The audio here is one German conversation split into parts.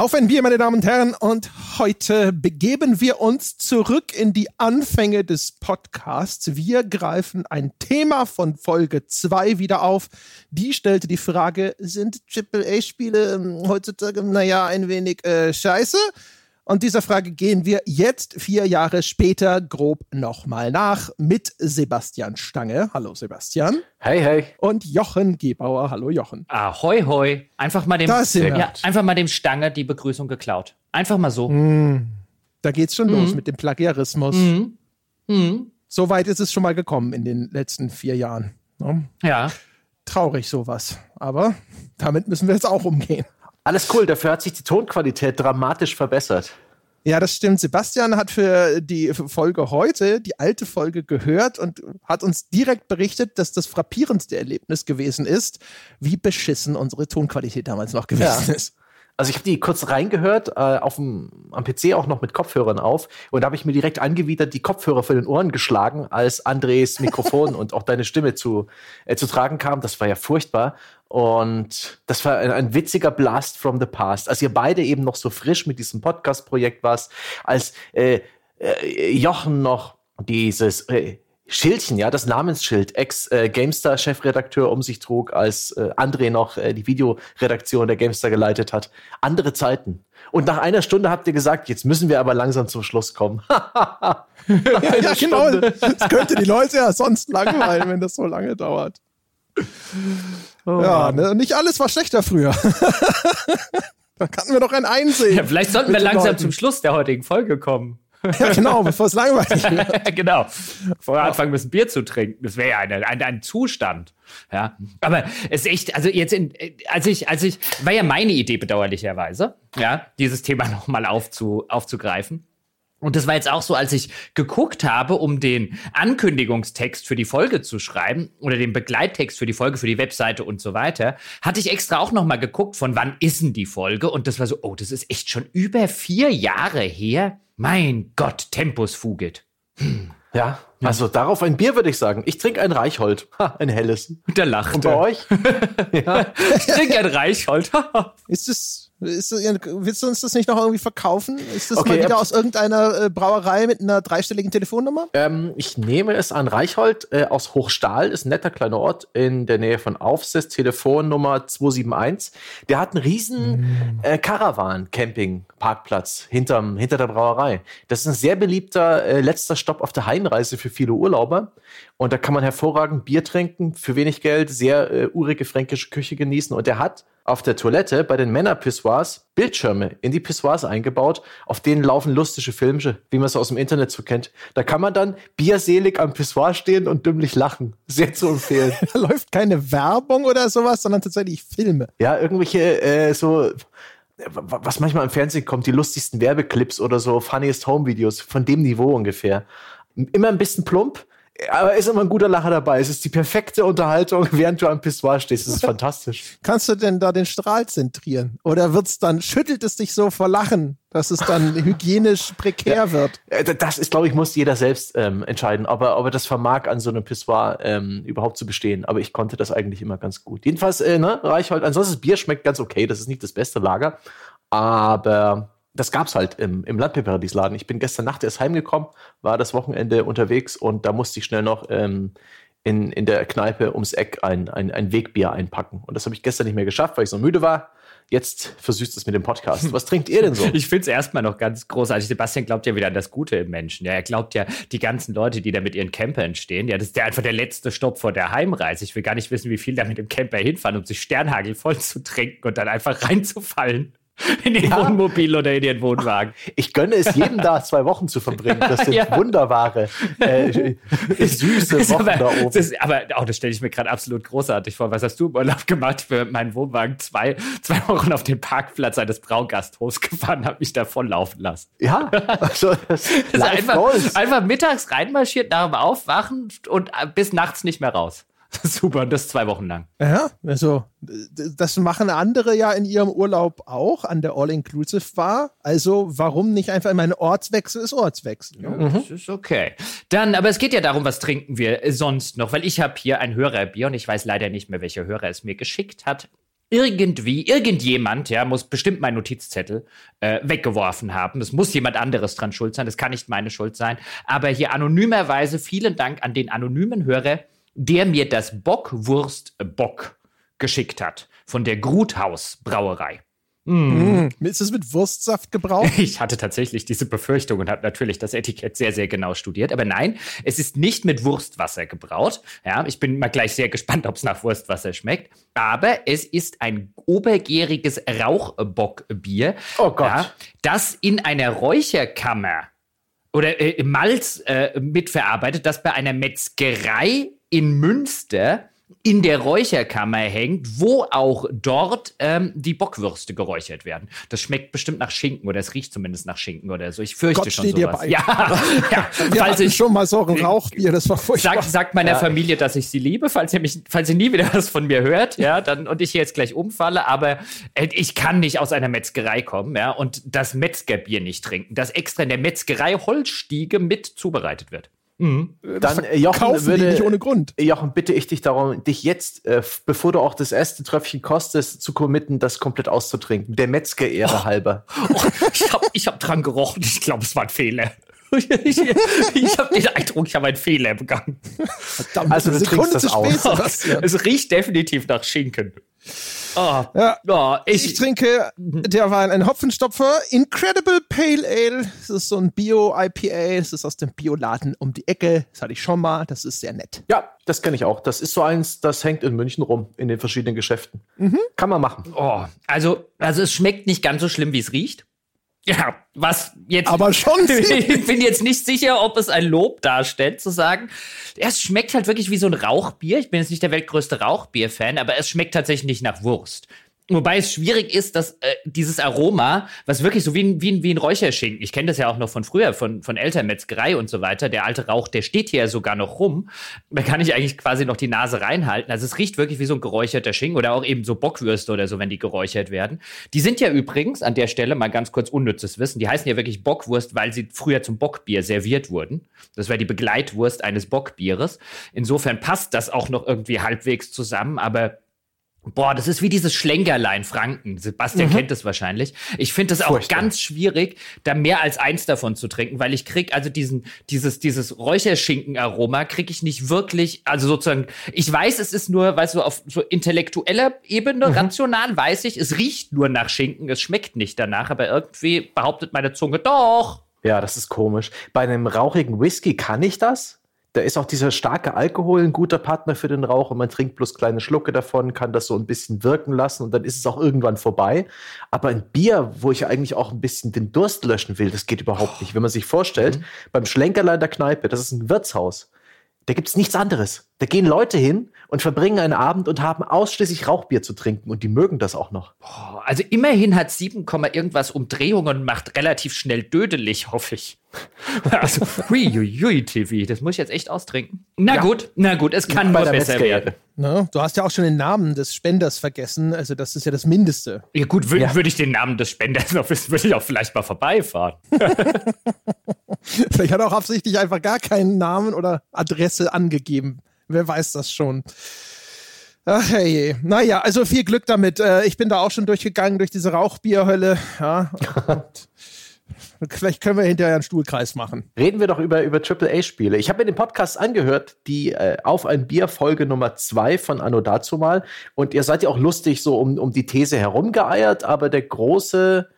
Auf ein Bier, meine Damen und Herren, und heute begeben wir uns zurück in die Anfänge des Podcasts. Wir greifen ein Thema von Folge 2 wieder auf. Die stellte die Frage, sind AAA-Spiele heutzutage, ein wenig scheiße? Und dieser Frage gehen wir jetzt 4 Jahre später grob nochmal nach mit Sebastian Stange. Hallo Sebastian. Hey, hey. Und Jochen Gebauer. Hallo Jochen. Ahoi, hoi. Einfach mal dem Stange die Begrüßung geklaut. Einfach mal so. Da geht's schon los mit dem Plagiarismus. So weit ist es schon mal gekommen in den letzten 4 Jahren. Ne? Ja. Traurig sowas. Aber damit müssen wir jetzt auch umgehen. Alles cool, dafür hat sich die Tonqualität dramatisch verbessert. Ja, das stimmt. Sebastian hat für die Folge heute die alte Folge gehört und hat uns direkt berichtet, dass das frappierendste Erlebnis gewesen ist, wie beschissen unsere Tonqualität damals noch gewesen ist. Also ich habe die kurz reingehört, am PC auch noch mit Kopfhörern auf und da habe ich mir direkt angewidert die Kopfhörer von den Ohren geschlagen, als Andres Mikrofon und auch deine Stimme zu tragen kam. Das war ja furchtbar. Und das war ein witziger Blast from the past, als ihr beide eben noch so frisch mit diesem Podcast-Projekt warst, als Jochen noch dieses Schildchen, ja, das Namensschild, Ex-GameStar-Chefredakteur um sich trug, als André noch die Videoredaktion der GameStar geleitet hat. Andere Zeiten. Und nach einer Stunde habt ihr gesagt, jetzt müssen wir aber langsam zum Schluss kommen. Ja, genau. Das könnte die Leute ja sonst langweilen, wenn das so lange dauert. Oh, ja, ne? Nicht alles war schlechter früher. Da hatten wir doch ein Einsehen. Ja, vielleicht sollten wir langsam zum Schluss der heutigen Folge kommen. Ja, genau, bevor es langweilig wird. Genau, bevor wir anfangen müssen, Bier zu trinken. Das wäre ja ein Zustand. Ja. Aber es ist echt, also jetzt, war ja meine Idee bedauerlicherweise, ja, dieses Thema nochmal aufzugreifen. Und das war jetzt auch so, als ich geguckt habe, um den Ankündigungstext für die Folge zu schreiben oder den Begleittext für die Folge, für die Webseite und so weiter, hatte ich extra auch nochmal geguckt, von wann ist denn die Folge? Und das war so, oh, das ist echt schon über 4 Jahre her. Mein Gott, Tempus fugit. Ja, also darauf ein Bier, würde ich sagen. Ich trinke ein Reichold. Ha, ein helles. Und der lacht. Und bei euch? Ja. Ich trinke ein Reichold. Willst du uns das nicht noch irgendwie verkaufen? Ist das okay, mal wieder aus irgendeiner Brauerei mit einer 3-stelligen Telefonnummer? Ich nehme es an, Reichold aus Hochstahl, ist ein netter kleiner Ort in der Nähe von Aufsitz, Telefonnummer 271. Der hat einen riesen Caravan-Camping-Parkplatz hinter der Brauerei. Das ist ein sehr beliebter letzter Stopp auf der Heimreise für viele Urlauber. Und da kann man hervorragend Bier trinken, für wenig Geld, sehr urige fränkische Küche genießen. Und der hat auf der Toilette bei den Männerpissoirs Bildschirme in die Pissoirs eingebaut, auf denen laufen lustige Filme, wie man es aus dem Internet so kennt. Da kann man dann bierselig am Pissoir stehen und dümmlich lachen. Sehr zu empfehlen. Da läuft keine Werbung oder sowas, sondern tatsächlich Filme. Ja, irgendwelche was manchmal im Fernsehen kommt, die lustigsten Werbeclips oder so, funniest Home-Videos, von dem Niveau ungefähr. Immer ein bisschen plump, aber ist immer ein guter Lacher dabei. Es ist die perfekte Unterhaltung, während du am Pissoir stehst. Das ist fantastisch. Kannst du denn da den Strahl zentrieren? Oder schüttelt es dich so vor Lachen, dass es dann hygienisch prekär wird? Das ist, glaube ich, muss jeder selbst entscheiden, ob er das vermag, an so einem Pissoir überhaupt zu bestehen. Aber ich konnte das eigentlich immer ganz gut. Jedenfalls, Reichold, ansonsten das Bier schmeckt ganz okay. Das ist nicht das beste Lager. Aber das gab's halt im Landbierparadies-Laden. Ich bin gestern Nacht erst heimgekommen, war das Wochenende unterwegs und da musste ich schnell noch in der Kneipe ums Eck ein Wegbier einpacken. Und das habe ich gestern nicht mehr geschafft, weil ich so müde war. Jetzt versüßt es mit dem Podcast. Was trinkt ihr denn so? Ich finde es erstmal noch ganz großartig. Sebastian glaubt ja wieder an das Gute im Menschen. Ja, er glaubt ja, die ganzen Leute, die da mit ihren Campern stehen, ja, das ist ja einfach der letzte Stopp vor der Heimreise. Ich will gar nicht wissen, wie viel da mit dem Camper hinfahren, um sich Sternhagel voll zu trinken und dann einfach reinzufallen. In den Wohnmobil oder in den Wohnwagen. Ich gönne es jedem da, 2 Wochen zu verbringen. Das sind wunderbare, süße Wochen da oben. Das stelle ich mir gerade absolut großartig vor. Was hast du im Urlaub gemacht? Für meinen Wohnwagen 2 Wochen auf den Parkplatz eines Braugasthofs gefahren, habe mich da voll laufen lassen. Ja, also das einfach mittags reinmarschiert, nach dem Aufwachen und bis nachts nicht mehr raus. Super, das 2 Wochen lang. Ja, also das machen andere ja in ihrem Urlaub auch an der All-Inclusive-Bar. Also warum nicht einfach immer ein Ortswechsel ist Ortswechsel? Ja, das ist okay. Dann, aber es geht ja darum, was trinken wir sonst noch? Weil ich habe hier ein Hörerbier und ich weiß leider nicht mehr, welcher Hörer es mir geschickt hat. irgendjemand, ja, muss bestimmt meinen Notizzettel weggeworfen haben. Es muss jemand anderes dran schuld sein. Das kann nicht meine Schuld sein. Aber hier anonymerweise vielen Dank an den anonymen Hörer, der mir das Bockwurstbock geschickt hat. Von der Gruthausbrauerei. Ist es mit Wurstsaft gebraucht? Ich hatte tatsächlich diese Befürchtung und habe natürlich das Etikett sehr, sehr genau studiert. Aber nein, es ist nicht mit Wurstwasser gebraut. Ja, ich bin mal gleich sehr gespannt, ob es nach Wurstwasser schmeckt. Aber es ist ein obergäriges Rauchbockbier, oh Gott. Ja, das in einer Räucherkammer oder Malz mitverarbeitet, das bei einer Metzgerei in Münster in der Räucherkammer hängt, wo auch dort die Bockwürste geräuchert werden. Das schmeckt bestimmt nach Schinken oder es riecht zumindest nach Schinken oder so. Ich fürchte Gott schon steht sowas. Dir bei. Ja. Falls ich schon mal so ein Rauchbier, das war furchtbar. Sagt meiner Familie, dass ich sie liebe, falls ihr nie wieder was von mir hört, ja, dann und ich hier jetzt gleich umfalle, aber ich kann nicht aus einer Metzgerei kommen, ja, und das Metzgerbier nicht trinken, das extra in der Metzgerei Holzstiege mit zubereitet wird. Mhm. Dann, Jochen, nicht ohne Grund. Jochen, bitte ich dich darum, dich jetzt, bevor du auch das erste Tröpfchen kostest, zu committen, das komplett auszutrinken. Der Metzger-Ehre halber. Oh, ich hab dran gerochen. Ich glaube, es war ein Fehler. Ich habe den Eindruck, ich habe einen Fehler begangen. Verdammt, also du trinkst das aus. Es riecht definitiv nach Schinken. Oh. Ja. Oh, ich trinke derweil einen Hopfenstopfer. Incredible Pale Ale. Das ist so ein Bio-IPA. Das ist aus dem Bioladen um die Ecke. Das hatte ich schon mal. Das ist sehr nett. Ja, das kenne ich auch. Das ist so eins, das hängt in München rum, in den verschiedenen Geschäften. Mhm. Kann man machen. Oh. Also es schmeckt nicht ganz so schlimm, wie es riecht. Ja, was jetzt. Aber schon. Ich bin jetzt nicht sicher, ob es ein Lob darstellt, zu sagen. Es schmeckt halt wirklich wie so ein Rauchbier. Ich bin jetzt nicht der weltgrößte Rauchbier-Fan, aber es schmeckt tatsächlich nicht nach Wurst. Wobei es schwierig ist, dass dieses Aroma, was wirklich so wie ein Räucherschinken, ich kenne das ja auch noch von früher, von Elternmetzgerei und so weiter, der alte Rauch, der steht hier sogar noch rum, da kann ich eigentlich quasi noch die Nase reinhalten. Also es riecht wirklich wie so ein geräucherter Schinken oder auch eben so Bockwürste oder so, wenn die geräuchert werden. Die sind ja übrigens an der Stelle, mal ganz kurz unnützes Wissen, die heißen ja wirklich Bockwurst, weil sie früher zum Bockbier serviert wurden. Das war die Begleitwurst eines Bockbieres. Insofern passt das auch noch irgendwie halbwegs zusammen, aber boah, das ist wie dieses Schlenkerlein Franken. Sebastian kennt das wahrscheinlich. Ich finde das auch ganz schwierig, da mehr als eins davon zu trinken, weil ich krieg also dieses Räucherschinken-Aroma krieg ich nicht wirklich, also sozusagen, ich weiß, es ist nur, weißt du, auf so intellektueller Ebene, rational weiß ich, es riecht nur nach Schinken, es schmeckt nicht danach, aber irgendwie behauptet meine Zunge, doch. Ja, das ist komisch. Bei einem rauchigen Whisky kann ich das? Da ist auch dieser starke Alkohol ein guter Partner für den Rauch und man trinkt bloß kleine Schlucke davon, kann das so ein bisschen wirken lassen und dann ist es auch irgendwann vorbei. Aber ein Bier, wo ich eigentlich auch ein bisschen den Durst löschen will, das geht überhaupt nicht. Wenn man sich vorstellt, beim Schlenkerlein der Kneipe, das ist ein Wirtshaus, da gibt's nichts anderes. Da gehen Leute hin und verbringen einen Abend und haben ausschließlich Rauchbier zu trinken und die mögen das auch noch. Boah, also immerhin hat 7, irgendwas Umdrehungen und macht relativ schnell dödelig, hoffe ich. Also, hui, TV, das muss ich jetzt echt austrinken. Na gut, es kann nur besser werden. Na, du hast ja auch schon den Namen des Spenders vergessen, also das ist ja das Mindeste. Ja gut, würde ich den Namen des Spenders noch wissen, würde ich auch vielleicht mal vorbeifahren. Vielleicht hat er auch absichtlich einfach gar keinen Namen oder Adresse angegeben. Wer weiß das schon. Ach herrje. Naja, also viel Glück damit. Ich bin da auch schon durchgegangen, durch diese Rauchbierhölle. Ja. Vielleicht können wir hinterher einen Stuhlkreis machen. Reden wir doch über AAA-Spiele. Ich habe mir den Podcast angehört, die auf ein Bier Folge Nummer 2 von Anno Dazumal. Und ihr seid ja auch lustig so um die These herumgeeiert, aber der große,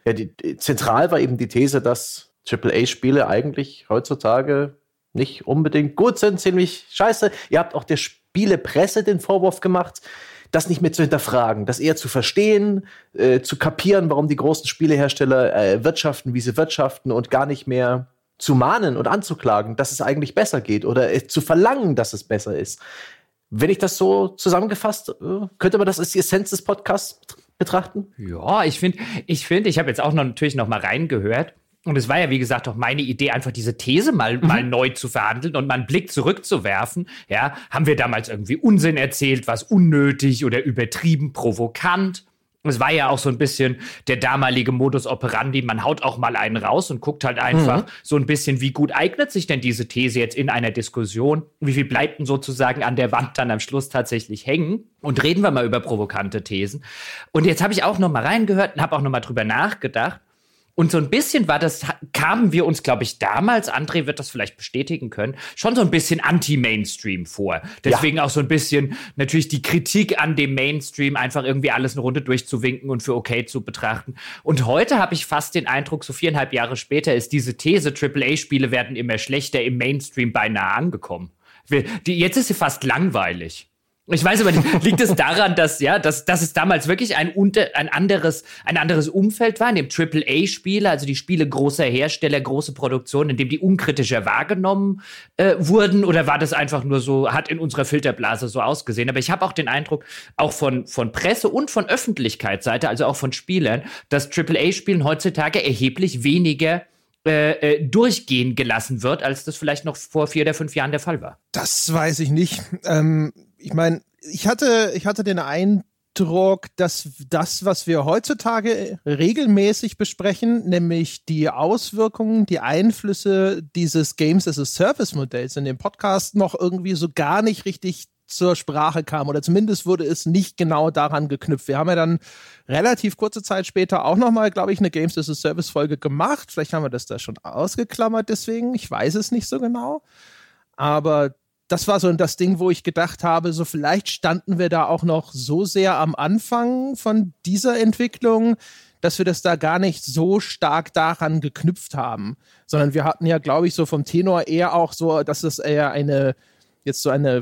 zentral war eben die These, dass AAA-Spiele eigentlich heutzutage nicht unbedingt gut sind, ziemlich scheiße. Ihr habt auch der Spielepresse den Vorwurf gemacht, das nicht mehr zu hinterfragen, das eher zu verstehen, zu kapieren, warum die großen Spielehersteller wirtschaften, wie sie wirtschaften und gar nicht mehr zu mahnen und anzuklagen, dass es eigentlich besser geht oder zu verlangen, dass es besser ist. Wenn ich das so zusammengefasst, könnte man das als die Essenz des Podcasts betrachten? Ja, ich finde, ich habe jetzt auch natürlich noch mal reingehört. Und es war ja, wie gesagt, auch meine Idee, einfach diese These mal neu zu verhandeln und mal einen Blick zurückzuwerfen. Ja, haben wir damals irgendwie Unsinn erzählt, was unnötig oder übertrieben provokant? Es war ja auch so ein bisschen der damalige Modus operandi, man haut auch mal einen raus und guckt halt einfach so ein bisschen, wie gut eignet sich denn diese These jetzt in einer Diskussion? Wie viel bleibt denn sozusagen an der Wand dann am Schluss tatsächlich hängen? Und reden wir mal über provokante Thesen. Und jetzt habe ich auch noch mal reingehört und habe auch noch mal drüber nachgedacht. Und so ein bisschen war das, kamen wir uns, glaube ich, damals, André wird das vielleicht bestätigen können, schon so ein bisschen anti-Mainstream vor. Deswegen auch so ein bisschen natürlich die Kritik an dem Mainstream, einfach irgendwie alles eine Runde durchzuwinken und für okay zu betrachten. Und heute habe ich fast den Eindruck, so 4,5 Jahre später ist diese These, AAA-Spiele werden immer schlechter, im Mainstream beinahe angekommen. Jetzt ist sie fast langweilig. Ich weiß aber nicht, liegt es daran, dass es damals wirklich ein anderes Umfeld war, in dem AAA-Spiele, also die Spiele großer Hersteller, große Produktionen, in dem die unkritischer wahrgenommen wurden? Oder war das einfach nur so, hat in unserer Filterblase so ausgesehen? Aber ich habe auch den Eindruck, auch von Presse und von Öffentlichkeitsseite, also auch von Spielern, dass AAA-Spielen heutzutage erheblich weniger durchgehen gelassen wird, als das vielleicht noch vor 4 oder 5 Jahren der Fall war. Das weiß ich nicht. Ich meine, ich hatte den Eindruck, dass das, was wir heutzutage regelmäßig besprechen, nämlich die Auswirkungen, die Einflüsse dieses Games-as-a-Service-Modells in dem Podcast noch irgendwie so gar nicht richtig zur Sprache kam, oder zumindest wurde es nicht genau daran geknüpft. Wir haben ja dann relativ kurze Zeit später auch nochmal, glaube ich, eine Games-as-a-Service-Folge gemacht. Vielleicht haben wir das da schon ausgeklammert deswegen. Ich weiß es nicht so genau. Aber das war so das Ding, wo ich gedacht habe, so vielleicht standen wir da auch noch so sehr am Anfang von dieser Entwicklung, dass wir das da gar nicht so stark daran geknüpft haben. Sondern wir hatten ja, glaube ich, so vom Tenor eher auch so, dass es eher eine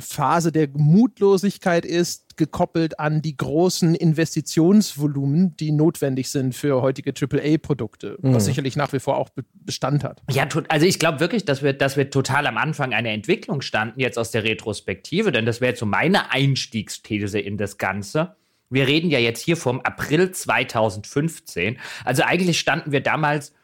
Phase der Mutlosigkeit ist, gekoppelt an die großen Investitionsvolumen, die notwendig sind für heutige AAA-Produkte, was sicherlich nach wie vor auch Bestand hat. Ja, also ich glaube wirklich, dass wir total am Anfang einer Entwicklung standen, jetzt aus der Retrospektive, denn das wäre jetzt so meine Einstiegsthese in das Ganze. Wir reden ja jetzt hier vom April 2015, also eigentlich standen wir damals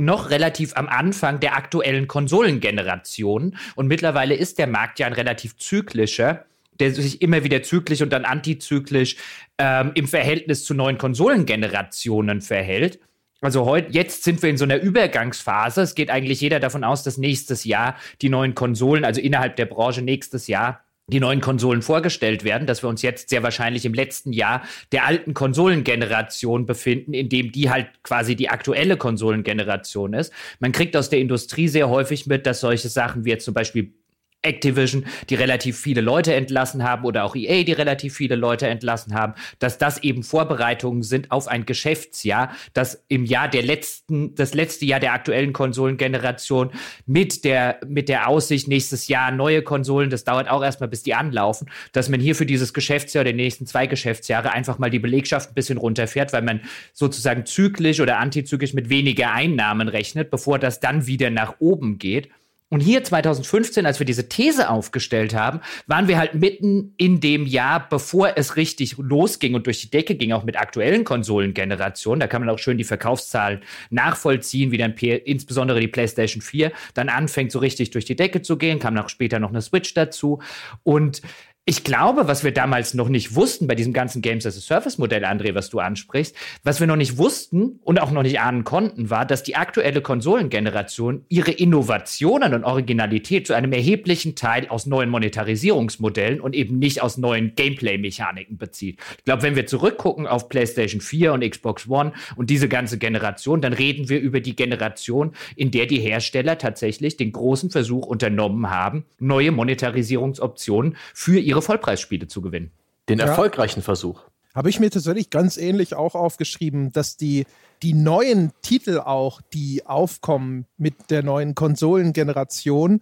noch relativ am Anfang der aktuellen Konsolengeneration. Und mittlerweile ist der Markt ja ein relativ zyklischer, der sich immer wieder zyklisch und dann antizyklisch im Verhältnis zu neuen Konsolengenerationen verhält. Also jetzt sind wir in so einer Übergangsphase. Es geht eigentlich jeder davon aus, dass nächstes Jahr die neuen Konsolen, also innerhalb der Branche nächstes Jahr, die neuen Konsolen vorgestellt werden, dass wir uns jetzt sehr wahrscheinlich im letzten Jahr der alten Konsolengeneration befinden, in dem die halt quasi die aktuelle Konsolengeneration ist. Man kriegt aus der Industrie sehr häufig mit, dass solche Sachen wie jetzt zum Beispiel Activision, die relativ viele Leute entlassen haben, oder auch EA, die relativ viele Leute entlassen haben, dass das eben Vorbereitungen sind auf ein Geschäftsjahr, das im Jahr das letzte Jahr der aktuellen Konsolengeneration mit der Aussicht, nächstes Jahr neue Konsolen, das dauert auch erstmal, bis die anlaufen, dass man hier für dieses Geschäftsjahr oder die nächsten 2 Geschäftsjahre einfach mal die Belegschaft ein bisschen runterfährt, weil man sozusagen zyklisch oder antizyklisch mit weniger Einnahmen rechnet, bevor das dann wieder nach oben geht. Und hier 2015, als wir diese These aufgestellt haben, waren wir halt mitten in dem Jahr, bevor es richtig losging und durch die Decke ging, auch mit aktuellen Konsolengenerationen. Da kann man auch schön die Verkaufszahlen nachvollziehen, wie dann insbesondere die PlayStation 4 dann anfängt, so richtig durch die Decke zu gehen. Kam auch später noch eine Switch dazu. Und ich glaube, was wir damals noch nicht wussten bei diesem ganzen Games-as-a-Service-Modell, André, was du ansprichst, was wir noch nicht wussten und auch noch nicht ahnen konnten, war, dass die aktuelle Konsolengeneration ihre Innovationen und Originalität zu einem erheblichen Teil aus neuen Monetarisierungsmodellen und eben nicht aus neuen Gameplay-Mechaniken bezieht. Ich glaube, wenn wir zurückgucken auf PlayStation 4 und Xbox One und diese ganze Generation, dann reden wir über die Generation, in der die Hersteller tatsächlich den großen Versuch unternommen haben, neue Monetarisierungsoptionen für ihre Vollpreisspiele zu gewinnen. Den erfolgreichen Versuch. Habe ich mir tatsächlich ganz ähnlich auch aufgeschrieben, dass die neuen Titel auch, die aufkommen mit der neuen Konsolengeneration,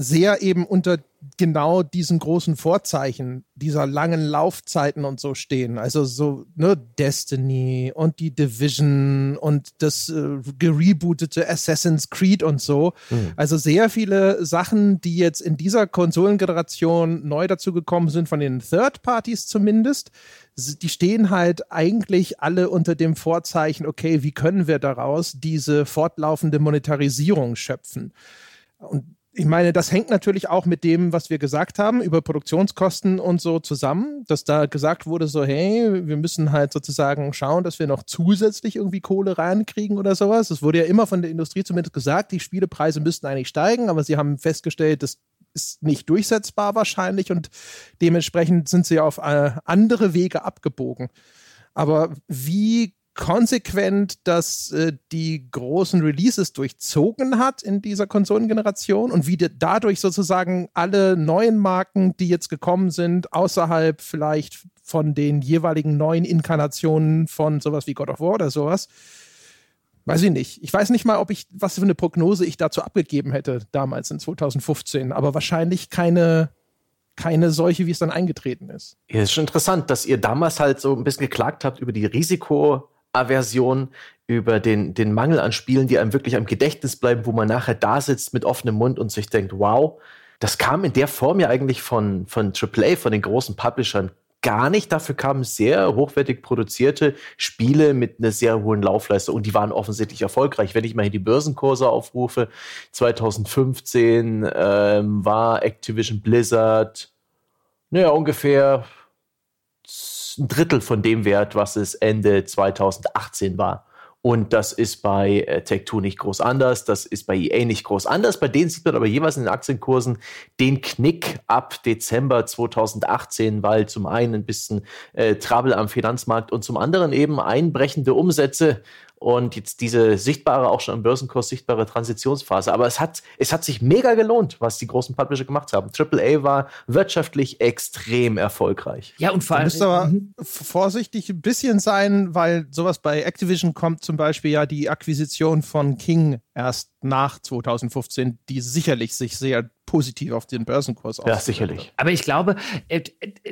sehr eben unter genau diesen großen Vorzeichen dieser langen Laufzeiten und so stehen. Also so Destiny und die Division und das gerebootete Assassin's Creed und so. Also sehr viele Sachen, die jetzt in dieser Konsolengeneration neu dazugekommen sind, von den Third Parties zumindest, die stehen halt eigentlich alle unter dem Vorzeichen, okay, wie können wir daraus diese fortlaufende Monetarisierung schöpfen? Und Ich meine, das hängt natürlich auch mit dem, was wir gesagt haben, über Produktionskosten und so zusammen, dass da gesagt wurde so, hey, wir müssen halt sozusagen schauen, dass wir noch zusätzlich irgendwie Kohle reinkriegen oder sowas. Es wurde ja immer von der Industrie zumindest gesagt, die Spielepreise müssten eigentlich steigen, aber sie haben festgestellt, das ist nicht durchsetzbar wahrscheinlich und dementsprechend sind sie auf andere Wege abgebogen. Aber wie konsequent, dass die großen Releases durchzogen hat in dieser Konsolengeneration und wie dadurch sozusagen alle neuen Marken, die jetzt gekommen sind, außerhalb vielleicht von den jeweiligen neuen Inkarnationen von sowas wie God of War oder sowas, weiß ich nicht. Ich weiß nicht mal, was für eine Prognose ich dazu abgegeben hätte damals in 2015, aber wahrscheinlich keine solche, wie es dann eingetreten ist. Ja, ist schon interessant, dass ihr damals halt so ein bisschen geklagt habt über die Risikoaversion, über den Mangel an Spielen, die einem wirklich am Gedächtnis bleiben, wo man nachher da sitzt mit offenem Mund und sich denkt, wow, das kam in der Form ja eigentlich von AAA, von den großen Publishern gar nicht. Dafür kamen sehr hochwertig produzierte Spiele mit einer sehr hohen Laufleistung und die waren offensichtlich erfolgreich. Wenn ich mal hier die Börsenkurse aufrufe, 2015 war Activision Blizzard ungefähr ein Drittel von dem Wert, was es Ende 2018 war. Und das ist bei Take-Two nicht groß anders, das ist bei EA nicht groß anders. Bei denen sieht man aber jeweils in den Aktienkursen den Knick ab Dezember 2018, weil zum einen ein bisschen Trouble am Finanzmarkt und zum anderen eben einbrechende Umsätze und jetzt diese sichtbare, auch schon am Börsenkurs sichtbare Transitionsphase. Aber es hat sich mega gelohnt, was die großen Publisher gemacht haben. AAA war wirtschaftlich extrem erfolgreich. Ja, und vor allem... Du musst aber vorsichtig ein bisschen sein, weil sowas bei Activision kommt, zum Beispiel ja die Akquisition von King erst nach 2015, die sicherlich sich sehr positiv auf den Börsenkurs auswirkt. Ja, sicherlich. Aber ich glaube,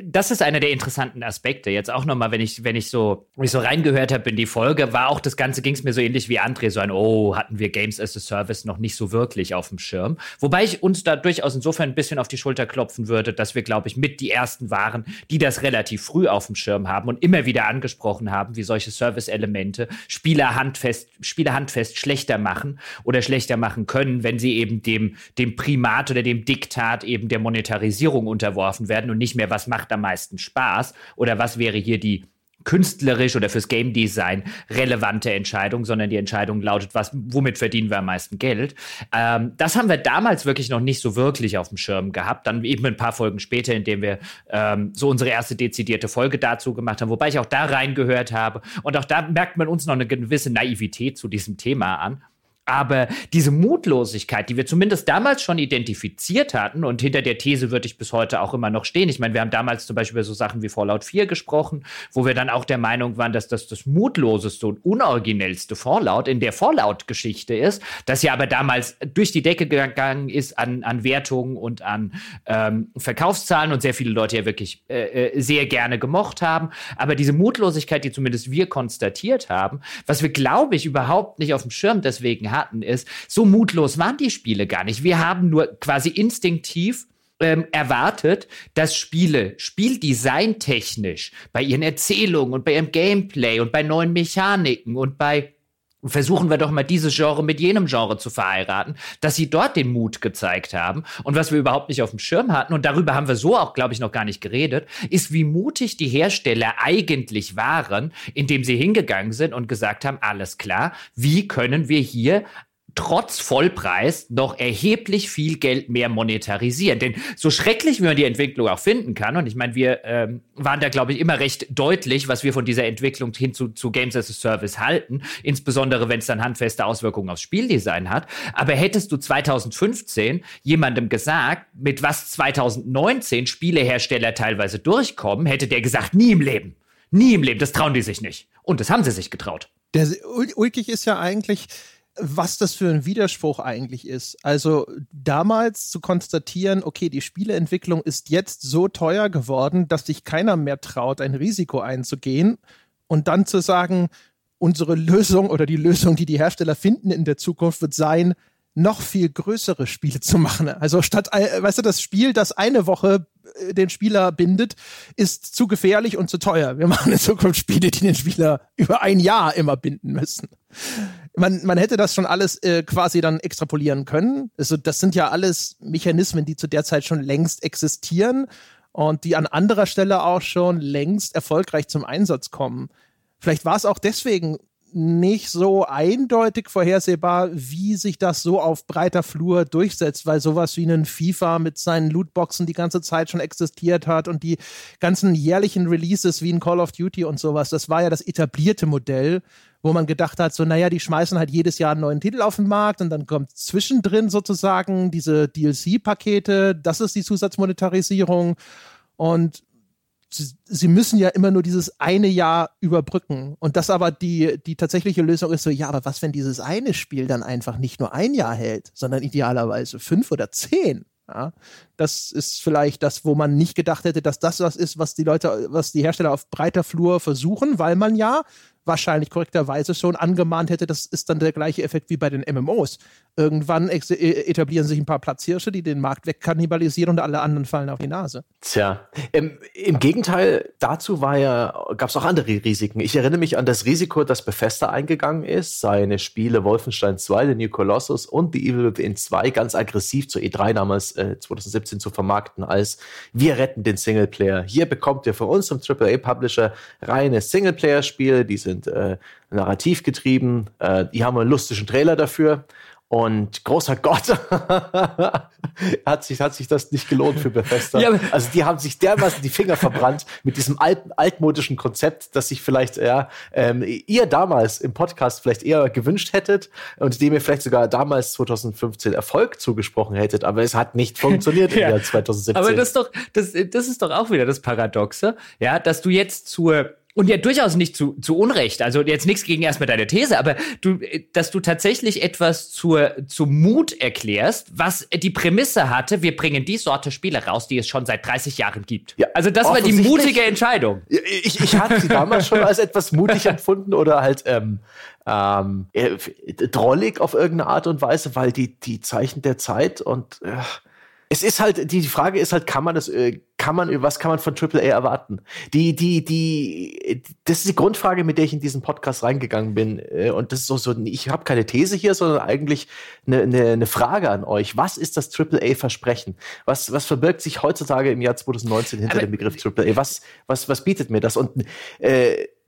das ist einer der interessanten Aspekte. Jetzt auch nochmal, wenn ich so reingehört habe in die Folge, war auch das Ganze, ging es mir so ähnlich wie André, so ein, hatten wir Games as a Service noch nicht so wirklich auf dem Schirm. Wobei ich uns da durchaus insofern ein bisschen auf die Schulter klopfen würde, dass wir, glaube ich, mit die Ersten waren, die das relativ früh auf dem Schirm haben und immer wieder angesprochen haben, wie solche Service-Elemente Spieler handfest schlechter machen oder schlechter machen können, wenn sie eben dem Primat oder dem Diktat eben der Monetarisierung unterworfen werden und nicht mehr, was macht am meisten Spaß oder was wäre hier die künstlerisch oder fürs Game Design relevante Entscheidung, sondern die Entscheidung lautet, womit verdienen wir am meisten Geld. Das haben wir damals wirklich noch nicht so wirklich auf dem Schirm gehabt. Dann eben ein paar Folgen später, indem wir so unsere erste dezidierte Folge dazu gemacht haben, wobei ich auch da reingehört habe. Und auch da merkt man uns noch eine gewisse Naivität zu diesem Thema an. Aber diese Mutlosigkeit, die wir zumindest damals schon identifiziert hatten, und hinter der These würde ich bis heute auch immer noch stehen. Ich meine, wir haben damals zum Beispiel über so Sachen wie Fallout 4 gesprochen, wo wir dann auch der Meinung waren, dass das das mutloseste und unoriginellste Fallout in der Fallout-Geschichte ist, das ja aber damals durch die Decke gegangen ist an Wertungen und an Verkaufszahlen und sehr viele Leute ja wirklich sehr gerne gemocht haben. Aber diese Mutlosigkeit, die zumindest wir konstatiert haben, was wir, glaube ich, überhaupt nicht auf dem Schirm deswegen haben, ist, so mutlos waren die Spiele gar nicht. Wir haben nur quasi instinktiv erwartet, dass Spiele spieldesigntechnisch bei ihren Erzählungen und bei ihrem Gameplay und bei neuen Mechaniken und bei versuchen wir doch mal dieses Genre mit jenem Genre zu verheiraten, dass sie dort den Mut gezeigt haben. Und was wir überhaupt nicht auf dem Schirm hatten, und darüber haben wir so auch, glaube ich, noch gar nicht geredet, ist, wie mutig die Hersteller eigentlich waren, indem sie hingegangen sind und gesagt haben, alles klar, wie können wir hier trotz Vollpreis noch erheblich viel Geld mehr monetarisieren. Denn so schrecklich, wie man die Entwicklung auch finden kann, und ich meine, wir waren da, glaube ich, immer recht deutlich, was wir von dieser Entwicklung hin zu Games as a Service halten, insbesondere wenn es dann handfeste Auswirkungen aufs Spieldesign hat. Aber hättest du 2015 jemandem gesagt, mit was 2019 Spielehersteller teilweise durchkommen, hätte der gesagt, nie im Leben. Nie im Leben, das trauen die sich nicht. Und das haben sie sich getraut. Der ulkig ist ja eigentlich, was das für ein Widerspruch eigentlich ist. Also damals zu konstatieren, okay, die Spieleentwicklung ist jetzt so teuer geworden, dass sich keiner mehr traut, ein Risiko einzugehen, und dann zu sagen, unsere Lösung oder die Lösung, die die Hersteller finden in der Zukunft, wird sein, noch viel größere Spiele zu machen. Also statt, weißt du, das Spiel, das eine Woche den Spieler bindet, ist zu gefährlich und zu teuer. Wir machen in Zukunft Spiele, die den Spieler über ein Jahr immer binden müssen. Man hätte das schon alles quasi dann extrapolieren können. Also das sind ja alles Mechanismen, die zu der Zeit schon längst existieren und die an anderer Stelle auch schon längst erfolgreich zum Einsatz kommen. Vielleicht war es auch deswegen nicht so eindeutig vorhersehbar, wie sich das so auf breiter Flur durchsetzt, weil sowas wie ein FIFA mit seinen Lootboxen die ganze Zeit schon existiert hat und die ganzen jährlichen Releases wie ein Call of Duty und sowas, das war ja das etablierte Modell, wo man gedacht hat, so naja, die schmeißen halt jedes Jahr einen neuen Titel auf den Markt und dann kommt zwischendrin sozusagen diese DLC-Pakete, das ist die Zusatzmonetarisierung und sie müssen ja immer nur dieses eine Jahr überbrücken. Und das aber die tatsächliche Lösung ist so, ja, aber was, wenn dieses eine Spiel dann einfach nicht nur ein Jahr hält, sondern idealerweise 5 oder 10? Ja, das ist vielleicht das, wo man nicht gedacht hätte, dass das was ist, was die Hersteller auf breiter Flur versuchen, weil man ja wahrscheinlich korrekterweise schon angemahnt hätte, das ist dann der gleiche Effekt wie bei den MMOs. Irgendwann etablieren sich ein paar Platzhirsche, die den Markt wegkannibalisieren und alle anderen fallen auf die Nase. Tja, im Gegenteil, dazu gab es auch andere Risiken. Ich erinnere mich an das Risiko, das Bethesda eingegangen ist, seine Spiele Wolfenstein 2, The New Colossus und The Evil Within 2 ganz aggressiv zur E3 damals 2017 zu vermarkten als wir retten den Singleplayer. Hier bekommt ihr von uns, zum AAA-Publisher, reine Singleplayer-Spiele, die sind narrativ getrieben, die haben einen lustigen Trailer dafür und großer Gott, hat sich das nicht gelohnt für Bethesda. Ja, also die haben sich dermaßen die Finger verbrannt mit diesem altmodischen Konzept, das sich vielleicht ihr damals im Podcast vielleicht eher gewünscht hättet und dem ihr vielleicht sogar damals 2015 Erfolg zugesprochen hättet, aber es hat nicht funktioniert im Jahr 2017. Aber das ist doch auch wieder das Paradoxe, ja, dass du jetzt und ja, durchaus nicht zu Unrecht. Also jetzt nichts gegen erstmal deine These, aber dass du tatsächlich etwas zum Mut erklärst, was die Prämisse hatte, wir bringen die Sorte Spiele raus, die es schon seit 30 Jahren gibt. Ja, also das war die mutige Entscheidung. Ich hatte sie damals schon als etwas mutig empfunden oder halt drollig auf irgendeine Art und Weise, weil die Zeichen der Zeit und es ist halt, die Frage ist halt, was kann man von AAA erwarten? Das ist die Grundfrage, mit der ich in diesen Podcast reingegangen bin. Und das ist so, ich habe keine These hier, sondern eigentlich eine Frage an euch. Was ist das AAA-Versprechen? Was verbirgt sich heutzutage im Jahr 2019 hinter dem Begriff AAA? Was bietet mir das? Und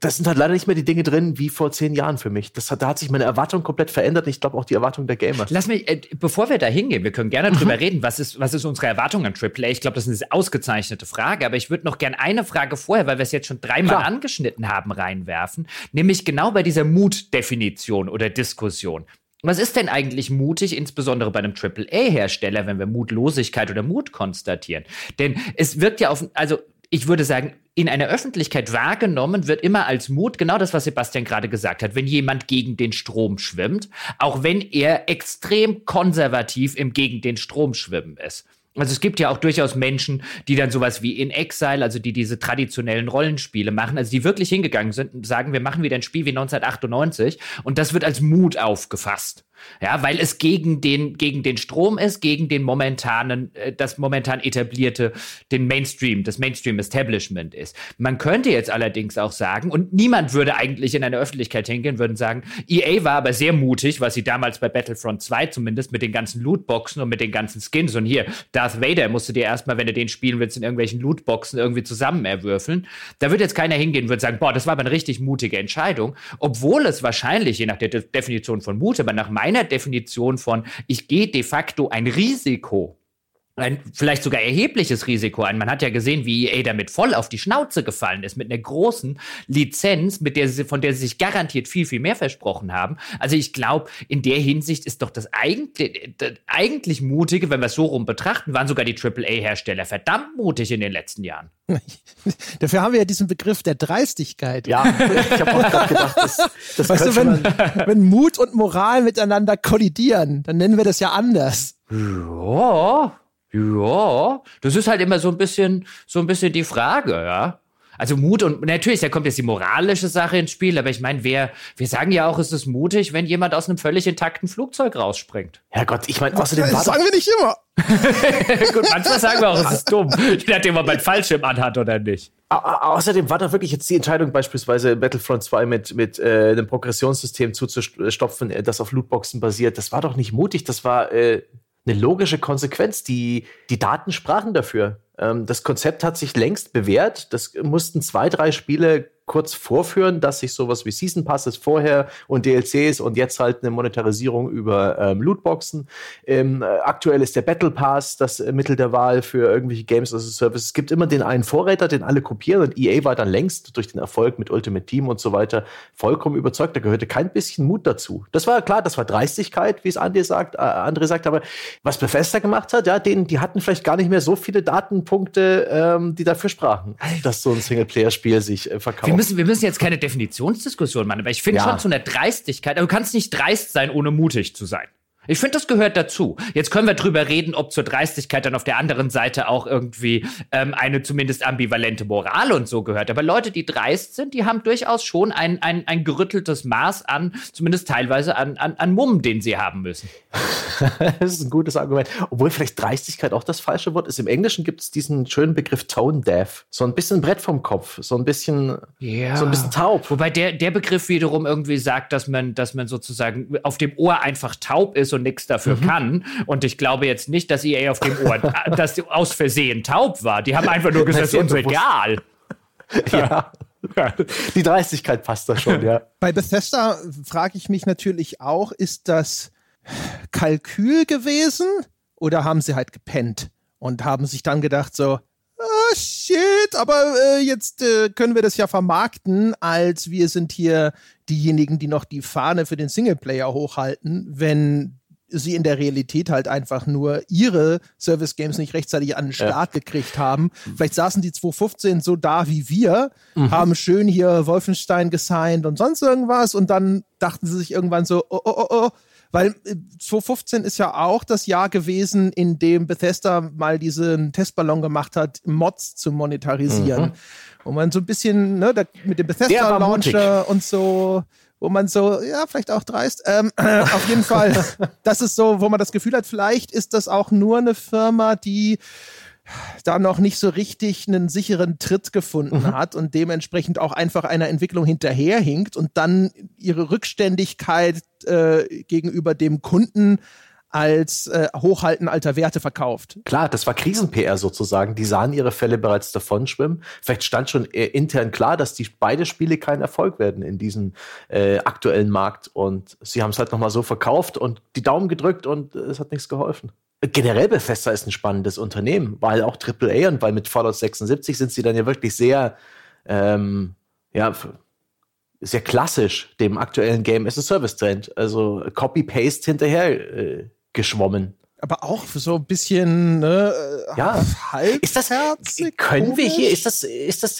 das sind halt leider nicht mehr die Dinge drin, wie vor 10 Jahren für mich. Da hat sich meine Erwartung komplett verändert. Ich glaube auch die Erwartung der Gamer. Lass mich, bevor wir da hingehen, wir können gerne drüber reden, was ist unsere Erwartung an AAA? Ich glaube, das ist eine ausgezeichnete Frage. Aber ich würde noch gerne eine Frage vorher, weil wir es jetzt schon dreimal angeschnitten haben, reinwerfen. Nämlich genau bei dieser Mutdefinition oder Diskussion. Was ist denn eigentlich mutig, insbesondere bei einem AAA-Hersteller, wenn wir Mutlosigkeit oder Mut konstatieren? Denn es wirkt ja ich würde sagen, in einer Öffentlichkeit wahrgenommen wird immer als Mut genau das, was Sebastian gerade gesagt hat, wenn jemand gegen den Strom schwimmt, auch wenn er extrem konservativ im gegen den Strom schwimmen ist. Also es gibt ja auch durchaus Menschen, die dann sowas wie In Exile, also die diese traditionellen Rollenspiele machen, also die wirklich hingegangen sind und sagen, wir machen wieder ein Spiel wie 1998 und das wird als Mut aufgefasst. Ja, weil es gegen den Strom ist, gegen den momentan etablierte, den Mainstream, das Mainstream-Establishment ist. Man könnte jetzt allerdings auch sagen, und niemand würde eigentlich in eine Öffentlichkeit hingehen, würden sagen, EA war aber sehr mutig, was sie damals bei Battlefront 2 zumindest mit den ganzen Lootboxen und mit den ganzen Skins und hier, Darth Vader musst du dir erstmal, wenn du den spielen willst, in irgendwelchen Lootboxen irgendwie zusammen erwürfeln. Da wird jetzt keiner hingehen und würde sagen, boah, das war aber eine richtig mutige Entscheidung, obwohl es wahrscheinlich, je nach der Definition von Mut, aber nach meiner Definition von, ich gehe de facto ein Risiko, ein vielleicht sogar erhebliches Risiko ein. Man hat ja gesehen, wie EA damit voll auf die Schnauze gefallen ist, mit einer großen Lizenz, von der sie sich garantiert viel, viel mehr versprochen haben. Also ich glaube, in der Hinsicht ist doch das eigentlich Mutige, wenn wir es so rum betrachten, waren sogar die AAA-Hersteller verdammt mutig in den letzten Jahren. Dafür haben wir ja diesen Begriff der Dreistigkeit. Ja, ich habe auch gerade gedacht, das weißt du, wenn Mut und Moral miteinander kollidieren, dann nennen wir das ja anders. Ja, das ist halt immer so ein bisschen die Frage, ja. Also Mut und natürlich, da kommt jetzt die moralische Sache ins Spiel, aber ich meine, wir sagen ja auch, es ist mutig, wenn jemand aus einem völlig intakten Flugzeug rausspringt. Ja Gott, ich meine, außerdem das sagen wir nicht immer. Gut, manchmal sagen wir auch, es ist dumm, je nachdem, ob man einen Fallschirm anhat oder nicht. Außerdem war doch wirklich jetzt die Entscheidung, beispielsweise Battlefront 2 mit einem Progressionssystem zuzustopfen, das auf Lootboxen basiert. Das war doch nicht mutig, das war eine logische Konsequenz. Die Daten sprachen dafür. Das Konzept hat sich längst bewährt. Das mussten 2-3 Spiele kurz vorführen, dass sich sowas wie Season Passes vorher und DLCs und jetzt halt eine Monetarisierung über Lootboxen. Aktuell ist der Battle Pass das Mittel der Wahl für irgendwelche Games as a Service. Es gibt immer den einen Vorreiter, den alle kopieren, und EA war dann längst durch den Erfolg mit Ultimate Team und so weiter vollkommen überzeugt. Da gehörte kein bisschen Mut dazu. Das war klar, das war Dreistigkeit, wie es André sagt, aber was Bethesda gemacht hat, ja, die hatten vielleicht gar nicht mehr so viele Datenpunkte, die dafür sprachen, dass so ein Singleplayer-Spiel sich verkauft. Wir müssen jetzt keine Definitionsdiskussion machen, aber ich finde schon zu einer Dreistigkeit, aber du kannst nicht dreist sein, ohne mutig zu sein. Ich finde, das gehört dazu. Jetzt können wir drüber reden, ob zur Dreistigkeit dann auf der anderen Seite auch irgendwie eine zumindest ambivalente Moral und so gehört. Aber Leute, die dreist sind, die haben durchaus schon ein gerütteltes Maß an, zumindest teilweise an Mumm, den sie haben müssen. Das ist ein gutes Argument. Obwohl vielleicht Dreistigkeit auch das falsche Wort ist. Im Englischen gibt es diesen schönen Begriff Tone Deaf. So ein bisschen Brett vom Kopf, so ein bisschen taub. Wobei der Begriff wiederum irgendwie sagt, dass man sozusagen auf dem Ohr einfach taub ist und nichts dafür kann. Und ich glaube jetzt nicht, dass EA auf dem Ohr dass aus Versehen taub war. Die haben einfach nur gesagt, das ist uns egal. Ja. Ja. Die Dreistigkeit passt da schon, ja. Bei Bethesda frage ich mich natürlich auch, ist das Kalkül gewesen oder haben sie halt gepennt und haben sich dann gedacht so, oh shit, aber jetzt können wir das ja vermarkten, als wir sind hier diejenigen, die noch die Fahne für den Singleplayer hochhalten, wenn sie in der Realität halt einfach nur ihre Service-Games nicht rechtzeitig an den Start gekriegt haben. Vielleicht saßen die 2015 so da wie wir, haben schön hier Wolfenstein gesigned und sonst irgendwas, und dann dachten sie sich irgendwann so, oh, weil 2015 ist ja auch das Jahr gewesen, in dem Bethesda mal diesen Testballon gemacht hat, Mods zu monetarisieren. Wo man so ein bisschen, ne, mit dem Bethesda-Launcher und so, wo man so, ja, vielleicht auch dreist. Auf jeden Fall, das ist so, wo man das Gefühl hat, vielleicht ist das auch nur eine Firma, die da noch nicht so richtig einen sicheren Tritt gefunden hat und dementsprechend auch einfach einer Entwicklung hinterherhinkt und dann ihre Rückständigkeit gegenüber dem Kunden als Hochhalten alter Werte verkauft. Klar, das war Krisen-PR sozusagen. Die sahen ihre Fälle bereits davonschwimmen. Vielleicht stand schon intern klar, dass beide Spiele kein Erfolg werden in diesem aktuellen Markt. Und sie haben es halt nochmal so verkauft und die Daumen gedrückt und es hat nichts geholfen. Generell Bethesda ist ein spannendes Unternehmen, weil auch AAA und weil mit Fallout 76 sind sie dann ja wirklich sehr sehr klassisch dem aktuellen Game-as-a-Service-Trend, also Copy-Paste hinterher geschwommen. Aber auch so ein bisschen, ne, halbherzig. Ist das, können wir hier, ist das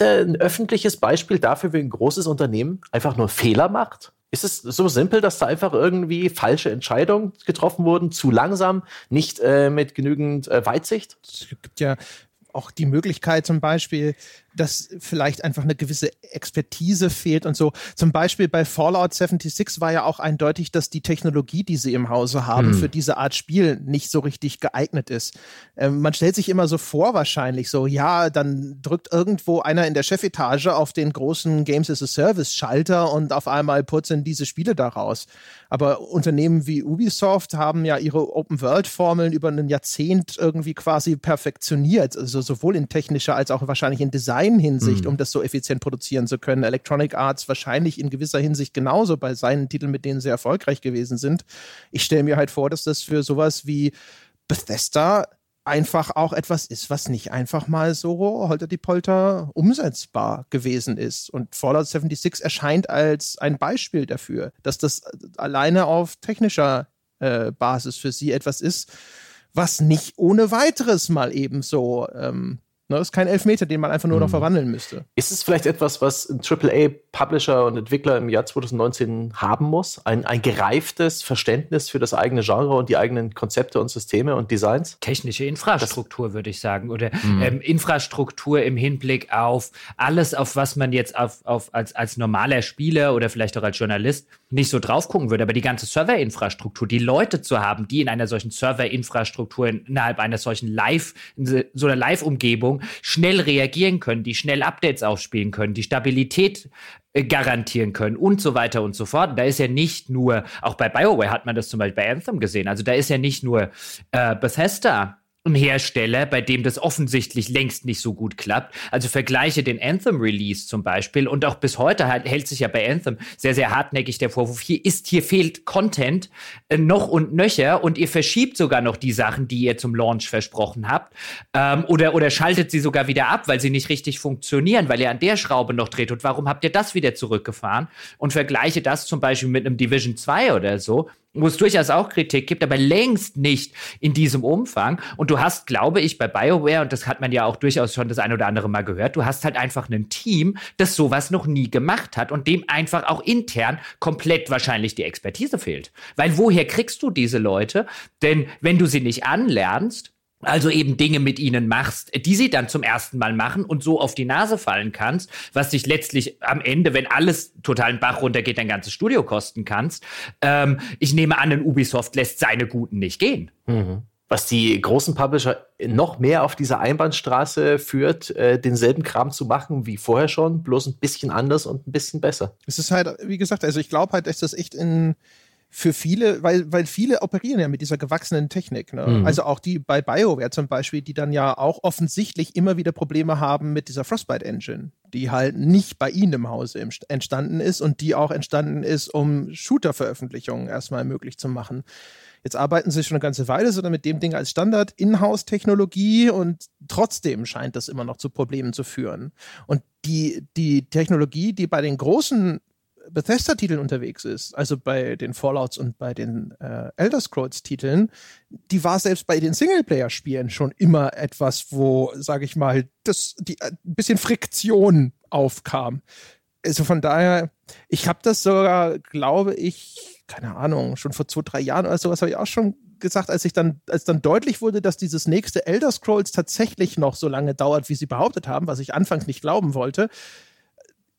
ein öffentliches Beispiel dafür, wie ein großes Unternehmen einfach nur Fehler macht? Ist es so simpel, dass da einfach irgendwie falsche Entscheidungen getroffen wurden, zu langsam, nicht mit genügend Weitsicht? Es gibt ja auch die Möglichkeit zum Beispiel, dass vielleicht einfach eine gewisse Expertise fehlt und so. Zum Beispiel bei Fallout 76 war ja auch eindeutig, dass die Technologie, die sie im Hause haben, für diese Art Spiel nicht so richtig geeignet ist. Man stellt sich immer so vor wahrscheinlich so, ja, dann drückt irgendwo einer in der Chefetage auf den großen Games-as-a-Service-Schalter und auf einmal purzeln diese Spiele daraus. Aber Unternehmen wie Ubisoft haben ja ihre Open-World-Formeln über ein Jahrzehnt irgendwie quasi perfektioniert, also sowohl in technischer als auch wahrscheinlich in Design Hinsicht, um das so effizient produzieren zu können. Electronic Arts wahrscheinlich in gewisser Hinsicht genauso bei seinen Titeln, mit denen sie erfolgreich gewesen sind. Ich stelle mir halt vor, dass das für sowas wie Bethesda einfach auch etwas ist, was nicht einfach mal so holter-die-polter umsetzbar gewesen ist. Und Fallout 76 erscheint als ein Beispiel dafür, dass das alleine auf technischer Basis für sie etwas ist, was nicht ohne weiteres mal eben so Ne, ist kein Elfmeter, den man einfach nur noch verwandeln müsste. Ist es vielleicht etwas, was ein AAA-Publisher und Entwickler im Jahr 2019 haben muss? Ein gereiftes Verständnis für das eigene Genre und die eigenen Konzepte und Systeme und Designs? Technische Infrastruktur, würde ich sagen. Oder Infrastruktur im Hinblick auf alles, auf was man jetzt als normaler Spieler oder vielleicht auch als Journalist nicht so drauf gucken würde. Aber die ganze Serverinfrastruktur, die Leute zu haben, die in einer solchen Serverinfrastruktur innerhalb einer solchen Live-Umgebung schnell reagieren können, die schnell Updates aufspielen können, die Stabilität garantieren können und so weiter und so fort. Da ist ja nicht nur, auch bei BioWare hat man das zum Beispiel bei Anthem gesehen, also da ist ja nicht nur Bethesda ein Hersteller, bei dem das offensichtlich längst nicht so gut klappt. Also vergleiche den Anthem-Release zum Beispiel und auch bis heute hält sich ja bei Anthem sehr, sehr hartnäckig der Vorwurf, hier fehlt Content noch und nöcher und ihr verschiebt sogar noch die Sachen, die ihr zum Launch versprochen habt oder schaltet sie sogar wieder ab, weil sie nicht richtig funktionieren, weil ihr an der Schraube noch dreht und warum habt ihr das wieder zurückgefahren? Und vergleiche das zum Beispiel mit einem Division 2 oder so, wo es durchaus auch Kritik gibt, aber längst nicht in diesem Umfang. Und du hast, glaube ich, bei BioWare, und das hat man ja auch durchaus schon das ein oder andere Mal gehört, du hast halt einfach ein Team, das sowas noch nie gemacht hat und dem einfach auch intern komplett wahrscheinlich die Expertise fehlt. Weil woher kriegst du diese Leute? Denn wenn du sie nicht anlernst, also eben Dinge mit ihnen machst, die sie dann zum ersten Mal machen und so auf die Nase fallen kannst, was dich letztlich am Ende, wenn alles total in den Bach runtergeht, dein ganzes Studio kosten kannst. Ich nehme an, ein Ubisoft lässt seine Guten nicht gehen. Mhm. Was die großen Publisher noch mehr auf dieser Einbahnstraße führt, denselben Kram zu machen wie vorher schon, bloß ein bisschen anders und ein bisschen besser. Es ist halt, wie gesagt, also ich glaube halt, dass das echt für viele, weil viele operieren ja mit dieser gewachsenen Technik. Ne? Mhm. Also auch die bei BioWare zum Beispiel, die dann ja auch offensichtlich immer wieder Probleme haben mit dieser Frostbite-Engine, die halt nicht bei ihnen im Hause entstanden ist und die auch entstanden ist, um Shooter-Veröffentlichungen erstmal möglich zu machen. Jetzt arbeiten sie schon eine ganze Weile so mit dem Ding als Standard-Inhouse-Technologie und trotzdem scheint das immer noch zu Problemen zu führen. Und die Technologie, die bei den großen Bethesda-Titeln unterwegs ist, also bei den Fallouts und bei den Elder Scrolls-Titeln, die war selbst bei den Singleplayer-Spielen schon immer etwas, wo, sage ich mal, ein bisschen Friktion aufkam. Also von daher, ich habe das sogar, glaube ich, keine Ahnung, schon vor 2-3 Jahren oder sowas habe ich auch schon gesagt, als dann deutlich wurde, dass dieses nächste Elder Scrolls tatsächlich noch so lange dauert, wie sie behauptet haben, was ich anfangs nicht glauben wollte.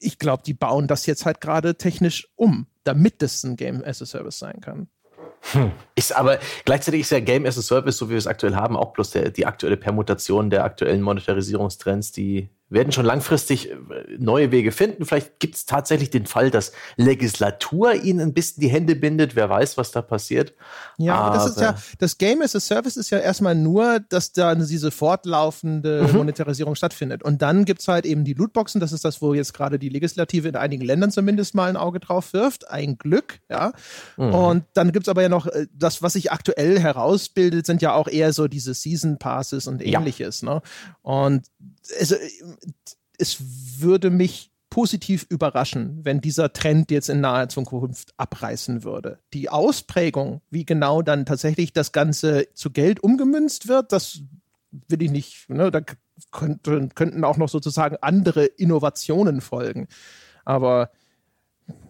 Ich glaube, die bauen das jetzt halt gerade technisch um, damit das ein Game as a Service sein kann. Ist aber gleichzeitig ist ja Game as a Service, so wie wir es aktuell haben, auch bloß die aktuelle Permutation der aktuellen Monetarisierungstrends, die werden schon langfristig neue Wege finden. Vielleicht gibt es tatsächlich den Fall, dass Legislatur ihnen ein bisschen die Hände bindet. Wer weiß, was da passiert. Ja, aber das Game as a Service ist ja erstmal nur, dass da diese fortlaufende Monetarisierung stattfindet. Und dann gibt es halt eben die Lootboxen. Das ist das, wo jetzt gerade die Legislative in einigen Ländern zumindest mal ein Auge drauf wirft. Ein Glück, ja. Mhm. Und dann gibt es aber ja noch das, was sich aktuell herausbildet, sind ja auch eher so diese Season Passes und Ähnliches. Ja. Ne? Und also, es würde mich positiv überraschen, wenn dieser Trend jetzt in naher Zukunft abreißen würde. Die Ausprägung, wie genau dann tatsächlich das Ganze zu Geld umgemünzt wird, das will ich nicht. Ne? Da könnten auch noch sozusagen andere Innovationen folgen. Aber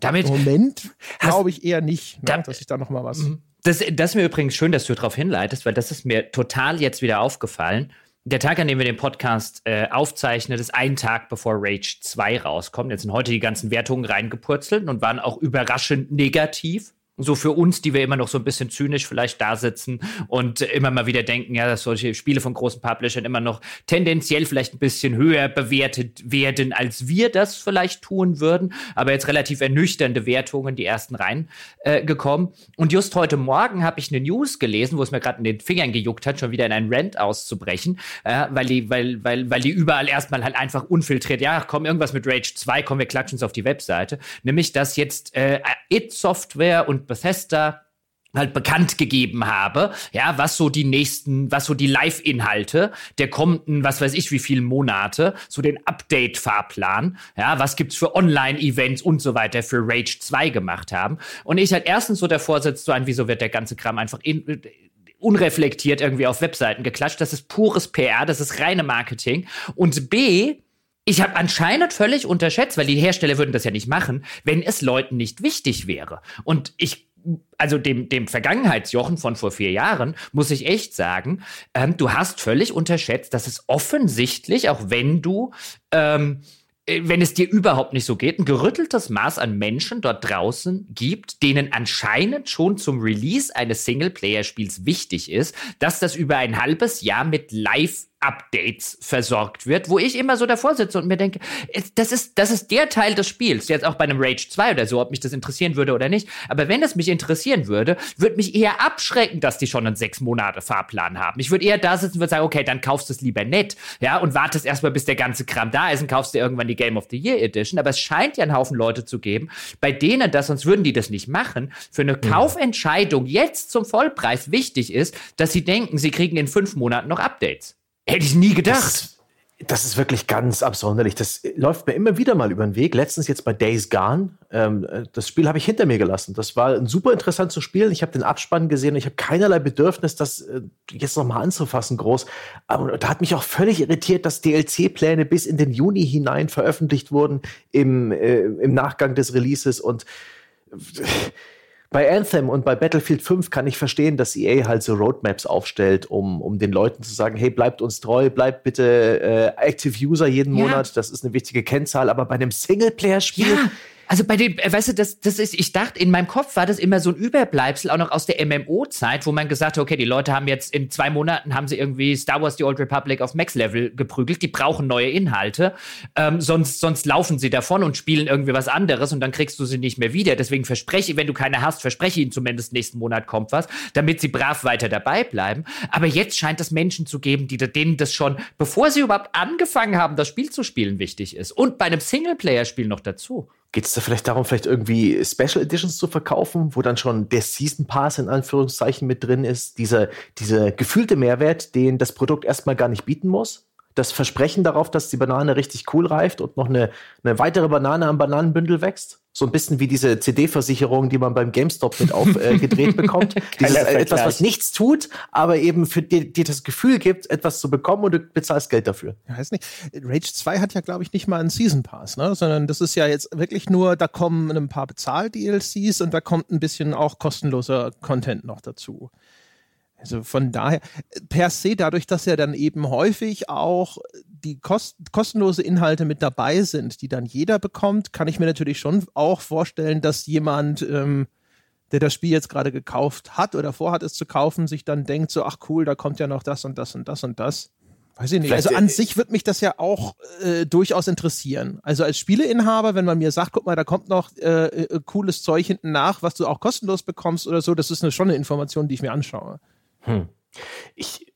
damit im Moment glaube ich eher nicht, dass ich da noch mal was... Das ist mir übrigens schön, dass du darauf hinleitest, weil das ist mir total jetzt wieder aufgefallen. Der Tag, an dem wir den Podcast aufzeichnen, ist ein Tag, bevor Rage 2 rauskommt. Jetzt sind heute die ganzen Wertungen reingepurzelt und waren auch überraschend negativ. So für uns, die wir immer noch so ein bisschen zynisch vielleicht da sitzen und immer mal wieder denken, ja, dass solche Spiele von großen Publishern immer noch tendenziell vielleicht ein bisschen höher bewertet werden, als wir das vielleicht tun würden. Aber jetzt relativ ernüchternde Wertungen, die ersten reingekommen. Und just heute Morgen habe ich eine News gelesen, wo es mir gerade in den Fingern gejuckt hat, schon wieder in einen Rant auszubrechen, weil die überall erstmal halt einfach unfiltriert, ja, komm, irgendwas mit Rage 2, komm, wir klatschen es auf die Webseite. Nämlich, dass jetzt id Software und Bethesda halt bekannt gegeben habe, ja, was so die Live-Inhalte der kommenden, was weiß ich, wie viele Monate, so den Update-Fahrplan, ja, was gibt's für Online-Events und so weiter für Rage 2 gemacht haben. Und ich halt erstens so davor sitze, so ein, wieso wird der ganze Kram einfach unreflektiert irgendwie auf Webseiten geklatscht. Das ist pures PR, das ist reine Marketing. Und B, ich habe anscheinend völlig unterschätzt, weil die Hersteller würden das ja nicht machen, wenn es Leuten nicht wichtig wäre. Und ich, also dem Vergangenheitsjochen von vor 4 Jahren, muss ich echt sagen, du hast völlig unterschätzt, dass es offensichtlich, auch wenn du, wenn es dir überhaupt nicht so geht, ein gerütteltes Maß an Menschen dort draußen gibt, denen anscheinend schon zum Release eines Singleplayer-Spiels wichtig ist, dass das über ein halbes Jahr mit Live-Updates versorgt wird, wo ich immer so davor sitze und mir denke, das ist der Teil des Spiels, jetzt auch bei einem Rage 2 oder so, ob mich das interessieren würde oder nicht, aber wenn das mich interessieren würde, würde mich eher abschrecken, dass die schon einen 6-Monate-Fahrplan haben. Ich würde eher da sitzen und würde sagen, okay, dann kaufst du es lieber nett, ja, und wartest erstmal, bis der ganze Kram da ist und kaufst dir irgendwann die Game of the Year Edition, aber es scheint ja einen Haufen Leute zu geben, bei denen das, sonst würden die das nicht machen, für eine Kaufentscheidung jetzt zum Vollpreis wichtig ist, dass sie denken, sie kriegen in 5 Monaten noch Updates. Hätte ich nie gedacht. Das ist wirklich ganz absonderlich. Das läuft mir immer wieder mal über den Weg. Letztens jetzt bei Days Gone. Das Spiel habe ich hinter mir gelassen. Das war ein super interessant zu spielen. Ich habe den Abspann gesehen. Ich habe keinerlei Bedürfnis, das jetzt nochmal anzufassen, groß. Aber da hat mich auch völlig irritiert, dass DLC-Pläne bis in den Juni hinein veröffentlicht wurden im Nachgang des Releases. Und bei Anthem und bei Battlefield 5 kann ich verstehen, dass EA halt so Roadmaps aufstellt, um den Leuten zu sagen, hey, bleibt uns treu, bleibt bitte Active User jeden Monat, das ist eine wichtige Kennzahl, aber bei einem Singleplayer-Spiel... Ja. Also bei den, weißt du, das ist, ich dachte, in meinem Kopf war das immer so ein Überbleibsel, auch noch aus der MMO-Zeit, wo man gesagt hat, okay, die Leute haben jetzt in 2 Monaten, haben sie irgendwie Star Wars The Old Republic auf Max-Level geprügelt, die brauchen neue Inhalte, sonst laufen sie davon und spielen irgendwie was anderes und dann kriegst du sie nicht mehr wieder. Deswegen verspreche, wenn du keine hast, verspreche ihnen zumindest, nächsten Monat kommt was, damit sie brav weiter dabei bleiben. Aber jetzt scheint es Menschen zu geben, denen das schon, bevor sie überhaupt angefangen haben, das Spiel zu spielen, wichtig ist. Und bei einem Singleplayer-Spiel noch dazu. Geht es da vielleicht darum, vielleicht irgendwie Special Editions zu verkaufen, wo dann schon der Season Pass in Anführungszeichen mit drin ist? Dieser gefühlte Mehrwert, den das Produkt erstmal gar nicht bieten muss? Das Versprechen darauf, dass die Banane richtig cool reift und noch eine weitere Banane am Bananenbündel wächst? So ein bisschen wie diese CD-Versicherung, die man beim GameStop mit aufgedreht bekommt. Dieses, etwas, was nichts tut, aber eben für dir das Gefühl gibt, etwas zu bekommen und du bezahlst Geld dafür. Ja, heißt nicht. Rage 2 hat ja, glaube ich, nicht mal einen Season Pass, ne? Sondern das ist ja jetzt wirklich nur, da kommen ein paar Bezahl-DLCs und da kommt ein bisschen auch kostenloser Content noch dazu. Also von daher, per se, dadurch, dass ja dann eben häufig auch die kostenlose Inhalte mit dabei sind, die dann jeder bekommt, kann ich mir natürlich schon auch vorstellen, dass jemand, der das Spiel jetzt gerade gekauft hat oder vorhat, es zu kaufen, sich dann denkt so, ach cool, da kommt ja noch das und das und das und das. Weiß ich nicht. Vielleicht, also an sich würde mich das ja auch durchaus interessieren. Also als Spieleinhaber, wenn man mir sagt, guck mal, da kommt noch cooles Zeug hinten nach, was du auch kostenlos bekommst oder so, das ist schon eine Information, die ich mir anschaue.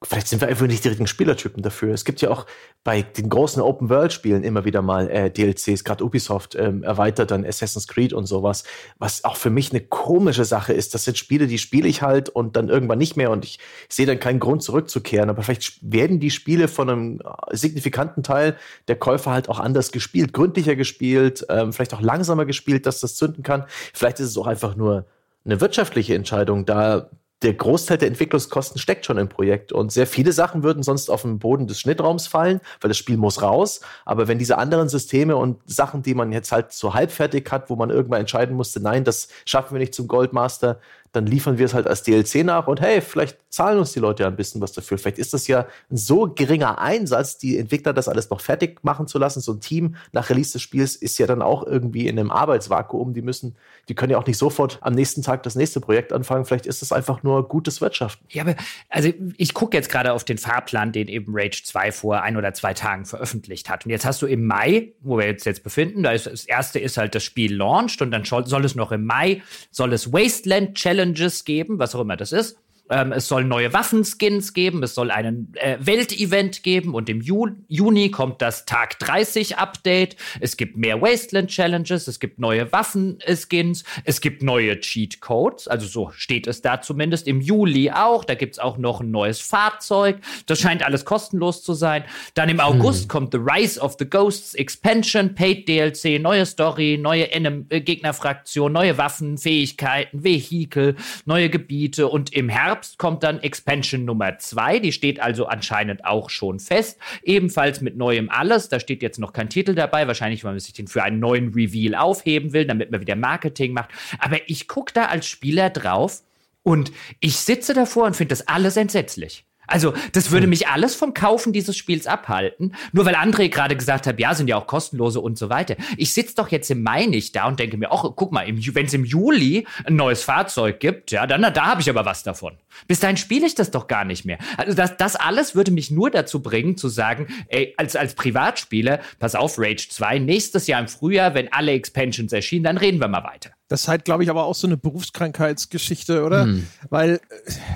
Vielleicht sind wir einfach nicht die richtigen Spielertypen dafür. Es gibt ja auch bei den großen Open-World-Spielen immer wieder mal DLCs, gerade Ubisoft erweitert dann Assassin's Creed und sowas, was auch für mich eine komische Sache ist. Das sind Spiele, die spiele ich halt und dann irgendwann nicht mehr und ich sehe dann keinen Grund zurückzukehren. Aber vielleicht werden die Spiele von einem signifikanten Teil der Käufer halt auch anders gespielt, gründlicher gespielt, vielleicht auch langsamer gespielt, dass das zünden kann. Vielleicht ist es auch einfach nur eine wirtschaftliche Entscheidung, da der Großteil der Entwicklungskosten steckt schon im Projekt und sehr viele Sachen würden sonst auf den Boden des Schnittraums fallen, weil das Spiel muss raus. Aber wenn diese anderen Systeme und Sachen, die man jetzt halt so halbfertig hat, wo man irgendwann entscheiden musste, nein, das schaffen wir nicht zum Goldmaster, dann liefern wir es halt als DLC nach und hey, vielleicht zahlen uns die Leute ja ein bisschen was dafür. Vielleicht ist das ja ein so geringer Einsatz, die Entwickler das alles noch fertig machen zu lassen. So ein Team nach Release des Spiels ist ja dann auch irgendwie in einem Arbeitsvakuum. Die können ja auch nicht sofort am nächsten Tag das nächste Projekt anfangen. Vielleicht ist das einfach nur gutes Wirtschaften. Ja, aber also ich gucke jetzt gerade auf den Fahrplan, den eben Rage 2 vor 1 oder 2 Tagen veröffentlicht hat. Und jetzt hast du im Mai, wo wir uns jetzt befinden, das erste ist halt das Spiel launched und dann soll es noch im Mai, soll es Wasteland Challenges geben, was auch immer das ist. Es soll neue Waffenskins geben, es soll einen Weltevent geben und im Juni kommt das Tag 30 Update, es gibt mehr Wasteland Challenges, es gibt neue Waffenskins, es gibt neue Cheat Codes, also so steht es da zumindest, im Juli auch, da gibt's auch noch ein neues Fahrzeug, das scheint alles kostenlos zu sein, dann im August kommt The Rise of the Ghosts Expansion, Paid DLC, neue Story, neue Gegnerfraktion, neue Waffen, Fähigkeiten, Vehikel, neue Gebiete und im Herbst Herbst kommt dann Expansion Nummer 2, die steht also anscheinend auch schon fest, ebenfalls mit neuem Alles, da steht jetzt noch kein Titel dabei, wahrscheinlich, weil man sich den für einen neuen Reveal aufheben will, damit man wieder Marketing macht, aber ich gucke da als Spieler drauf und ich sitze davor und finde das alles entsetzlich. Also, das würde mich alles vom Kaufen dieses Spiels abhalten. Nur weil André gerade gesagt hat, ja, sind ja auch kostenlose und so weiter. Ich sitze doch jetzt im Mai nicht da und denke mir, ach, guck mal, wenn es im Juli ein neues Fahrzeug gibt, ja, dann, na, da habe ich aber was davon. Bis dahin spiele ich das doch gar nicht mehr. Also, das alles würde mich nur dazu bringen, zu sagen, ey, als Privatspieler, pass auf, Rage 2, nächstes Jahr im Frühjahr, wenn alle Expansions erschienen, dann reden wir mal weiter. Das ist halt, glaube ich, aber auch so eine Berufskrankheitsgeschichte, oder? Weil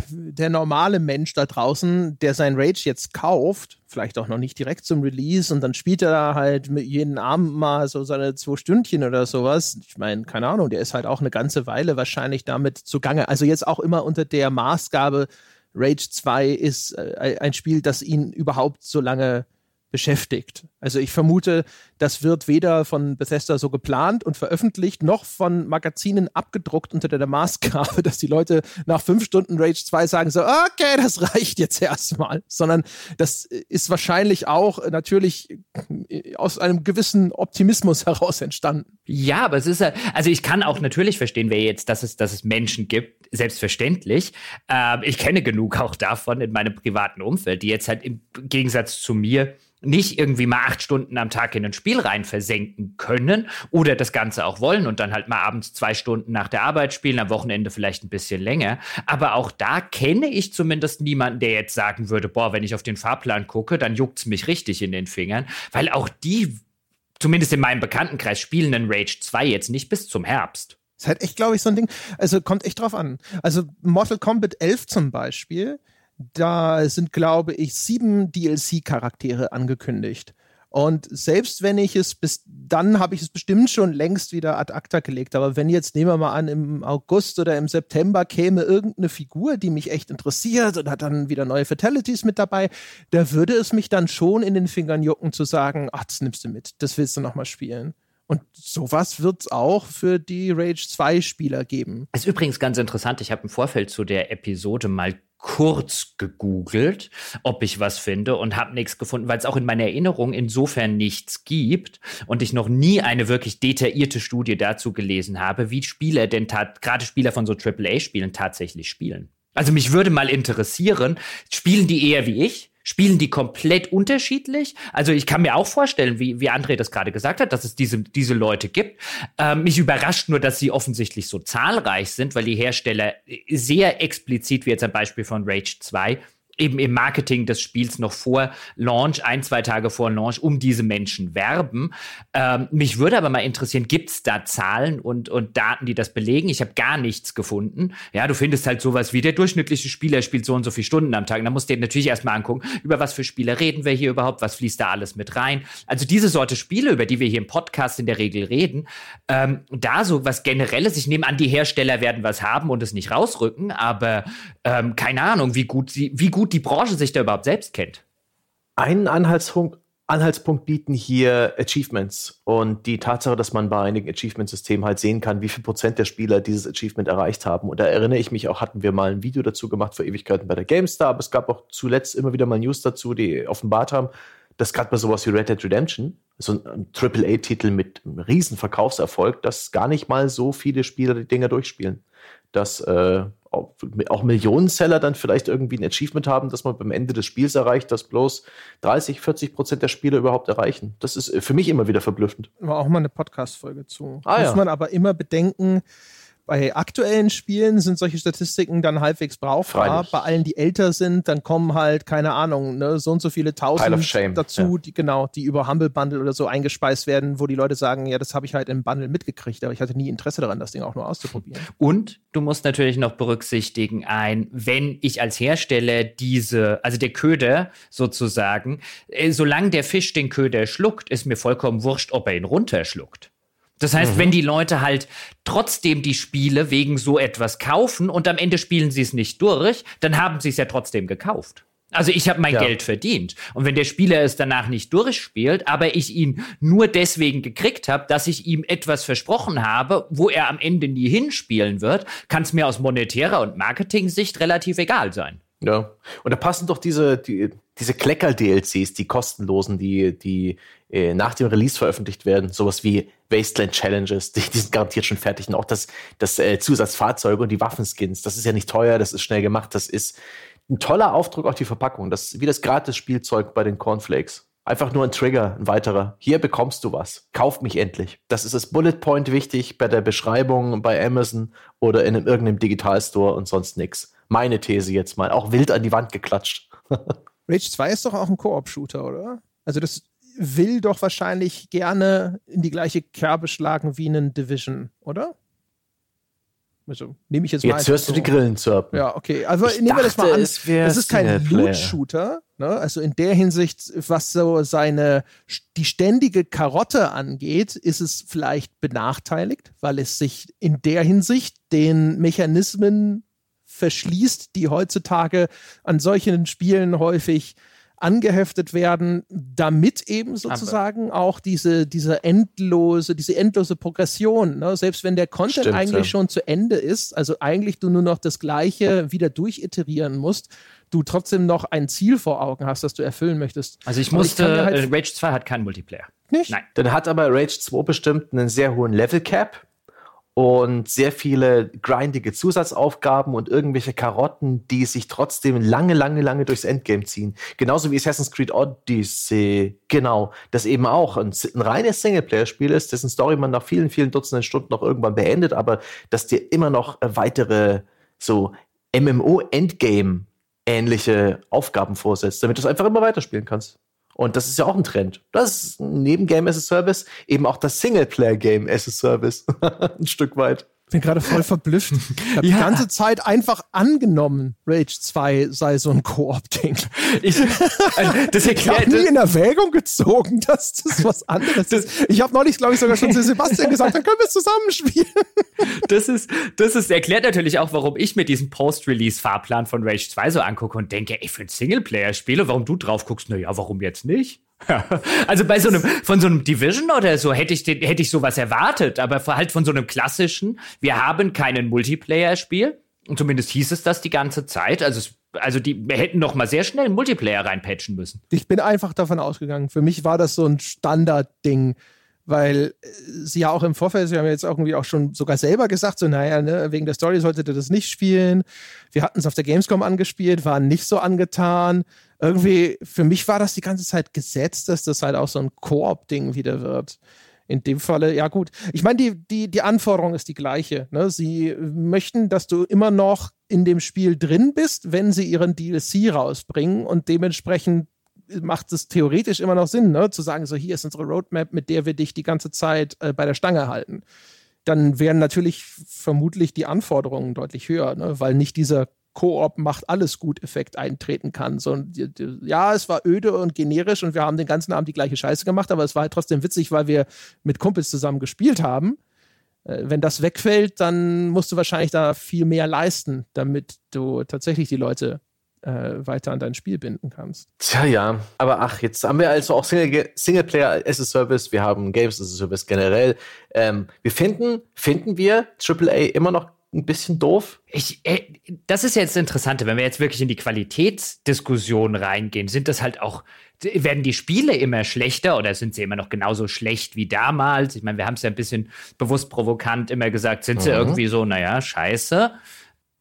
der normale Mensch da draußen, der sein Rage jetzt kauft, vielleicht auch noch nicht direkt zum Release und dann spielt er da halt mit jeden Abend mal so seine 2 Stündchen oder sowas. Ich meine, keine Ahnung, der ist halt auch eine ganze Weile wahrscheinlich damit zugange. Also jetzt auch immer unter der Maßgabe, Rage 2 ist ein Spiel, das ihn überhaupt so lange beschäftigt. Also ich vermute, das wird weder von Bethesda so geplant und veröffentlicht, noch von Magazinen abgedruckt unter der Maßgabe, dass die Leute nach 5 Stunden Rage 2 sagen so, okay, das reicht jetzt erstmal. Sondern das ist wahrscheinlich auch natürlich aus einem gewissen Optimismus heraus entstanden. Ja, aber es ist ja, also ich kann auch natürlich verstehen, wer jetzt, dass es Menschen gibt, selbstverständlich. Ich kenne genug auch davon in meinem privaten Umfeld, die jetzt halt im Gegensatz zu mir nicht irgendwie mal 8 Stunden am Tag in ein Spiel rein versenken können oder das Ganze auch wollen und dann halt mal abends 2 Stunden nach der Arbeit spielen, am Wochenende vielleicht ein bisschen länger. Aber auch da kenne ich zumindest niemanden, der jetzt sagen würde, boah, wenn ich auf den Fahrplan gucke, dann juckt's mich richtig in den Fingern, weil auch die, zumindest in meinem Bekanntenkreis, spielen einen Rage 2 jetzt nicht bis zum Herbst. Ist halt echt, glaube ich, so ein Ding. Also kommt echt drauf an. Also Mortal Kombat 11 zum Beispiel, da sind, glaube ich, 7 DLC-Charaktere angekündigt. Und selbst wenn ich es bis dann, habe ich es bestimmt schon längst wieder ad acta gelegt. Aber wenn jetzt, nehmen wir mal an, im August oder im September käme irgendeine Figur, die mich echt interessiert und hat dann wieder neue Fatalities mit dabei, da würde es mich dann schon in den Fingern jucken zu sagen, ach, das nimmst du mit, das willst du nochmal spielen. Und sowas wird es auch für die Rage 2-Spieler geben. Das ist übrigens ganz interessant. Ich habe im Vorfeld zu der Episode mal kurz gegoogelt, ob ich was finde und habe nichts gefunden, weil es auch in meiner Erinnerung insofern nichts gibt und ich noch nie eine wirklich detaillierte Studie dazu gelesen habe, wie Spieler denn gerade Spieler von so AAA-Spielen tatsächlich spielen. Also mich würde mal interessieren, spielen die eher wie ich? Spielen die komplett unterschiedlich? Also ich kann mir auch vorstellen, wie André das gerade gesagt hat, dass es diese Leute gibt. Mich überrascht nur, dass sie offensichtlich so zahlreich sind, weil die Hersteller sehr explizit, wie jetzt am Beispiel von Rage 2, eben im Marketing des Spiels noch vor Launch, 1-2 Tage vor Launch, um diese Menschen werben. Mich würde aber mal interessieren, gibt es da Zahlen und Daten, die das belegen? Ich habe gar nichts gefunden. Ja, du findest halt sowas wie, der durchschnittliche Spieler spielt so und so viele Stunden am Tag. Und da musst du dir natürlich erstmal angucken, über was für Spiele reden wir hier überhaupt, was fließt da alles mit rein. Also diese Sorte Spiele, über die wir hier im Podcast in der Regel reden, da so was Generelles, ich nehme an, die Hersteller werden was haben und es nicht rausrücken, aber keine Ahnung, wie gut die Branche sich da überhaupt selbst kennt. Einen Anhaltspunkt bieten hier Achievements und die Tatsache, dass man bei einigen Achievement-Systemen halt sehen kann, wie viel Prozent der Spieler dieses Achievement erreicht haben. Und da erinnere ich mich auch, hatten wir mal ein Video dazu gemacht vor Ewigkeiten bei der GameStar, aber es gab auch zuletzt immer wieder mal News dazu, die offenbart haben, dass gerade bei sowas wie Red Dead Redemption, so ein AAA-Titel mit einem riesen Verkaufserfolg, dass gar nicht mal so viele Spieler die Dinger durchspielen. Dass auch Millionenseller dann vielleicht irgendwie ein Achievement haben, dass man beim Ende des Spiels erreicht, dass bloß 30-40% der Spieler überhaupt erreichen. Das ist für mich immer wieder verblüffend. War auch mal eine Podcast-Folge zu. Muss man aber immer bedenken, bei aktuellen Spielen sind solche Statistiken dann halbwegs brauchbar. Freilich. Bei allen, die älter sind, dann kommen halt, keine Ahnung, ne, so und so viele Tausend dazu, ja. die über Humble Bundle oder so eingespeist werden, wo die Leute sagen, ja, das habe ich halt im Bundle mitgekriegt, aber ich hatte nie Interesse daran, das Ding auch nur auszuprobieren. Und du musst natürlich noch berücksichtigen, wenn ich als Hersteller also der Köder sozusagen, solange der Fisch den Köder schluckt, ist mir vollkommen wurscht, ob er ihn runterschluckt. Das heißt, wenn die Leute halt trotzdem die Spiele wegen so etwas kaufen und am Ende spielen sie es nicht durch, dann haben sie es ja trotzdem gekauft. Also ich habe mein Geld verdient. Und wenn der Spieler es danach nicht durchspielt, aber ich ihn nur deswegen gekriegt habe, dass ich ihm etwas versprochen habe, wo er am Ende nie hinspielen wird, kann es mir aus monetärer und Marketing-Sicht relativ egal sein. Ja, und da passen doch diese Klecker-DLCs, die kostenlosen, die nach dem Release veröffentlicht werden, sowas wie Wasteland Challenges, die sind garantiert schon fertig. Und auch das Zusatzfahrzeuge und die Waffenskins, das ist ja nicht teuer, das ist schnell gemacht, das ist ein toller Aufdruck auf die Verpackung. Das ist wie das Gratis-Spielzeug bei den Cornflakes. Einfach nur ein Trigger, ein weiterer. Hier bekommst du was. Kauf mich endlich. Das ist das Bullet Point wichtig bei der Beschreibung bei Amazon oder in irgendeinem Digitalstore und sonst nix. Meine These jetzt mal. Auch wild an die Wand geklatscht. Rage 2 ist doch auch ein Koop-Shooter, oder? Also das will doch wahrscheinlich gerne in die gleiche Kerbe schlagen wie einen Division, oder? Also, nehme ich jetzt mal. Jetzt hörst du die Grillen zirpen. Ja, okay. Also nehmen wir das mal an. Es ist kein Loot-Shooter, ne? Also in der Hinsicht, was so die ständige Karotte angeht, ist es vielleicht benachteiligt, weil es sich in der Hinsicht den Mechanismen verschließt, die heutzutage an solchen Spielen häufig angeheftet werden, damit eben sozusagen auch diese endlose Progression, ne? Selbst wenn der Content schon zu Ende ist, also eigentlich du nur noch das Gleiche wieder durchiterieren musst, du trotzdem noch ein Ziel vor Augen hast, das du erfüllen möchtest. Also Rage 2 hat keinen Multiplayer. Nicht? Nein. Dann hat aber Rage 2 bestimmt einen sehr hohen Level-Cap und sehr viele grindige Zusatzaufgaben und irgendwelche Karotten, die sich trotzdem lange, lange, lange durchs Endgame ziehen. Genauso wie Assassin's Creed Odyssey. Genau. Das eben auch ein reines Singleplayer-Spiel ist, dessen Story man nach vielen, vielen Dutzenden Stunden noch irgendwann beendet, aber dass dir immer noch weitere so MMO-Endgame-ähnliche Aufgaben vorsetzt, damit du es einfach immer weiterspielen kannst. Und das ist ja auch ein Trend. Das ist neben Game as a Service eben auch das Singleplayer-Game as a Service. Ein Stück weit. Ich bin gerade voll verblüfft. Ich habe die ganze Zeit einfach angenommen, Rage 2 sei so ein Koop-Ding. Ich habe nie in Erwägung gezogen, dass das was anderes ist. Ich habe neulich, glaube ich, sogar schon zu Sebastian gesagt, dann können wir es zusammenspielen. Das erklärt natürlich auch, warum ich mir diesen Post-Release-Fahrplan von Rage 2 so angucke und denke, ey, für ein Singleplayer-Spiel, warum du drauf guckst, naja, warum jetzt nicht? Also bei so einem Division oder so hätte ich sowas erwartet, aber halt von so einem klassischen, wir haben keinen Multiplayer-Spiel, und zumindest hieß es das die ganze Zeit, also die hätten noch mal sehr schnell einen Multiplayer reinpatchen müssen. Ich bin einfach davon ausgegangen, für mich war das so ein Standardding, weil sie ja auch im Vorfeld, sie haben ja jetzt auch irgendwie auch schon sogar selber gesagt, so naja, ne, wegen der Story solltet ihr das nicht spielen, wir hatten es auf der Gamescom angespielt, waren nicht so angetan. Irgendwie, für mich war das die ganze Zeit gesetzt, dass das halt auch so ein Koop-Ding wieder wird. In dem Falle, ja gut. Ich meine, die Anforderung ist die gleiche, ne? Sie möchten, dass du immer noch in dem Spiel drin bist, wenn sie ihren DLC rausbringen, und dementsprechend macht es theoretisch immer noch Sinn, ne? Zu sagen, so hier ist unsere Roadmap, mit der wir dich die ganze Zeit bei der Stange halten. Dann wären natürlich vermutlich die Anforderungen deutlich höher, ne? Weil nicht dieser Koop macht alles gut Effekt eintreten kann. So, ja, es war öde und generisch und wir haben den ganzen Abend die gleiche Scheiße gemacht, aber es war halt trotzdem witzig, weil wir mit Kumpels zusammen gespielt haben. Wenn das wegfällt, dann musst du wahrscheinlich da viel mehr leisten, damit du tatsächlich die Leute weiter an dein Spiel binden kannst. Tja, ja. Aber ach, jetzt haben wir also auch Singleplayer as a Service, wir haben Games as a Service generell. Wir finden wir AAA immer noch ein bisschen doof. Das ist ja jetzt das Interessante, wenn wir jetzt wirklich in die Qualitätsdiskussion reingehen, sind das halt auch, werden die Spiele immer schlechter oder sind sie immer noch genauso schlecht wie damals? Ich meine, wir haben es ja ein bisschen bewusst provokant immer gesagt, sind sie irgendwie so, naja, scheiße.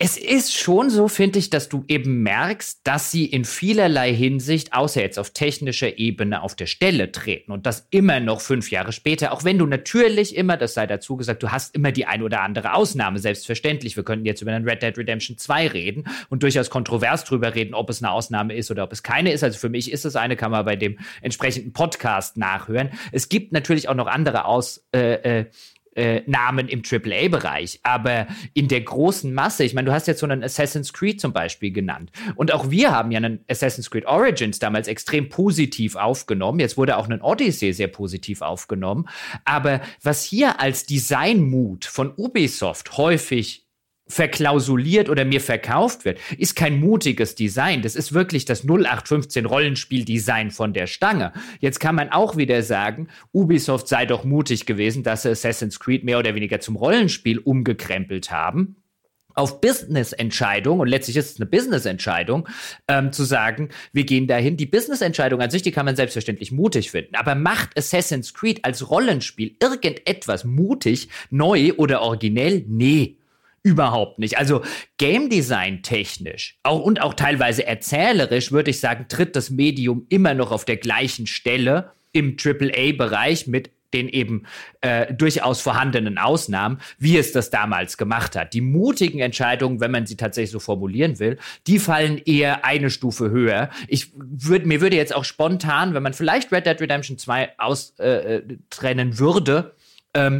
Es ist schon so, finde ich, dass du eben merkst, dass sie in vielerlei Hinsicht, außer jetzt auf technischer Ebene, auf der Stelle treten. Und das immer noch 5 Jahre später. Auch wenn du natürlich immer, das sei dazu gesagt, du hast immer die ein oder andere Ausnahme. Selbstverständlich, wir könnten jetzt über den Red Dead Redemption 2 reden und durchaus kontrovers drüber reden, ob es eine Ausnahme ist oder ob es keine ist. Also für mich ist es eine, kann man bei dem entsprechenden Podcast nachhören. Es gibt natürlich auch noch andere Namen im AAA-Bereich, aber in der großen Masse, ich meine, du hast jetzt so einen Assassin's Creed zum Beispiel genannt und auch wir haben ja einen Assassin's Creed Origins damals extrem positiv aufgenommen, jetzt wurde auch ein Odyssey sehr positiv aufgenommen, aber was hier als Design-Mut von Ubisoft häufig verklausuliert oder mir verkauft wird, ist kein mutiges Design. Das ist wirklich das 0815 Rollenspiel-Design von der Stange. Jetzt kann man auch wieder sagen, Ubisoft sei doch mutig gewesen, dass sie Assassin's Creed mehr oder weniger zum Rollenspiel umgekrempelt haben. Auf Business-Entscheidung, und letztlich ist es eine Business-Entscheidung, zu sagen, wir gehen dahin. Die Business-Entscheidung an sich, die kann man selbstverständlich mutig finden, aber macht Assassin's Creed als Rollenspiel irgendetwas mutig, neu oder originell? Nee. Überhaupt nicht. Also Game Design technisch und auch teilweise erzählerisch, würde ich sagen, tritt das Medium immer noch auf der gleichen Stelle im AAA-Bereich mit den eben durchaus vorhandenen Ausnahmen, wie es das damals gemacht hat. Die mutigen Entscheidungen, wenn man sie tatsächlich so formulieren will, die fallen eher eine Stufe höher. Mir würde jetzt auch spontan, wenn man vielleicht Red Dead Redemption 2 austrennen würde,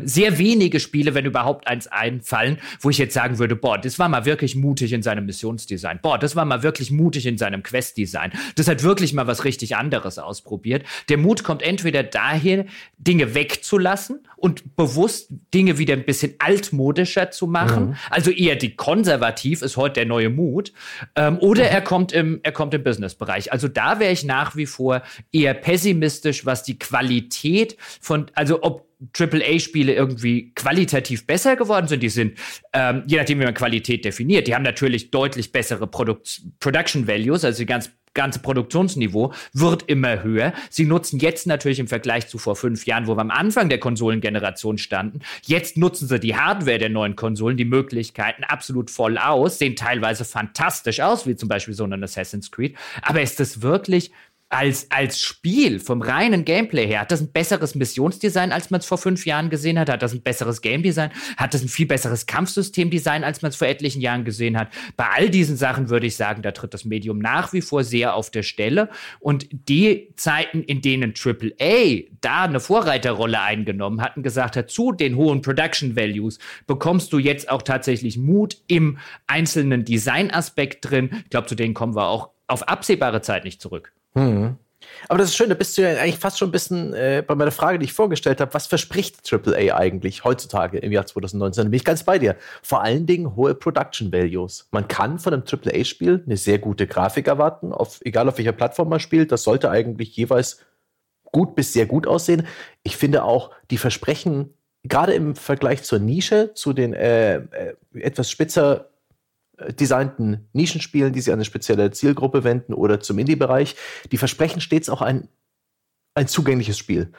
sehr wenige Spiele, wenn überhaupt eins einfallen, wo ich jetzt sagen würde, boah, das war mal wirklich mutig in seinem Missionsdesign. Boah, das war mal wirklich mutig in seinem Questdesign. Das hat wirklich mal was richtig anderes ausprobiert. Der Mut kommt entweder daher, Dinge wegzulassen und bewusst Dinge wieder ein bisschen altmodischer zu machen. Mhm. Also eher die konservativ ist heute der neue Mut. Oder er kommt im Businessbereich. Also da wäre ich nach wie vor eher pessimistisch, was die Qualität von, also ob AAA-Spiele irgendwie qualitativ besser geworden sind. Die sind, je nachdem, wie man Qualität definiert, die haben natürlich deutlich bessere Production-Values, also die ganze Produktionsniveau wird immer höher. Sie nutzen jetzt natürlich im Vergleich zu vor 5 Jahren, wo wir am Anfang der Konsolengeneration standen, jetzt nutzen sie die Hardware der neuen Konsolen, die Möglichkeiten absolut voll aus, sehen teilweise fantastisch aus, wie zum Beispiel so ein Assassin's Creed. Aber ist das wirklich als Spiel vom reinen Gameplay her, hat das ein besseres Missionsdesign, als man es vor 5 Jahren gesehen hat? Hat das ein besseres Game-Design? Hat das ein viel besseres Kampfsystemdesign, als man es vor etlichen Jahren gesehen hat? Bei all diesen Sachen würde ich sagen, da tritt das Medium nach wie vor sehr auf der Stelle. Und die Zeiten, in denen AAA da eine Vorreiterrolle eingenommen hat und gesagt hat, zu den hohen Production Values bekommst du jetzt auch tatsächlich Mut im einzelnen Designaspekt drin. Ich glaube, zu denen kommen wir auch auf absehbare Zeit nicht zurück. Hm. Aber das ist schön, da bist du ja eigentlich fast schon ein bisschen bei meiner Frage, die ich vorgestellt habe, was verspricht AAA eigentlich heutzutage im Jahr 2019? Da bin ich ganz bei dir. Vor allen Dingen hohe Production Values. Man kann von einem AAA-Spiel eine sehr gute Grafik erwarten, egal auf welcher Plattform man spielt. Das sollte eigentlich jeweils gut bis sehr gut aussehen. Ich finde auch, die Versprechen, gerade im Vergleich zur Nische, zu den etwas spitzer designten Nischenspielen, die sich an eine spezielle Zielgruppe wenden oder zum Indie-Bereich, die versprechen stets auch ein zugängliches Spiel.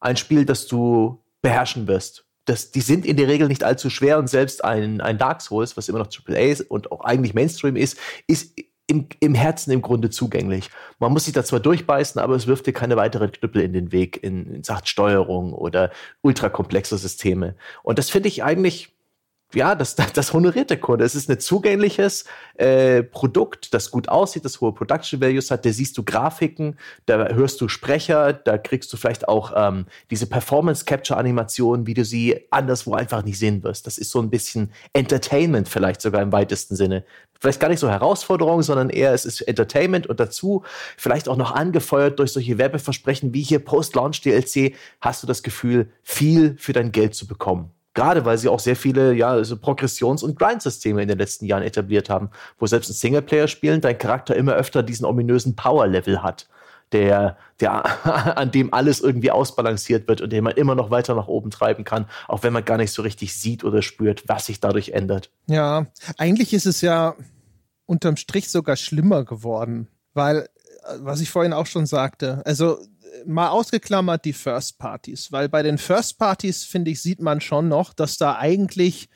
Ein Spiel, das du beherrschen wirst. Die sind in der Regel nicht allzu schwer und selbst ein Dark Souls, was immer noch AAA und auch eigentlich Mainstream ist im Herzen im Grunde zugänglich. Man muss sich da zwar durchbeißen, aber es wirft dir keine weiteren Knüppel in den Weg in Sachen Steuerung oder ultrakomplexe Systeme. Und das finde ich eigentlich, ja, das honoriert der Kunde. Es ist ein zugängliches Produkt, das gut aussieht, das hohe Production Values hat. Da siehst du Grafiken, da hörst du Sprecher, da kriegst du vielleicht auch diese Performance-Capture-Animationen, wie du sie anderswo einfach nicht sehen wirst. Das ist so ein bisschen Entertainment vielleicht sogar im weitesten Sinne. Vielleicht gar nicht so Herausforderung, sondern eher es ist Entertainment und dazu vielleicht auch noch angefeuert durch solche Werbeversprechen wie hier Post-Launch-DLC hast du das Gefühl, viel für dein Geld zu bekommen. Gerade weil sie auch sehr viele so Progressions- und Grind-Systeme in den letzten Jahren etabliert haben, wo selbst in Singleplayer-Spielen dein Charakter immer öfter diesen ominösen Power-Level hat, der an dem alles irgendwie ausbalanciert wird und den man immer noch weiter nach oben treiben kann, auch wenn man gar nicht so richtig sieht oder spürt, was sich dadurch ändert. Ja, eigentlich ist es ja unterm Strich sogar schlimmer geworden, weil, was ich vorhin auch schon sagte, also mal ausgeklammert die First Parties, weil bei den First Parties, finde ich, sieht man schon noch, dass da eigentlich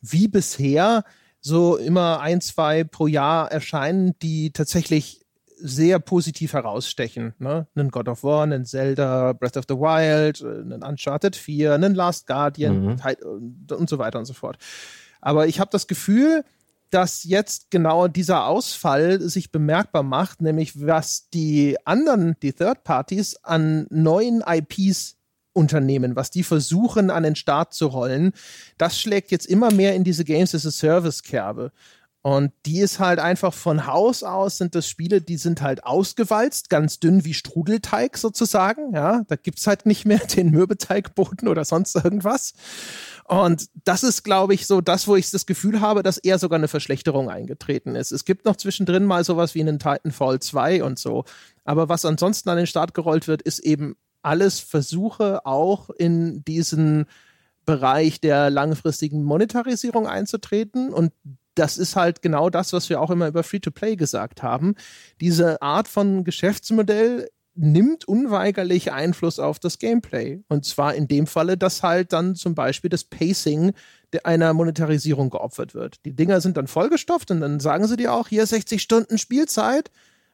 wie bisher so immer 1, 2 pro Jahr erscheinen, die tatsächlich sehr positiv herausstechen. Ne? Einen God of War, einen Zelda, Breath of the Wild, einen Uncharted 4, einen Last Guardian und so weiter und so fort. Aber ich habe das Gefühl, dass jetzt genau dieser Ausfall sich bemerkbar macht, nämlich was die Third Parties an neuen IPs unternehmen, was die versuchen an den Start zu rollen, das schlägt jetzt immer mehr in diese Games as a Service-Kerbe. Und die ist halt einfach von Haus aus, sind das Spiele, die sind halt ausgewalzt, ganz dünn wie Strudelteig sozusagen. Ja, da gibt's halt nicht mehr den Mürbeteigboden oder sonst irgendwas. Und das ist, glaube ich, so das, wo ich das Gefühl habe, dass eher sogar eine Verschlechterung eingetreten ist. Es gibt noch zwischendrin mal sowas wie einen Titanfall 2 und so. Aber was ansonsten an den Start gerollt wird, ist eben alles Versuche, auch in diesen Bereich der langfristigen Monetarisierung einzutreten. Und das ist halt genau das, was wir auch immer über Free-to-Play gesagt haben. Diese Art von Geschäftsmodell nimmt unweigerlich Einfluss auf das Gameplay. Und zwar in dem Falle, dass halt dann zum Beispiel das Pacing einer Monetarisierung geopfert wird. Die Dinger sind dann vollgestopft und dann sagen sie dir auch, hier 60 Stunden Spielzeit,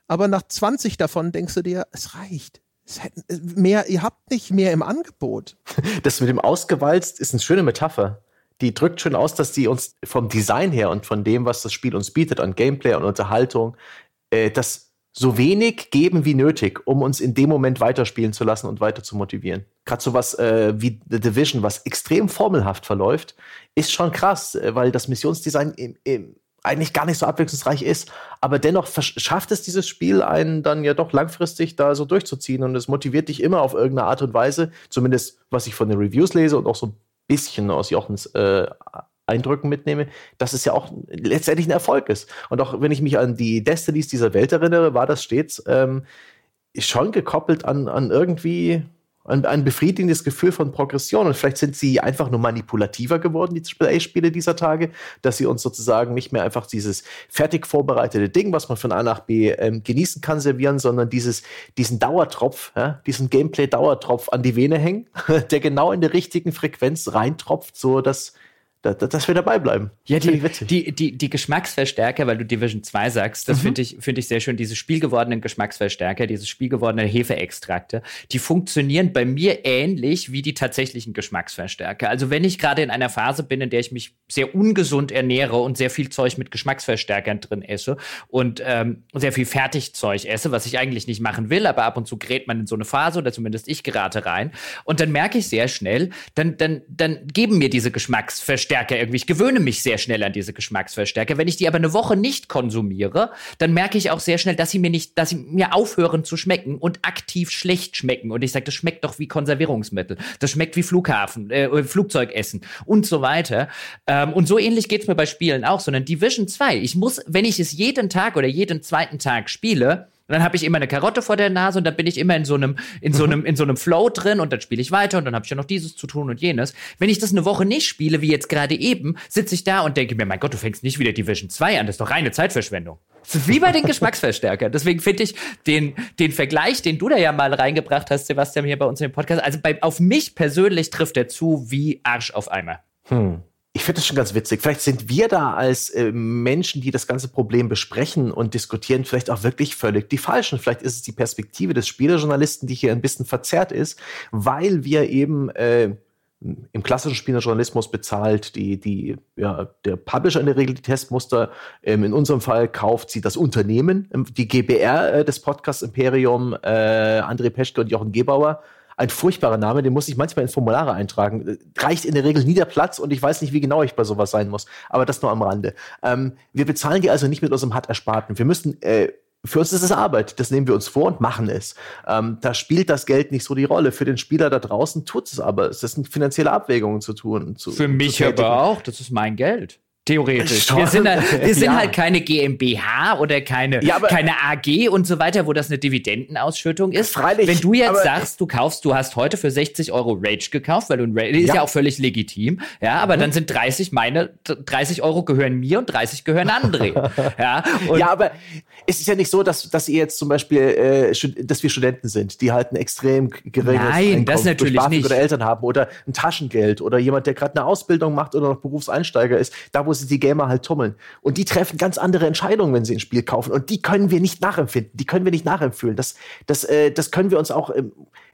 aber nach 20 davon denkst du dir, es reicht. Ihr habt nicht mehr im Angebot. Das mit dem ausgewalzt ist eine schöne Metapher. Die drückt schön aus, dass die uns vom Design her und von dem, was das Spiel uns bietet, an Gameplay und Unterhaltung, das so wenig geben wie nötig, um uns in dem Moment weiterspielen zu lassen und weiter zu motivieren. Gerade sowas wie The Division, was extrem formelhaft verläuft, ist schon krass, weil das Missionsdesign eigentlich gar nicht so abwechslungsreich ist, aber dennoch schafft es dieses Spiel, einen dann ja doch langfristig da so durchzuziehen, und es motiviert dich immer auf irgendeine Art und Weise, zumindest was ich von den Reviews lese und auch so ein bisschen aus Jochens Eindrücken mitnehme, dass es ja auch letztendlich ein Erfolg ist. Und auch wenn ich mich an die Destinys dieser Welt erinnere, war das stets schon gekoppelt an irgendwie ein befriedigendes Gefühl von Progression. Und vielleicht sind sie einfach nur manipulativer geworden, die Spiele dieser Tage, dass sie uns sozusagen nicht mehr einfach dieses fertig vorbereitete Ding, was man von A nach B genießen kann, servieren, sondern diesen Dauertropf, ja, diesen Gameplay-Dauertropf an die Vene hängen, der genau in der richtigen Frequenz reintropft, so dass wir dabei bleiben. Ja, die Geschmacksverstärker, weil du Division 2 sagst, das finde ich sehr schön. Diese spielgewordenen Geschmacksverstärker, diese spielgewordenen Hefeextrakte, die funktionieren bei mir ähnlich wie die tatsächlichen Geschmacksverstärker. Also wenn ich gerade in einer Phase bin, in der ich mich sehr ungesund ernähre und sehr viel Zeug mit Geschmacksverstärkern drin esse und sehr viel Fertigzeug esse, was ich eigentlich nicht machen will, aber ab und zu gerät man in so eine Phase, oder zumindest ich gerate rein. Und dann merke ich sehr schnell, dann geben mir diese Geschmacksverstärker irgendwie. Ich gewöhne mich sehr schnell an diese Geschmacksverstärker. Wenn ich die aber eine Woche nicht konsumiere, dann merke ich auch sehr schnell, dass sie mir aufhören zu schmecken und aktiv schlecht schmecken. Und ich sage, das schmeckt doch wie Konservierungsmittel. Das schmeckt wie Flugzeugessen und so weiter. Und so ähnlich geht es mir bei Spielen auch. Sondern Division 2, ich muss, wenn ich es jeden Tag oder jeden zweiten Tag spiele, und dann habe ich immer eine Karotte vor der Nase und dann bin ich immer in so einem Flow drin und dann spiele ich weiter und dann habe ich ja noch dieses zu tun und jenes. Wenn ich das eine Woche nicht spiele, wie jetzt gerade eben, sitze ich da und denke mir, mein Gott, du fängst nicht wieder Division 2 an, das ist doch reine Zeitverschwendung. Das ist wie bei den Geschmacksverstärkern. Deswegen finde ich den Vergleich, den du da ja mal reingebracht hast, Sebastian, hier bei uns im Podcast, also auf mich persönlich trifft er zu wie Arsch auf Eimer. Ich finde das schon ganz witzig. Vielleicht sind wir da als Menschen, die das ganze Problem besprechen und diskutieren, vielleicht auch wirklich völlig die Falschen. Vielleicht ist es die Perspektive des Spielejournalisten, die hier ein bisschen verzerrt ist, weil wir eben im klassischen Spielerjournalismus bezahlt, der Publisher in der Regel die Testmuster, in unserem Fall kauft sie das Unternehmen, die GBR des Podcasts Imperium, André Peschke und Jochen Gebauer. Ein furchtbarer Name, den muss ich manchmal in Formulare eintragen. Reicht in der Regel nie der Platz und ich weiß nicht, wie genau ich bei sowas sein muss. Aber das nur am Rande. Wir bezahlen die also nicht mit unserem hart Ersparten. Wir müssen, für uns ist es Arbeit. Das nehmen wir uns vor und machen es. Da spielt das Geld nicht so die Rolle. Für den Spieler da draußen tut es aber. Es sind finanzielle Abwägungen zu tun. Für mich aber auch. Das ist mein Geld. Theoretisch. Wir sind halt keine GmbH oder keine AG und so weiter, wo das eine Dividendenausschüttung ist. Freilich, wenn du jetzt sagst, du hast heute für 60 Euro Rage gekauft, weil du ein Rage, ist ja auch völlig legitim, ja, aber dann sind 30 Euro gehören mir und 30 gehören André. Ja, aber es ist ja nicht so, dass ihr jetzt zum Beispiel, dass wir Studenten sind, die halt ein extrem geringes Einkommen durch BAföG oder Eltern haben oder ein Taschengeld oder jemand, der gerade eine Ausbildung macht oder noch Berufseinsteiger ist, da wo sich die Gamer halt tummeln. Und die treffen ganz andere Entscheidungen, wenn sie ein Spiel kaufen. Und die können wir nicht nachempfinden. Die können wir nicht nachempfühlen. Das können wir uns auch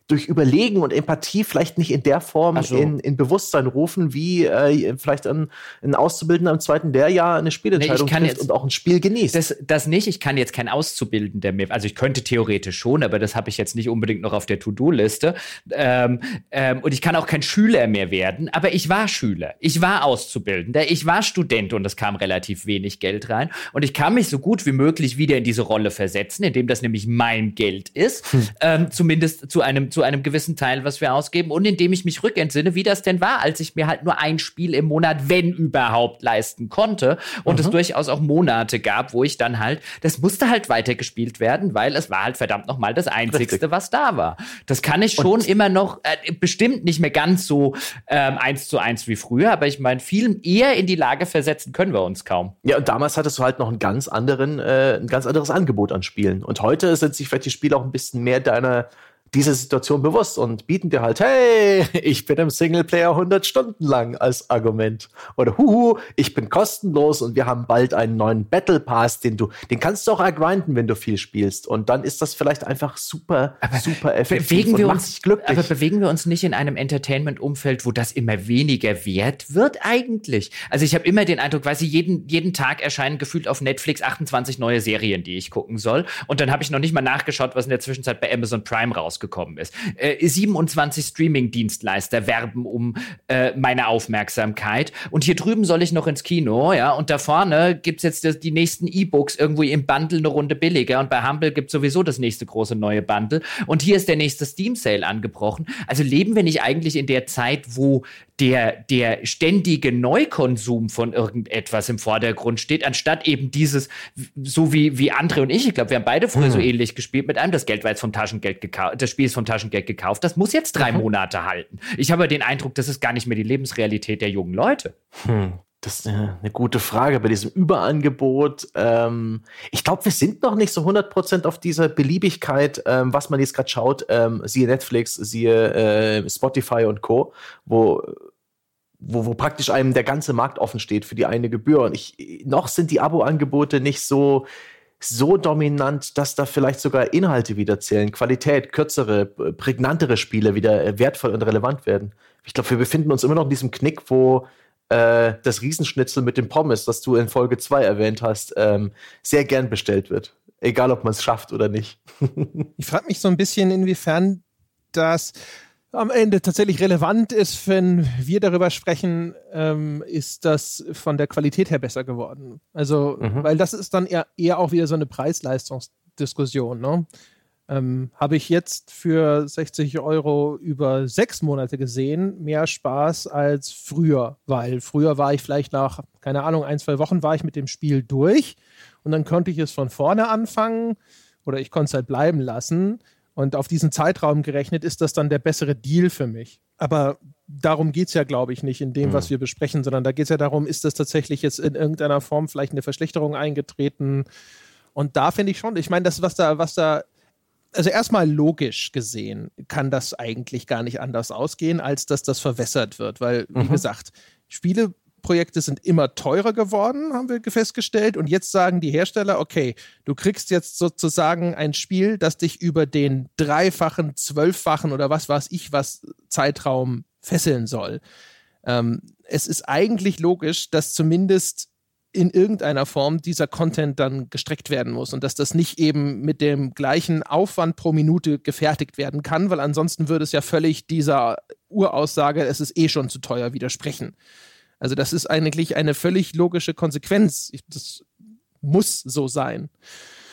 durch Überlegen und Empathie vielleicht nicht in der Form so in Bewusstsein rufen, wie vielleicht ein Auszubildender im zweiten Lehrjahr eine Spielentscheidung trifft und auch ein Spiel genießt. Das nicht. Ich kann jetzt kein Auszubildender mehr. Also ich könnte theoretisch schon, aber das habe ich jetzt nicht unbedingt noch auf der To-Do-Liste. Und ich kann auch kein Schüler mehr werden. Aber ich war Schüler. Ich war Auszubildender. Ich war Student und es kam relativ wenig Geld rein. Und ich kann mich so gut wie möglich wieder in diese Rolle versetzen, indem das nämlich mein Geld ist. Zumindest zu einem gewissen Teil, was wir ausgeben. Und indem ich mich rückentsinne, wie das denn war, als ich mir halt nur ein Spiel im Monat, wenn überhaupt, leisten konnte. Und es durchaus auch Monate gab, wo ich dann halt, das musste halt weitergespielt werden, weil es war halt verdammt nochmal das Einzigste, was da war. Das kann ich schon immer noch, bestimmt nicht mehr ganz so 1:1 wie früher, aber ich meine, viel eher in die Lage versetzen können wir uns kaum. Ja, und damals hattest du halt noch ein ganz anderes Angebot an Spielen. Und heute sind sich vielleicht die Spiele auch ein bisschen mehr dieser Situation bewusst und bieten dir halt, hey, ich bin im Singleplayer 100 Stunden lang als Argument. Oder huhu, ich bin kostenlos und wir haben bald einen neuen Battle Pass, den kannst du auch grinden, wenn du viel spielst. Und dann ist das vielleicht einfach super, super effektiv und macht dich glücklich. Aber bewegen wir uns nicht in einem Entertainment-Umfeld, wo das immer weniger wert wird eigentlich? Also ich habe immer den Eindruck, weißt du, jeden Tag erscheinen gefühlt auf Netflix 28 neue Serien, die ich gucken soll. Und dann habe ich noch nicht mal nachgeschaut, was in der Zwischenzeit bei Amazon Prime rausgekommen ist. 27 Streaming-Dienstleister werben um meine Aufmerksamkeit. Und hier drüben soll ich noch ins Kino, ja, und da vorne gibt's jetzt die nächsten E-Books irgendwie im Bundle eine Runde billiger und bei Humble gibt's sowieso das nächste große neue Bundle. Und hier ist der nächste Steam-Sale angebrochen. Also leben wir nicht eigentlich in der Zeit, wo der ständige Neukonsum von irgendetwas im Vordergrund steht, anstatt eben dieses, so wie André und ich glaube, wir haben beide früher so ähnlich gespielt mit einem, das Spiel ist vom Taschengeld gekauft, das muss jetzt 3 Monate halten. Ich habe den Eindruck, das ist gar nicht mehr die Lebensrealität der jungen Leute. Das ist eine gute Frage bei diesem Überangebot. Ich glaube, wir sind noch nicht so 100% auf dieser Beliebigkeit, was man jetzt gerade schaut, siehe Netflix, siehe Spotify und Co., wo praktisch einem der ganze Markt offen steht für die eine Gebühr. Und noch sind die Abo-Angebote nicht so dominant, dass da vielleicht sogar Inhalte wieder zählen, Qualität, kürzere, prägnantere Spiele wieder wertvoll und relevant werden. Ich glaube, wir befinden uns immer noch in diesem Knick, wo das Riesenschnitzel mit dem Pommes, das du in Folge 2 erwähnt hast, sehr gern bestellt wird. Egal, ob man es schafft oder nicht. Ich frage mich so ein bisschen, inwiefern das am Ende tatsächlich relevant ist, wenn wir darüber sprechen, ist das von der Qualität her besser geworden. Also, weil das ist dann eher auch wieder so eine Preis-Leistungs-Diskussion, ne? Habe ich jetzt für 60 € über 6 Monate gesehen, mehr Spaß als früher, weil früher war ich vielleicht nach, keine Ahnung, 1-2 Wochen war ich mit dem Spiel durch und dann konnte ich es von vorne anfangen oder ich konnte es halt bleiben lassen. Und auf diesen Zeitraum gerechnet ist das dann der bessere Deal für mich. Aber darum geht es ja, glaube ich, nicht in dem, was wir besprechen, sondern da geht es ja darum, ist das tatsächlich jetzt in irgendeiner Form vielleicht eine Verschlechterung eingetreten? Und da finde ich schon, ich meine, das, was da, also erstmal logisch gesehen, kann das eigentlich gar nicht anders ausgehen, als dass das verwässert wird. Weil, wie gesagt, Spieleprojekte sind immer teurer geworden, haben wir festgestellt. Und jetzt sagen die Hersteller, okay, du kriegst jetzt sozusagen ein Spiel, das dich über den 3-fachen, 12-fachen oder was weiß ich was Zeitraum fesseln soll. Es ist eigentlich logisch, dass zumindest in irgendeiner Form dieser Content dann gestreckt werden muss und dass das nicht eben mit dem gleichen Aufwand pro Minute gefertigt werden kann, weil ansonsten würde es ja völlig dieser Uraussage, es ist eh schon zu teuer, widersprechen. Also das ist eigentlich eine völlig logische Konsequenz. Das muss so sein.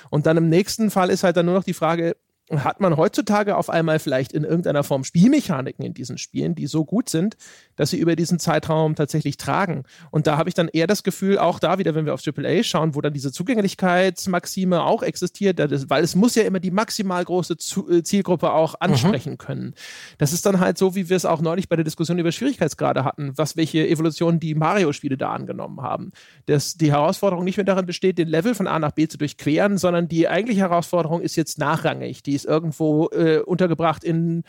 Und dann im nächsten Fall ist halt dann nur noch die Frage, hat man heutzutage auf einmal vielleicht in irgendeiner Form Spielmechaniken in diesen Spielen, die so gut sind, dass sie über diesen Zeitraum tatsächlich tragen. Und da habe ich dann eher das Gefühl, auch da wieder, wenn wir auf AAA schauen, wo dann diese Zugänglichkeitsmaxime auch existiert, weil es muss ja immer die maximal große Zielgruppe auch ansprechen können. Das ist dann halt so, wie wir es auch neulich bei der Diskussion über Schwierigkeitsgrade hatten, welche Evolution die Mario-Spiele da angenommen haben. Dass die Herausforderung nicht mehr darin besteht, den Level von A nach B zu durchqueren, sondern die eigentliche Herausforderung ist jetzt nachrangig. Die die ist irgendwo untergebracht in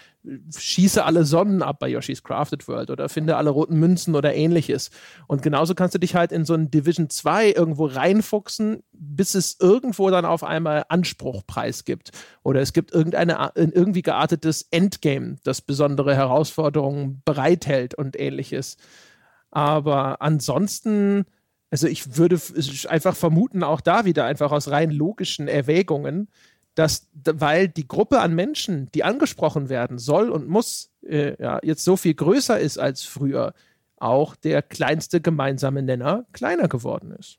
Schieße alle Sonnen ab bei Yoshi's Crafted World oder finde alle roten Münzen oder ähnliches. Und genauso kannst du dich halt in so ein Division 2 irgendwo reinfuchsen, bis es irgendwo dann auf einmal Anspruchpreis gibt. Oder es gibt irgendwie geartetes Endgame, das besondere Herausforderungen bereithält und ähnliches. Aber ansonsten, also ich würde einfach vermuten, auch da wieder einfach aus rein logischen Erwägungen, dass, weil die Gruppe an Menschen, die angesprochen werden soll und muss, jetzt so viel größer ist als früher, auch der kleinste gemeinsame Nenner kleiner geworden ist.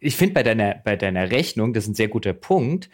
Ich finde bei deiner Rechnung, das ist ein sehr guter Punkt,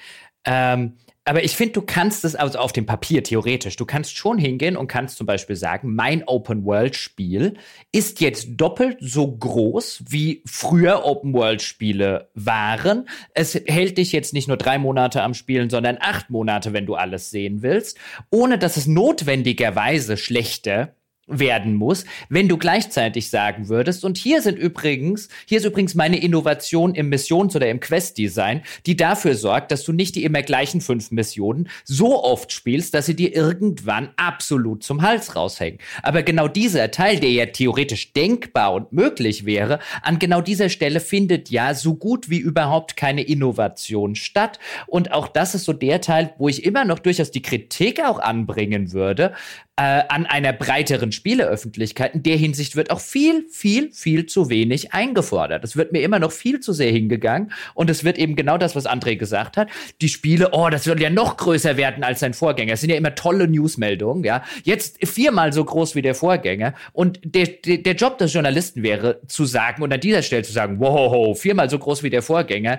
aber ich finde, du kannst es also auf dem Papier theoretisch. Du kannst schon hingehen und kannst zum Beispiel sagen, mein Open-World-Spiel ist jetzt doppelt so groß, wie früher Open-World-Spiele waren. Es hält dich jetzt nicht nur 3 Monate am Spielen, sondern 8 Monate, wenn du alles sehen willst, ohne dass es notwendigerweise schlechter werden muss, wenn du gleichzeitig sagen würdest, und hier ist übrigens meine Innovation im Missions- oder im Quest-Design, die dafür sorgt, dass du nicht die immer gleichen 5 Missionen so oft spielst, dass sie dir irgendwann absolut zum Hals raushängen. Aber genau dieser Teil, der ja theoretisch denkbar und möglich wäre, an genau dieser Stelle findet ja so gut wie überhaupt keine Innovation statt. Und auch das ist so der Teil, wo ich immer noch durchaus die Kritik auch anbringen würde, an einer breiteren Spieleöffentlichkeit. In der Hinsicht wird auch viel, viel, viel zu wenig eingefordert. Es wird mir immer noch viel zu sehr hingegangen und es wird eben genau das, was André gesagt hat. Die Spiele, das wird ja noch größer werden als sein Vorgänger. Es sind ja immer tolle Newsmeldungen, ja. Jetzt 4-mal so groß wie der Vorgänger, und der Job des Journalisten wäre zu sagen und an dieser Stelle zu sagen, wow, 4-mal so groß wie der Vorgänger.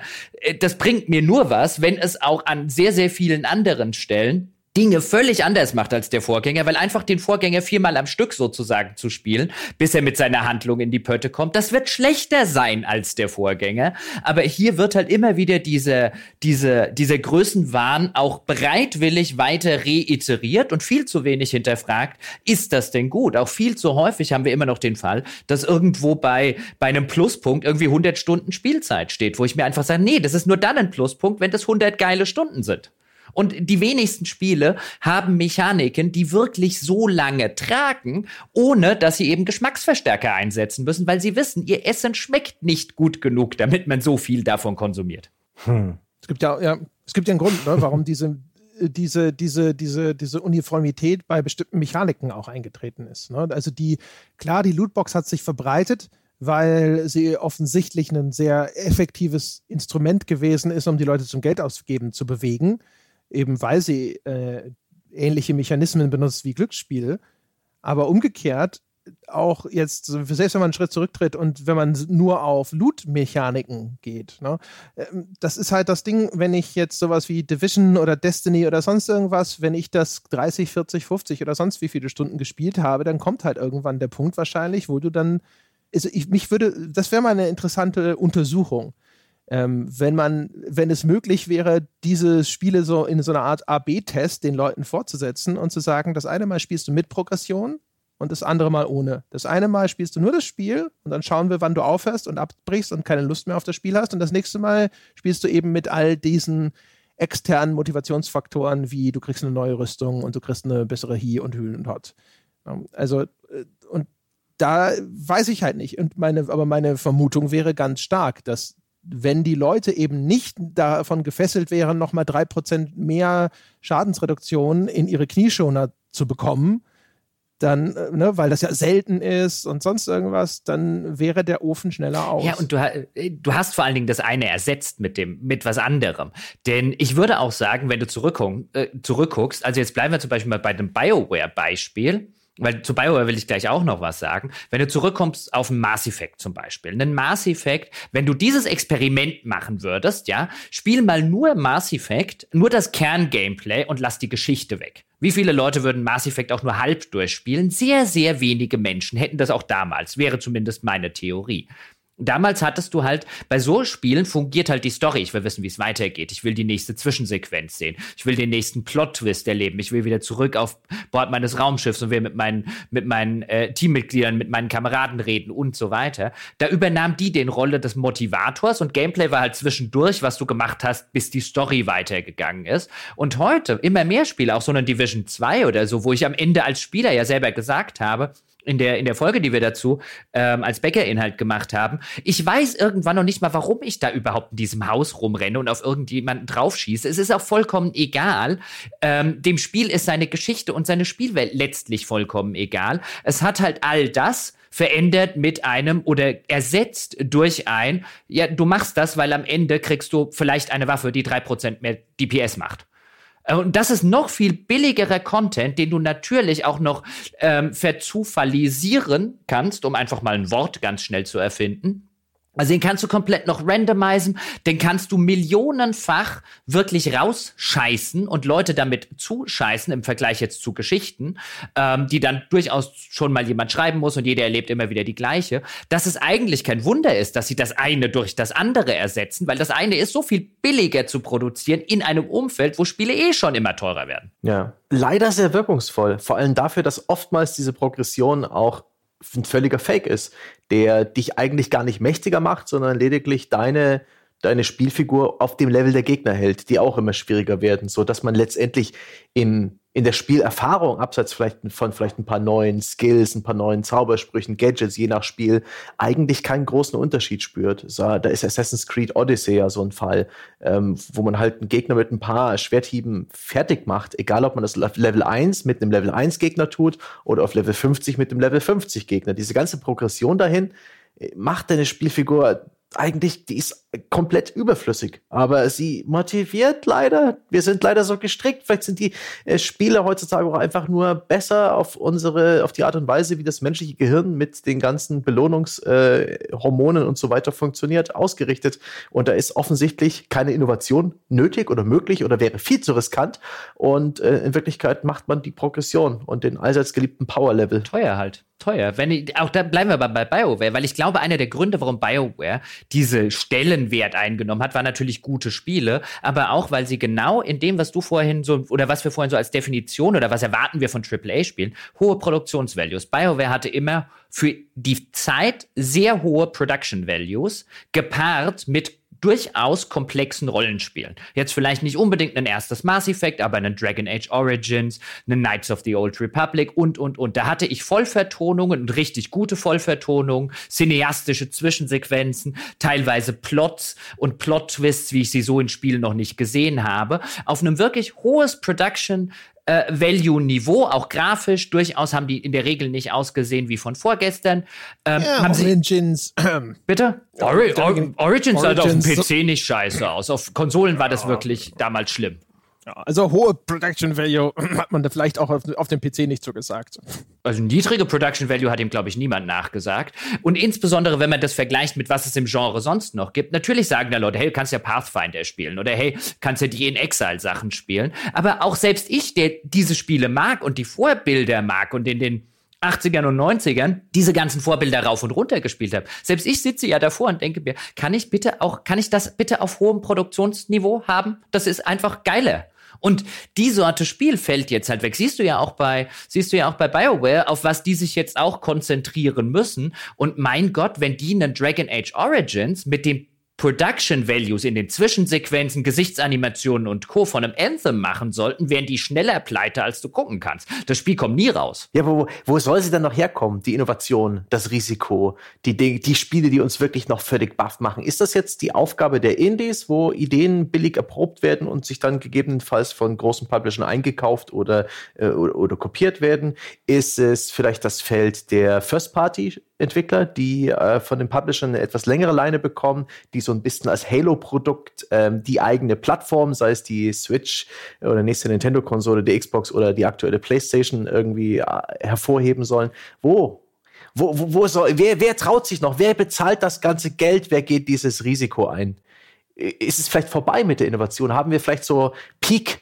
Das bringt mir nur was, wenn es auch an sehr, sehr vielen anderen Stellen Dinge völlig anders macht als der Vorgänger, weil einfach den Vorgänger 4-mal am Stück sozusagen zu spielen, bis er mit seiner Handlung in die Pötte kommt, das wird schlechter sein als der Vorgänger. Aber hier wird halt immer wieder dieser Größenwahn auch bereitwillig weiter reiteriert und viel zu wenig hinterfragt, ist das denn gut? Auch viel zu häufig haben wir immer noch den Fall, dass irgendwo bei einem Pluspunkt irgendwie 100 Stunden Spielzeit steht, wo ich mir einfach sage, nee, das ist nur dann ein Pluspunkt, wenn das 100 geile Stunden sind. Und die wenigsten Spiele haben Mechaniken, die wirklich so lange tragen, ohne dass sie eben Geschmacksverstärker einsetzen müssen, weil sie wissen, ihr Essen schmeckt nicht gut genug, damit man so viel davon konsumiert. Es gibt ja einen Grund, ne, warum diese Uniformität bei bestimmten Mechaniken auch eingetreten ist. Ne? Also die Lootbox hat sich verbreitet, weil sie offensichtlich ein sehr effektives Instrument gewesen ist, um die Leute zum Geldausgeben zu bewegen. Eben weil sie ähnliche Mechanismen benutzt wie Glücksspiele, aber umgekehrt auch jetzt, selbst wenn man einen Schritt zurücktritt und wenn man nur auf Loot-Mechaniken geht, ne, das ist halt das Ding, wenn ich jetzt sowas wie Division oder Destiny oder sonst irgendwas, wenn ich das 30, 40, 50 oder sonst wie viele Stunden gespielt habe, dann kommt halt irgendwann der Punkt wahrscheinlich, wo du dann, das wäre mal eine interessante Untersuchung, wenn es möglich wäre, diese Spiele so in so einer Art A-B-Test den Leuten fortzusetzen und zu sagen, das eine Mal spielst du mit Progression und das andere Mal ohne. Das eine Mal spielst du nur das Spiel und dann schauen wir, wann du aufhörst und abbrichst und keine Lust mehr auf das Spiel hast, und das nächste Mal spielst du eben mit all diesen externen Motivationsfaktoren, wie du kriegst eine neue Rüstung und du kriegst eine bessere Hi und Hühn und Hot. Also, und da weiß ich halt nicht. Und meine Vermutung wäre ganz stark, dass wenn die Leute eben nicht davon gefesselt wären, nochmal 3% mehr Schadensreduktion in ihre Knieschoner zu bekommen, dann, ne, weil das ja selten ist und sonst irgendwas, dann wäre der Ofen schneller aus. Ja, und du hast vor allen Dingen das eine ersetzt mit was anderem. Denn ich würde auch sagen, wenn du zurückguckst, also jetzt bleiben wir zum Beispiel mal bei dem BioWare-Beispiel, weil zu BioWare will ich gleich auch noch was sagen. Wenn du zurückkommst auf einen Mass Effect zum Beispiel, einen Mass Effect, wenn du dieses Experiment machen würdest, ja, spiel mal nur Mass Effect, nur das Kerngameplay und lass die Geschichte weg. Wie viele Leute würden Mass Effect auch nur halb durchspielen? Sehr, sehr wenige Menschen hätten das auch damals, wäre zumindest meine Theorie. Damals hattest du halt, bei so Spielen fungiert halt die Story. Ich will wissen, wie es weitergeht. Ich will die nächste Zwischensequenz sehen. Ich will den nächsten Plot-Twist erleben. Ich will wieder zurück auf Bord meines Raumschiffs und will mit meinen Teammitgliedern, mit meinen Kameraden reden und so weiter. Da übernahm die den Rolle des Motivators und Gameplay war halt zwischendurch, was du gemacht hast, bis die Story weitergegangen ist. Und heute immer mehr Spiele, auch so eine Division 2 oder so, wo ich am Ende als Spieler ja selber gesagt habe, in der Folge, die wir dazu als Bäckerinhalt gemacht haben. Ich weiß irgendwann noch nicht mal, warum ich da überhaupt in diesem Haus rumrenne und auf irgendjemanden draufschieße. Es ist auch vollkommen egal. Dem Spiel ist seine Geschichte und seine Spielwelt letztlich vollkommen egal. Es hat halt all das verändert mit einem oder ersetzt durch ein, ja, du machst das, weil am Ende kriegst du vielleicht eine Waffe, die 3% mehr DPS macht. Und das ist noch viel billigerer Content, den du natürlich auch noch verzufallisieren kannst, um einfach mal ein Wort ganz schnell zu erfinden. Also den kannst du komplett noch randomisen, den kannst du millionenfach wirklich rausscheißen und Leute damit zuscheißen im Vergleich jetzt zu Geschichten, die dann durchaus schon mal jemand schreiben muss und jeder erlebt immer wieder die gleiche. Dass es eigentlich kein Wunder ist, dass sie das eine durch das andere ersetzen, weil das eine ist so viel billiger zu produzieren in einem Umfeld, wo Spiele eh schon immer teurer werden. Ja, leider sehr wirkungsvoll, vor allem dafür, dass oftmals diese Progression auch ein völliger Fake ist, der dich eigentlich gar nicht mächtiger macht, sondern lediglich deine Spielfigur auf dem Level der Gegner hält, die auch immer schwieriger werden, sodass man letztendlich in der Spielerfahrung, abseits vielleicht ein paar neuen Skills, ein paar neuen Zaubersprüchen, Gadgets, je nach Spiel, eigentlich keinen großen Unterschied spürt. Da ist Assassin's Creed Odyssey ja so ein Fall, wo man halt einen Gegner mit ein paar Schwerthieben fertig macht, egal ob man das auf Level 1 mit einem Level 1 Gegner tut oder auf Level 50 mit einem Level 50 Gegner. Diese ganze Progression dahin macht deine Spielfigur eigentlich, die ist komplett überflüssig, aber sie motiviert leider. Wir sind leider so gestrickt. Vielleicht sind die Spiele heutzutage auch einfach nur besser auf die Art und Weise, wie das menschliche Gehirn mit den ganzen Belohnungshormonen und so weiter funktioniert, ausgerichtet. Und da ist offensichtlich keine Innovation nötig oder möglich oder wäre viel zu riskant. Und in Wirklichkeit macht man die Progression und den allseits geliebten Power-Level. Teuer halt. Teuer. Auch da bleiben wir bei BioWare, weil ich glaube, einer der Gründe, warum BioWare diese Stellenwert eingenommen hat, war natürlich gute Spiele, aber auch, weil sie genau in dem, was du vorhin so, oder was wir vorhin so als Definition oder was erwarten wir von AAA-Spielen, hohe Produktionsvalues. BioWare hatte immer für die Zeit sehr hohe Production-Values, gepaart mit durchaus komplexen Rollenspielen. Jetzt vielleicht nicht unbedingt ein erstes Mass Effect, aber einen Dragon Age Origins, einen Knights of the Old Republic und. Da hatte ich Vollvertonungen und richtig gute Vollvertonungen, cineastische Zwischensequenzen, teilweise Plots und Plot-Twists, wie ich sie so in Spielen noch nicht gesehen habe, auf einem wirklich hohes Production Value-Niveau, auch grafisch, durchaus haben die in der Regel nicht ausgesehen wie von vorgestern. Haben Origins. Bitte? Origins sah auf dem PC nicht scheiße aus. Auf Konsolen war das wirklich damals schlimm. Also hohe Production Value hat man da vielleicht auch auf dem PC nicht so gesagt. Also niedrige Production Value hat ihm, glaube ich, niemand nachgesagt. Und insbesondere, wenn man das vergleicht mit was es im Genre sonst noch gibt. Natürlich sagen da Leute, hey, kannst ja Pathfinder spielen oder hey, kannst ja die In-Exile-Sachen spielen. Aber auch selbst ich, der diese Spiele mag und die Vorbilder mag und in den 80ern und 90ern diese ganzen Vorbilder rauf und runter gespielt habe. Selbst ich sitze ja davor und denke mir, kann ich das bitte auf hohem Produktionsniveau haben? Das ist einfach geiler. Und die Sorte Spiel fällt jetzt halt weg. Siehst du ja auch bei BioWare, auf was die sich jetzt auch konzentrieren müssen. Und mein Gott, wenn die einen Dragon Age Origins mit den Production Values in den Zwischensequenzen, Gesichtsanimationen und Co. von einem Anthem machen sollten, wären die schneller pleite, als du gucken kannst. Das Spiel kommt nie raus. Ja, aber wo soll sie dann noch herkommen? Die Innovation, das Risiko, die Spiele, die uns wirklich noch völlig baff machen. Ist das jetzt die Aufgabe der Indies, wo Ideen billig erprobt werden und sich dann gegebenenfalls von großen Publishern eingekauft oder kopiert werden? Ist es vielleicht das Feld der First-Party- Entwickler, die von den Publishern eine etwas längere Leine bekommen, die so ein bisschen als Halo-Produkt die eigene Plattform, sei es die Switch oder nächste Nintendo-Konsole, die Xbox oder die aktuelle PlayStation irgendwie hervorheben sollen. Wer traut sich noch? Wer bezahlt das ganze Geld? Wer geht dieses Risiko ein? Ist es vielleicht vorbei mit der Innovation? Haben wir vielleicht so Peak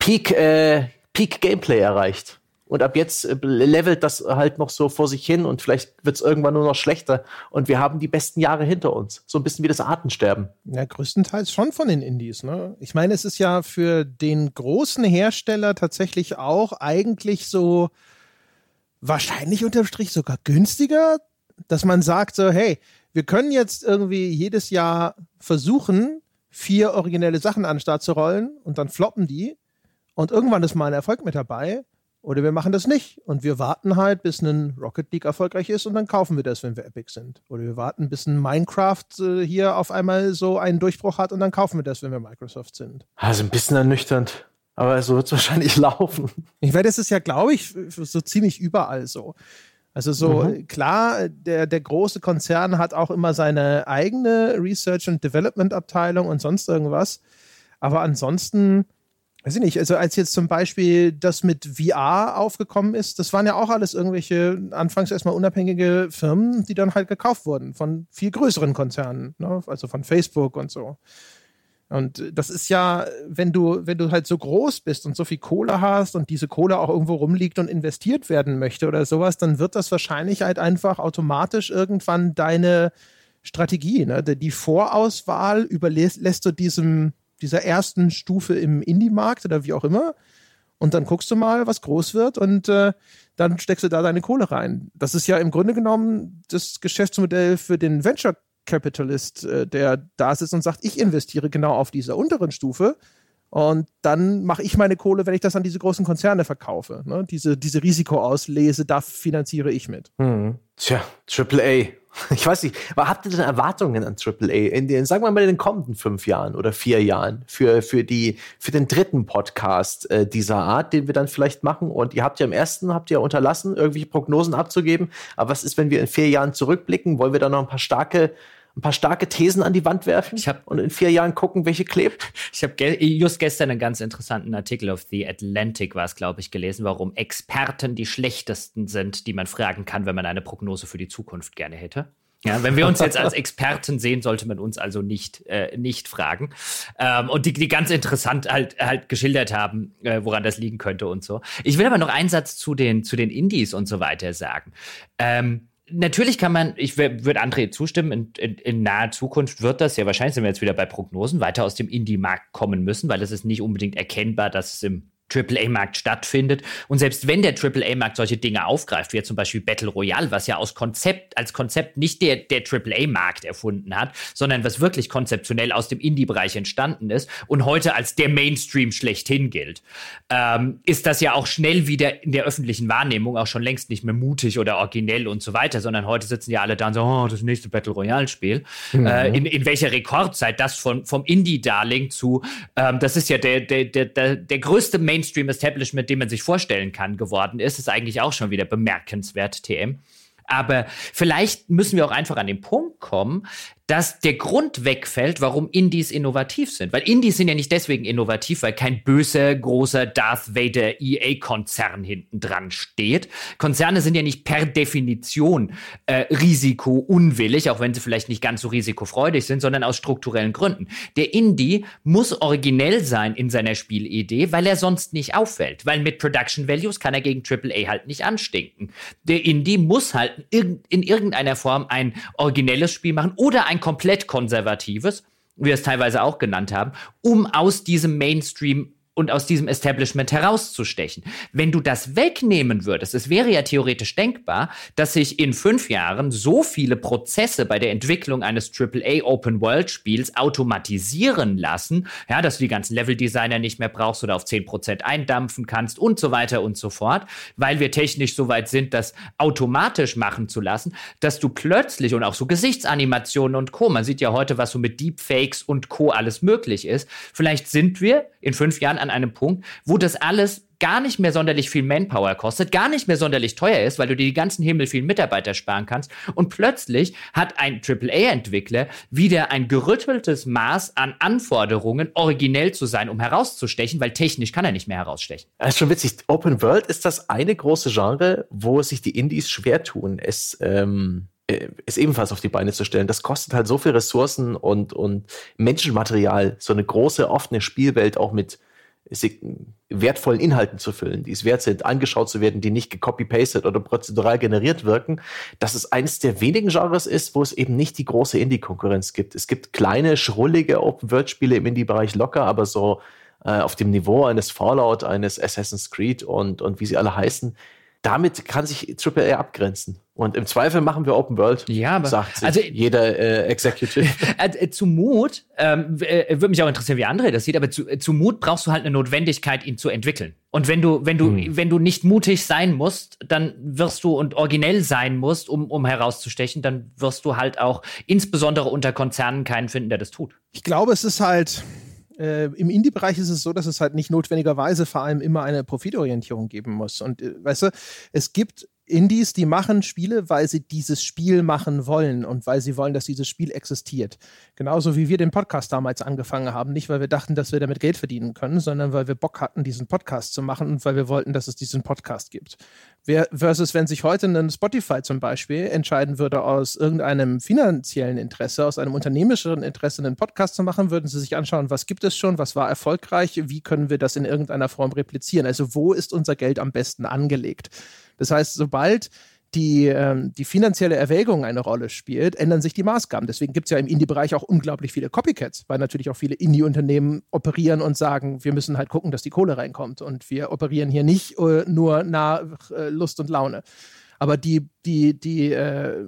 Gameplay erreicht? Und ab jetzt levelt das halt noch so vor sich hin und vielleicht wird es irgendwann nur noch schlechter. Und wir haben die besten Jahre hinter uns. So ein bisschen wie das Artensterben. Ja, größtenteils schon von den Indies, ne? Ich meine, es ist ja für den großen Hersteller tatsächlich auch eigentlich so wahrscheinlich unterm Strich sogar günstiger, dass man sagt so, hey, wir können jetzt irgendwie jedes Jahr versuchen, 4 originelle Sachen an den Start zu rollen und dann floppen die und irgendwann ist mal ein Erfolg mit dabei. Oder wir machen das nicht und wir warten halt, bis ein Rocket League erfolgreich ist und dann kaufen wir das, wenn wir Epic sind. Oder wir warten, bis ein Minecraft hier auf einmal so einen Durchbruch hat und dann kaufen wir das, wenn wir Microsoft sind. Also ein bisschen ernüchternd, aber so wird es wahrscheinlich laufen. Ich meine, das ist ja, glaube ich, so ziemlich überall so. Also so, klar, der große Konzern hat auch immer seine eigene Research- und Development-Abteilung und sonst irgendwas. Aber ansonsten... Weiß ich nicht, also als jetzt zum Beispiel das mit VR aufgekommen ist, das waren ja auch alles irgendwelche anfangs erstmal unabhängige Firmen, die dann halt gekauft wurden von viel größeren Konzernen, ne? Also von Facebook und so. Und das ist ja, wenn du halt so groß bist und so viel Kohle hast und diese Kohle auch irgendwo rumliegt und investiert werden möchte oder sowas, dann wird das wahrscheinlich halt einfach automatisch irgendwann deine Strategie, ne? Die Vorauswahl lässt du dieser ersten Stufe im Indie-Markt oder wie auch immer. Und dann guckst du mal, was groß wird und dann steckst du da deine Kohle rein. Das ist ja im Grunde genommen das Geschäftsmodell für den Venture Capitalist, der da sitzt und sagt, ich investiere genau auf dieser unteren Stufe und dann mache ich meine Kohle, wenn ich das an diese großen Konzerne verkaufe. Ne? Diese Risikoauslese, da finanziere ich mit. Tja, AAA. Ich weiß nicht, aber habt ihr denn Erwartungen an AAA in den, sagen wir mal, in den kommenden 5 Jahren oder 4 Jahren für den dritten Podcast dieser Art, den wir dann vielleicht machen? Und ihr habt ja im ersten, unterlassen, irgendwelche Prognosen abzugeben. Aber was ist, wenn wir in 4 Jahren zurückblicken? Wollen wir da noch ein paar starke Thesen an die Wand werfen und in 4 Jahren gucken, welche klebt? Ich habe just gestern einen ganz interessanten Artikel auf The Atlantic, war es, glaube ich, gelesen, warum Experten die schlechtesten sind, die man fragen kann, wenn man eine Prognose für die Zukunft gerne hätte. Ja, wenn wir uns jetzt als Experten sehen, sollte man uns also nicht fragen. Und die ganz interessant halt geschildert haben, woran das liegen könnte und so. Ich will aber noch einen Satz zu den Indies und so weiter sagen. Natürlich kann man, ich würde André zustimmen, in naher Zukunft wird das ja wahrscheinlich, sind wir jetzt wieder bei Prognosen, weiter aus dem Indie-Markt kommen müssen, weil es ist nicht unbedingt erkennbar, dass es im AAA-Markt stattfindet. Und selbst wenn der AAA-Markt solche Dinge aufgreift, wie zum Beispiel Battle Royale, was ja als Konzept nicht der AAA-Markt erfunden hat, sondern was wirklich konzeptionell aus dem Indie-Bereich entstanden ist und heute als der Mainstream schlechthin gilt, ist das ja auch schnell wieder in der öffentlichen Wahrnehmung auch schon längst nicht mehr mutig oder originell und so weiter, sondern heute sitzen ja alle da und sagen, oh, das nächste Battle Royale-Spiel. Mhm. In welcher Rekordzeit das vom Indie-Darling zu, das ist ja der größte Mainstream-Establishment, den man sich vorstellen kann, geworden ist eigentlich auch schon wieder bemerkenswert, TM. Aber vielleicht müssen wir auch einfach an den Punkt kommen, dass der Grund wegfällt, warum Indies innovativ sind. Weil Indies sind ja nicht deswegen innovativ, weil kein böser, großer Darth Vader EA-Konzern hinten dran steht. Konzerne sind ja nicht per Definition risikounwillig, auch wenn sie vielleicht nicht ganz so risikofreudig sind, sondern aus strukturellen Gründen. Der Indie muss originell sein in seiner Spielidee, weil er sonst nicht auffällt. Weil mit Production Values kann er gegen AAA halt nicht anstinken. Der Indie muss halt in irgendeiner Form ein originelles Spiel machen oder ein komplett konservatives, wie wir es teilweise auch genannt haben, um aus diesem Mainstream und aus diesem Establishment herauszustechen. Wenn du das wegnehmen würdest, es wäre ja theoretisch denkbar, dass sich in 5 Jahren so viele Prozesse bei der Entwicklung eines AAA-Open-World-Spiels automatisieren lassen, ja, dass du die ganzen Level-Designer nicht mehr brauchst oder auf 10% eindampfen kannst und so weiter und so fort, weil wir technisch so weit sind, das automatisch machen zu lassen, dass du plötzlich, und auch so Gesichtsanimationen und Co., man sieht ja heute, was so mit Deepfakes und Co. alles möglich ist, vielleicht sind wir in 5 Jahren an einem Punkt, wo das alles gar nicht mehr sonderlich viel Manpower kostet, gar nicht mehr sonderlich teuer ist, weil du dir die ganzen Himmel vielen Mitarbeiter sparen kannst. Und plötzlich hat ein AAA-Entwickler wieder ein gerütteltes Maß an Anforderungen, originell zu sein, um herauszustechen, weil technisch kann er nicht mehr herausstechen. Das ist schon witzig. Open World ist das eine große Genre, wo sich die Indies schwer tun. Es ebenfalls auf die Beine zu stellen. Das kostet halt so viel Ressourcen und Menschenmaterial, so eine große, offene Spielwelt auch mit wertvollen Inhalten zu füllen, die es wert sind, angeschaut zu werden, die nicht gecopy-pasted oder prozedural generiert wirken, dass es eines der wenigen Genres ist, wo es eben nicht die große Indie-Konkurrenz gibt. Es gibt kleine, schrullige Open-World-Spiele im Indie-Bereich locker, aber so auf dem Niveau eines Fallout, eines Assassin's Creed und wie sie alle heißen, damit kann sich AAA abgrenzen. Und im Zweifel machen wir Open World, ja, aber, sagt sich also, jeder Executive. Zu Mut, würde mich auch interessieren, wie André das sieht, aber zu Mut brauchst du halt eine Notwendigkeit, ihn zu entwickeln. Und wenn du nicht mutig sein musst, dann wirst du und originell sein musst, um herauszustechen, dann wirst du halt auch insbesondere unter Konzernen keinen finden, der das tut. Ich glaube, es ist halt... Im Indie-Bereich ist es so, dass es halt nicht notwendigerweise vor allem immer eine Profitorientierung geben muss. Und weißt du, es gibt Indies, die machen Spiele, weil sie dieses Spiel machen wollen und weil sie wollen, dass dieses Spiel existiert. Genauso wie wir den Podcast damals angefangen haben. Nicht, weil wir dachten, dass wir damit Geld verdienen können, sondern weil wir Bock hatten, diesen Podcast zu machen und weil wir wollten, dass es diesen Podcast gibt. Versus, wenn sich heute ein Spotify zum Beispiel entscheiden würde, aus irgendeinem finanziellen Interesse, aus einem unternehmerischen Interesse einen Podcast zu machen, würden sie sich anschauen, was gibt es schon, was war erfolgreich, wie können wir das in irgendeiner Form replizieren. Also wo ist unser Geld am besten angelegt? Das heißt, sobald die finanzielle Erwägung eine Rolle spielt, ändern sich die Maßgaben. Deswegen gibt es ja im Indie-Bereich auch unglaublich viele Copycats, weil natürlich auch viele Indie-Unternehmen operieren und sagen, wir müssen halt gucken, dass die Kohle reinkommt. Und wir operieren hier nicht nur nach Lust und Laune. Aber die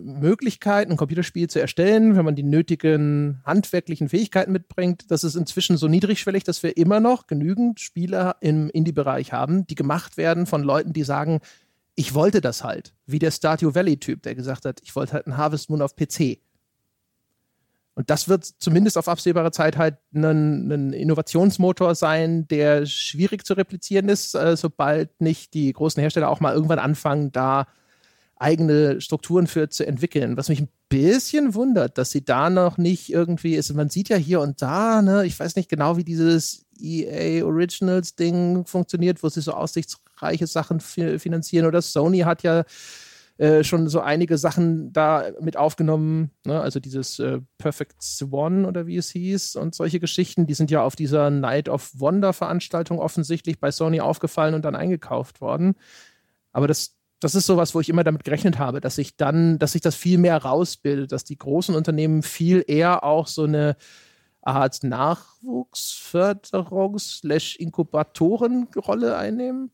Möglichkeit, ein Computerspiel zu erstellen, wenn man die nötigen handwerklichen Fähigkeiten mitbringt, das ist inzwischen so niedrigschwellig, dass wir immer noch genügend Spieler im Indie-Bereich haben, die gemacht werden von Leuten, die sagen, ich wollte das halt, wie der Stardew Valley-Typ, der gesagt hat, ich wollte halt einen Harvest Moon auf PC. Und das wird zumindest auf absehbare Zeit halt ein Innovationsmotor sein, der schwierig zu replizieren ist, sobald nicht die großen Hersteller auch mal irgendwann anfangen, da eigene Strukturen für zu entwickeln. Was mich ein bisschen wundert, dass sie da noch nicht irgendwie ist. Man sieht ja hier und da, ne, ich weiß nicht genau, wie dieses EA Originals-Ding funktioniert, wo sie so aussichtsreiche Sachen finanzieren. Oder Sony hat ja schon so einige Sachen da mit aufgenommen, ne? Also dieses Perfect Swan oder wie es hieß und solche Geschichten, die sind ja auf dieser Night of Wonder-Veranstaltung offensichtlich bei Sony aufgefallen und dann eingekauft worden. Aber das ist sowas, wo ich immer damit gerechnet habe, dass sich das viel mehr rausbildet, dass die großen Unternehmen viel eher auch so eine Art Nachwuchsförderungs-Inkubatorenrolle einnehmen?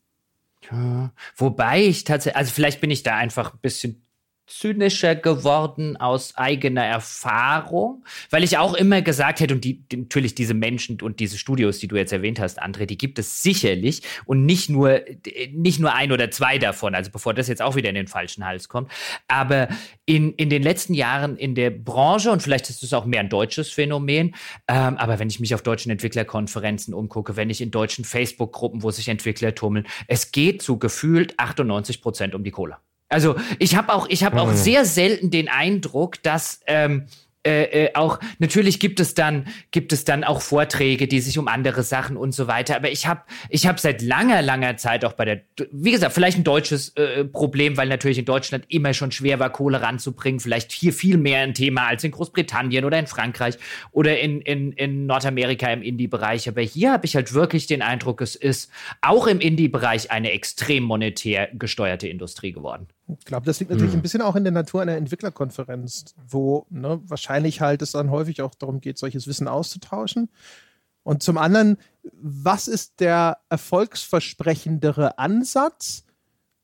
Ja, wobei ich tatsächlich, also vielleicht bin ich da einfach ein bisschen zynischer geworden aus eigener Erfahrung, weil ich auch immer gesagt hätte, und natürlich diese Menschen und diese Studios, die du jetzt erwähnt hast, André, die gibt es sicherlich und nicht nur ein oder zwei davon, also bevor das jetzt auch wieder in den falschen Hals kommt, aber in den letzten Jahren in der Branche, und vielleicht ist es auch mehr ein deutsches Phänomen, aber wenn ich mich auf deutschen Entwicklerkonferenzen umgucke, wenn ich in deutschen Facebook-Gruppen, wo sich Entwickler tummeln, es geht zu gefühlt 98% um die Kohle. Also ich habe auch sehr selten den Eindruck, dass auch natürlich gibt es dann auch Vorträge, die sich um andere Sachen und so weiter. Aber ich habe seit langer Zeit auch bei der, wie gesagt, vielleicht ein deutsches Problem, weil natürlich in Deutschland immer schon schwer war, Kohle ranzubringen. Vielleicht hier viel mehr ein Thema als in Großbritannien oder in Frankreich oder in Nordamerika im Indie-Bereich. Aber hier habe ich halt wirklich den Eindruck, es ist auch im Indie-Bereich eine extrem monetär gesteuerte Industrie geworden. Ich glaube, das liegt natürlich ein bisschen auch in der Natur einer Entwicklerkonferenz, wo wahrscheinlich halt es dann häufig auch darum geht, solches Wissen auszutauschen. Und zum anderen, was ist der erfolgsversprechendere Ansatz?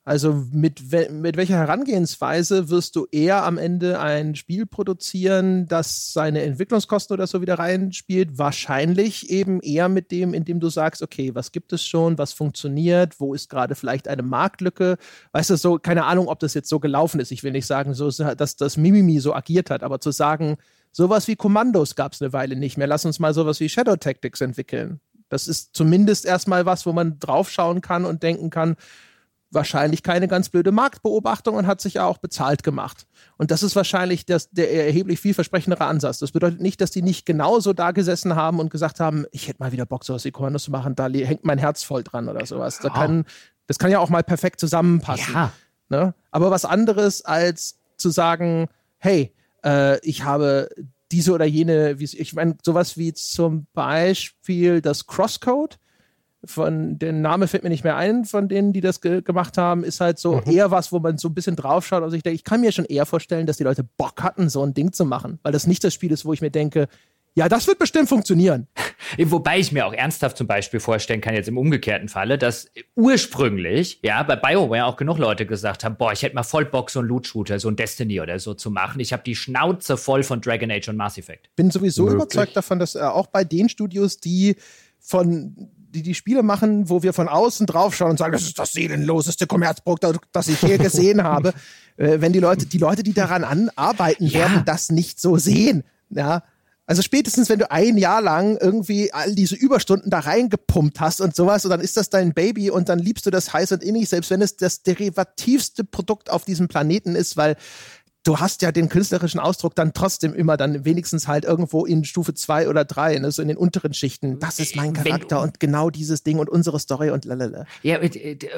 Also mit welcher Herangehensweise wirst du eher am Ende ein Spiel produzieren, das seine Entwicklungskosten oder so wieder reinspielt? Wahrscheinlich eben eher mit dem, indem du sagst, okay, was gibt es schon, was funktioniert, wo ist gerade vielleicht eine Marktlücke? Weißt du, so, keine Ahnung, ob das jetzt so gelaufen ist. Ich will nicht sagen, so, dass das Mimimi so agiert hat, aber zu sagen, sowas wie Kommandos gab es eine Weile nicht mehr. Lass uns mal sowas wie Shadow Tactics entwickeln. Das ist zumindest erstmal was, wo man draufschauen kann und denken kann, wahrscheinlich keine ganz blöde Marktbeobachtung und hat sich ja auch bezahlt gemacht. Und das ist wahrscheinlich der erheblich vielversprechendere Ansatz. Das bedeutet nicht, dass die nicht genauso da gesessen haben und gesagt haben, ich hätte mal wieder Bock, sowas wie Kommandos zu machen, da hängt mein Herz voll dran oder sowas. Das kann ja auch mal perfekt zusammenpassen. Ja. Ne? Aber was anderes als zu sagen, hey, ich habe diese oder jene, ich meine, sowas wie zum Beispiel das Crosscode, von den Namen fällt mir nicht mehr ein, von denen, die das gemacht haben, ist halt so eher was, wo man so ein bisschen drauf schaut. Also ich denke, ich kann mir schon eher vorstellen, dass die Leute Bock hatten, so ein Ding zu machen, weil das nicht das Spiel ist, wo ich mir denke, ja, das wird bestimmt funktionieren. Wobei ich mir auch ernsthaft zum Beispiel vorstellen kann, jetzt im umgekehrten Falle, dass ursprünglich, ja, bei BioWare auch genug Leute gesagt haben, boah, ich hätte mal voll Bock, so einen Loot-Shooter, so ein Destiny oder so zu machen. Ich habe die Schnauze voll von Dragon Age und Mass Effect. Bin sowieso überzeugt davon, dass auch bei den Studios, die Spiele machen, wo wir von außen draufschauen und sagen, das ist das seelenloseste Kommerzprodukt, das ich je gesehen habe, wenn die Leute, die daran anarbeiten, werden das nicht so sehen, ja. Also spätestens, wenn du ein Jahr lang irgendwie all diese Überstunden da reingepumpt hast und sowas, und dann ist das dein Baby und dann liebst du das heiß und innig, selbst wenn es das derivativste Produkt auf diesem Planeten ist, weil du hast ja den künstlerischen Ausdruck dann trotzdem immer dann wenigstens halt irgendwo in Stufe 2 oder 3, ne, so in den unteren Schichten. Das ist mein Charakter und genau dieses Ding und unsere Story und lalala. Ja,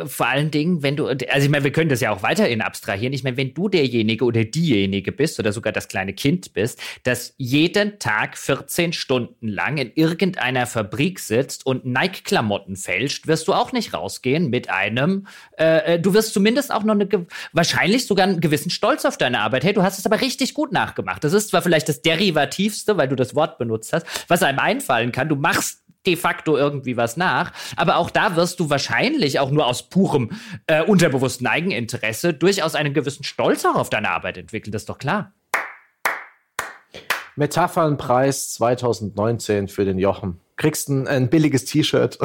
vor allen Dingen, wenn du, also ich meine, wir können das ja auch weiterhin abstrahieren. Ich meine, wenn du derjenige oder diejenige bist oder sogar das kleine Kind bist, das jeden Tag 14 Stunden lang in irgendeiner Fabrik sitzt und Nike-Klamotten fälscht, wirst du auch nicht rausgehen mit einem, du wirst zumindest auch noch wahrscheinlich sogar einen gewissen Stolz auf deine Arbeit. Hey, du hast es aber richtig gut nachgemacht. Das ist zwar vielleicht das Derivativste, weil du das Wort benutzt hast, was einem einfallen kann. Du machst de facto irgendwie was nach, aber auch da wirst du wahrscheinlich auch nur aus purem unterbewussten Eigeninteresse durchaus einen gewissen Stolz auch auf deine Arbeit entwickeln. Das ist doch klar. Metaphernpreis 2019 für den Jochen. Kriegst ein billiges T-Shirt.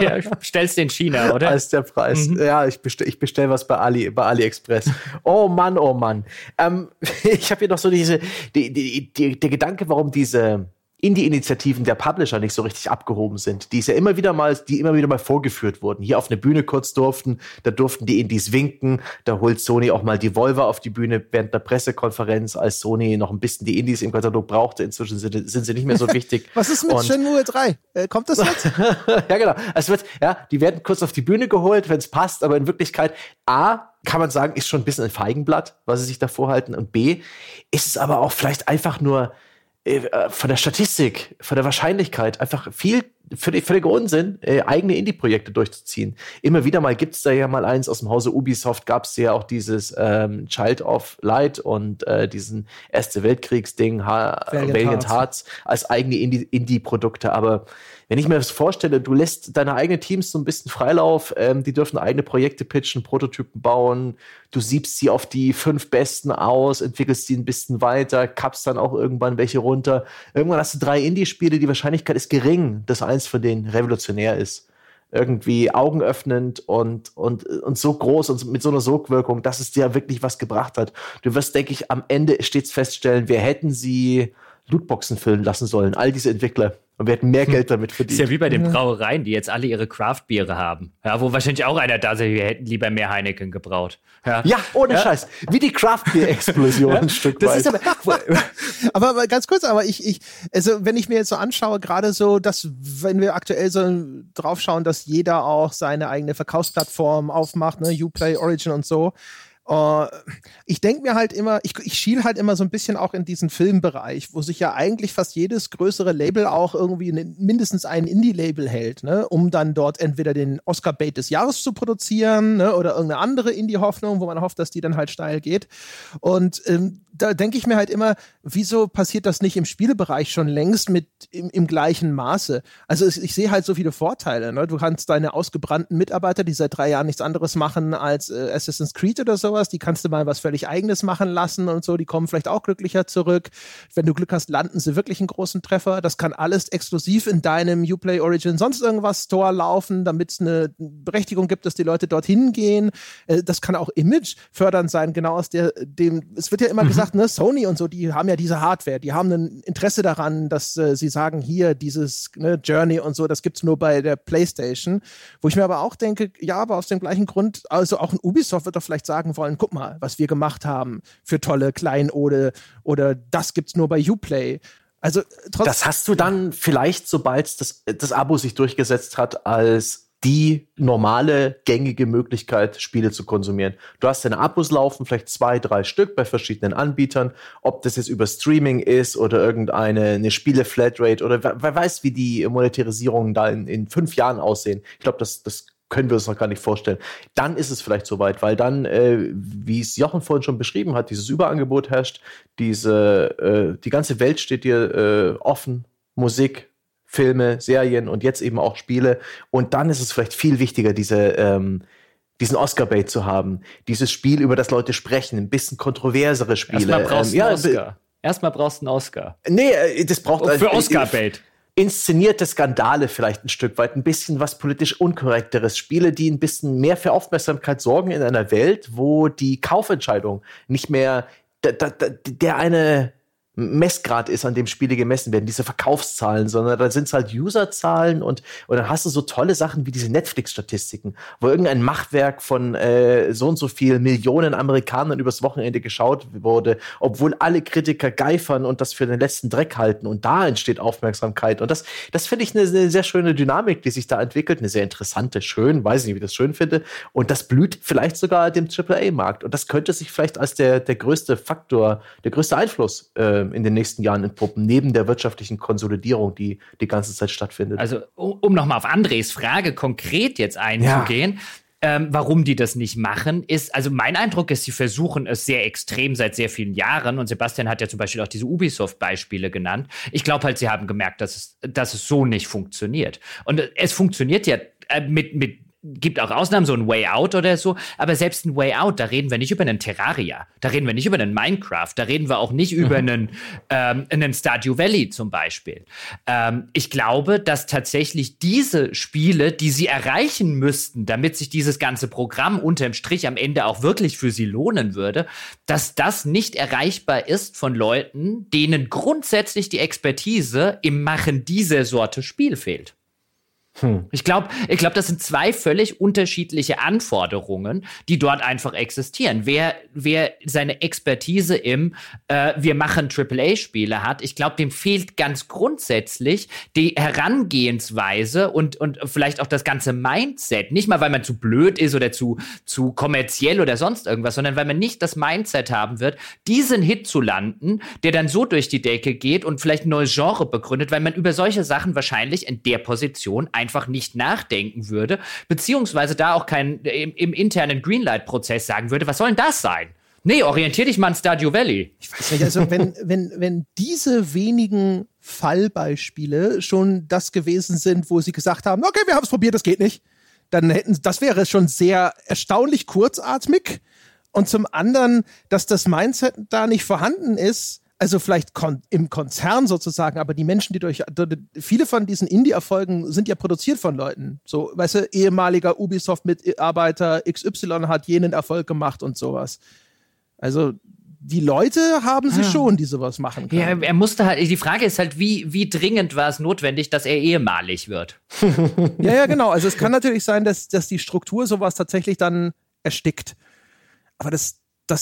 Ja, bestellst in China, oder? Als der Preis. Mhm. Ja, ich bestell was bei AliExpress. Oh Mann, oh Mann. Ich habe hier noch so der Gedanke, warum diese Indie-Initiativen der Publisher nicht so richtig abgehoben sind, die immer wieder mal vorgeführt wurden. Hier auf eine Bühne kurz da durften die Indies winken, da holt Sony auch mal die Volva auf die Bühne während der Pressekonferenz, als Sony noch ein bisschen die Indies im Katalog brauchte. Inzwischen sind sie nicht mehr so wichtig. Was ist mit Shenmue 3? Kommt das jetzt? Ja, genau. Die werden kurz auf die Bühne geholt, wenn es passt, aber in Wirklichkeit kann man sagen, ist schon ein bisschen ein Feigenblatt, was sie sich da vorhalten, und B, ist es aber auch vielleicht einfach nur von der Statistik, von der Wahrscheinlichkeit einfach viel völliger Unsinn, eigene Indie-Projekte durchzuziehen. Immer wieder mal gibt es da ja mal eins aus dem Hause Ubisoft, gab es ja auch dieses Child of Light und diesen Erste Weltkriegs-Ding, Valiant Hearts, als eigene Indie-Produkte. Aber wenn ich mir das vorstelle, du lässt deine eigenen Teams so ein bisschen Freilauf, die dürfen eigene Projekte pitchen, Prototypen bauen, du siebst sie auf die 5 Besten aus, entwickelst sie ein bisschen weiter, kappst dann auch irgendwann welche runter. Irgendwann hast du 3 Indie-Spiele, die Wahrscheinlichkeit ist gering, dass eins von denen revolutionär ist. Irgendwie augenöffnend und so groß und mit so einer Sogwirkung, dass es dir wirklich was gebracht hat. Du wirst, denke ich, am Ende stets feststellen, wir hätten sie Lootboxen füllen lassen sollen, all diese Entwickler. Und wir hätten mehr Geld damit verdient. Ist ja wie bei den Brauereien, die jetzt alle ihre Craft-Biere haben. Ja, wo wahrscheinlich auch einer da ist, wir hätten lieber mehr Heineken gebraut. Ja ohne Scheiß. Wie die Craft-Bier-Explosion ein Stück weit. Aber ganz kurz, also wenn ich mir jetzt so anschaue, gerade so, dass, wenn wir aktuell so drauf schauen, dass jeder auch seine eigene Verkaufsplattform aufmacht, ne, UPlay, Origin und so. Ich denke mir halt immer, ich schiel halt immer so ein bisschen auch in diesen Filmbereich, wo sich ja eigentlich fast jedes größere Label auch irgendwie mindestens ein Indie-Label hält, ne, um dann dort entweder den Oscar-Bait des Jahres zu produzieren, ne, oder irgendeine andere Indie-Hoffnung, wo man hofft, dass die dann halt steil geht. Und da denke ich mir halt immer, wieso passiert das nicht im Spielebereich schon längst mit im gleichen Maße? Also ich sehe halt so viele Vorteile, ne? Du kannst deine ausgebrannten Mitarbeiter, die seit 3 Jahren nichts anderes machen als Assassin's Creed oder sowas, die kannst du mal was völlig Eigenes machen lassen und so, die kommen vielleicht auch glücklicher zurück. Wenn du Glück hast, landen sie wirklich einen großen Treffer. Das kann alles exklusiv in deinem Uplay Origin sonst irgendwas Store laufen, damit es eine Berechtigung gibt, dass die Leute dorthin gehen. Das kann auch Image fördernd sein, genau aus dem, es wird ja immer gesagt, ne, Sony und so, die haben ja diese Hardware, die haben ein Interesse daran, dass sie sagen, hier, dieses, ne, Journey und so, das gibt's nur bei der PlayStation, wo ich mir aber auch denke, ja, aber aus dem gleichen Grund, also auch ein Ubisoft wird doch vielleicht sagen wollen, guck mal, was wir gemacht haben für tolle Kleinode oder das gibt's nur bei Uplay. Also, das hast du dann vielleicht, sobald das Abo sich durchgesetzt hat, als die normale, gängige Möglichkeit, Spiele zu konsumieren. Du hast deine Abos laufen, vielleicht 2, 3 Stück bei verschiedenen Anbietern. Ob das jetzt über Streaming ist oder eine Spiele-Flatrate oder wer weiß, wie die Monetarisierungen da in 5 Jahren aussehen. Ich glaube, das können wir uns noch gar nicht vorstellen. Dann ist es vielleicht soweit, weil dann, wie es Jochen vorhin schon beschrieben hat, dieses Überangebot herrscht, die ganze Welt steht dir offen, Musik, Filme, Serien und jetzt eben auch Spiele. Und dann ist es vielleicht viel wichtiger, diesen Oscar-Bait zu haben. Dieses Spiel, über das Leute sprechen, ein bisschen kontroversere Spiele. Erstmal brauchst du einen Oscar. Nee, das braucht... Für Oscar-Bait. Inszenierte Skandale vielleicht ein Stück weit, ein bisschen was politisch Unkorrekteres, Spiele, die ein bisschen mehr für Aufmerksamkeit sorgen in einer Welt, wo die Kaufentscheidung nicht mehr der eine Messgrad ist, an dem Spiele gemessen werden, diese Verkaufszahlen, sondern da sind es halt Userzahlen und dann hast du so tolle Sachen wie diese Netflix-Statistiken, wo irgendein Machwerk von so und so viel Millionen Amerikanern übers Wochenende geschaut wurde, obwohl alle Kritiker geifern und das für den letzten Dreck halten und da entsteht Aufmerksamkeit und das finde ich eine sehr schöne Dynamik, die sich da entwickelt, eine sehr interessante, schön, weiß nicht, wie ich das schön finde und das blüht vielleicht sogar dem AAA-Markt und das könnte sich vielleicht als der größte Faktor, der größte Einfluss in den nächsten Jahren entpuppen, neben der wirtschaftlichen Konsolidierung, die die ganze Zeit stattfindet. Also, um nochmal auf Andres Frage konkret jetzt einzugehen, warum die das nicht machen, ist, also mein Eindruck ist, sie versuchen es sehr extrem seit sehr vielen Jahren und Sebastian hat ja zum Beispiel auch diese Ubisoft-Beispiele genannt. Ich glaube halt, sie haben gemerkt, dass es so nicht funktioniert. Und es funktioniert ja gibt auch Ausnahmen, so ein Way Out oder so, aber selbst ein Way Out, da reden wir nicht über einen Terraria, da reden wir nicht über einen Minecraft, da reden wir auch nicht über einen Stardew Valley zum Beispiel. Ich glaube, dass tatsächlich diese Spiele, die sie erreichen müssten, damit sich dieses ganze Programm unterm Strich am Ende auch wirklich für sie lohnen würde, dass das nicht erreichbar ist von Leuten, denen grundsätzlich die Expertise im Machen dieser Sorte Spiel fehlt. Ich glaube, das sind 2 völlig unterschiedliche Anforderungen, die dort einfach existieren. Wer seine Expertise im wir machen AAA-Spiele hat, ich glaube, dem fehlt ganz grundsätzlich die Herangehensweise und vielleicht auch das ganze Mindset. Nicht mal, weil man zu blöd ist oder zu kommerziell oder sonst irgendwas, sondern weil man nicht das Mindset haben wird, diesen Hit zu landen, der dann so durch die Decke geht und vielleicht ein neues Genre begründet, weil man über solche Sachen wahrscheinlich in der Position einfach nicht nachdenken würde, beziehungsweise da auch im internen Greenlight-Prozess sagen würde, was soll denn das sein? Nee, orientier dich mal an Stardew Valley. Ich weiß nicht, also wenn diese wenigen Fallbeispiele schon das gewesen sind, wo sie gesagt haben, okay, wir haben es probiert, das geht nicht, dann das wäre schon sehr erstaunlich kurzatmig und zum anderen, dass das Mindset da nicht vorhanden ist, also vielleicht im Konzern sozusagen, aber die Menschen, viele von diesen Indie-Erfolgen sind ja produziert von Leuten. So, weißt du, ehemaliger Ubisoft-Mitarbeiter XY hat jenen Erfolg gemacht und sowas. Also die Leute haben sie schon, die sowas machen können. Ja, er musste halt, die Frage ist halt, wie dringend war es notwendig, dass er ehemalig wird? ja, genau. Also es kann natürlich sein, dass die Struktur sowas tatsächlich dann erstickt. Aber das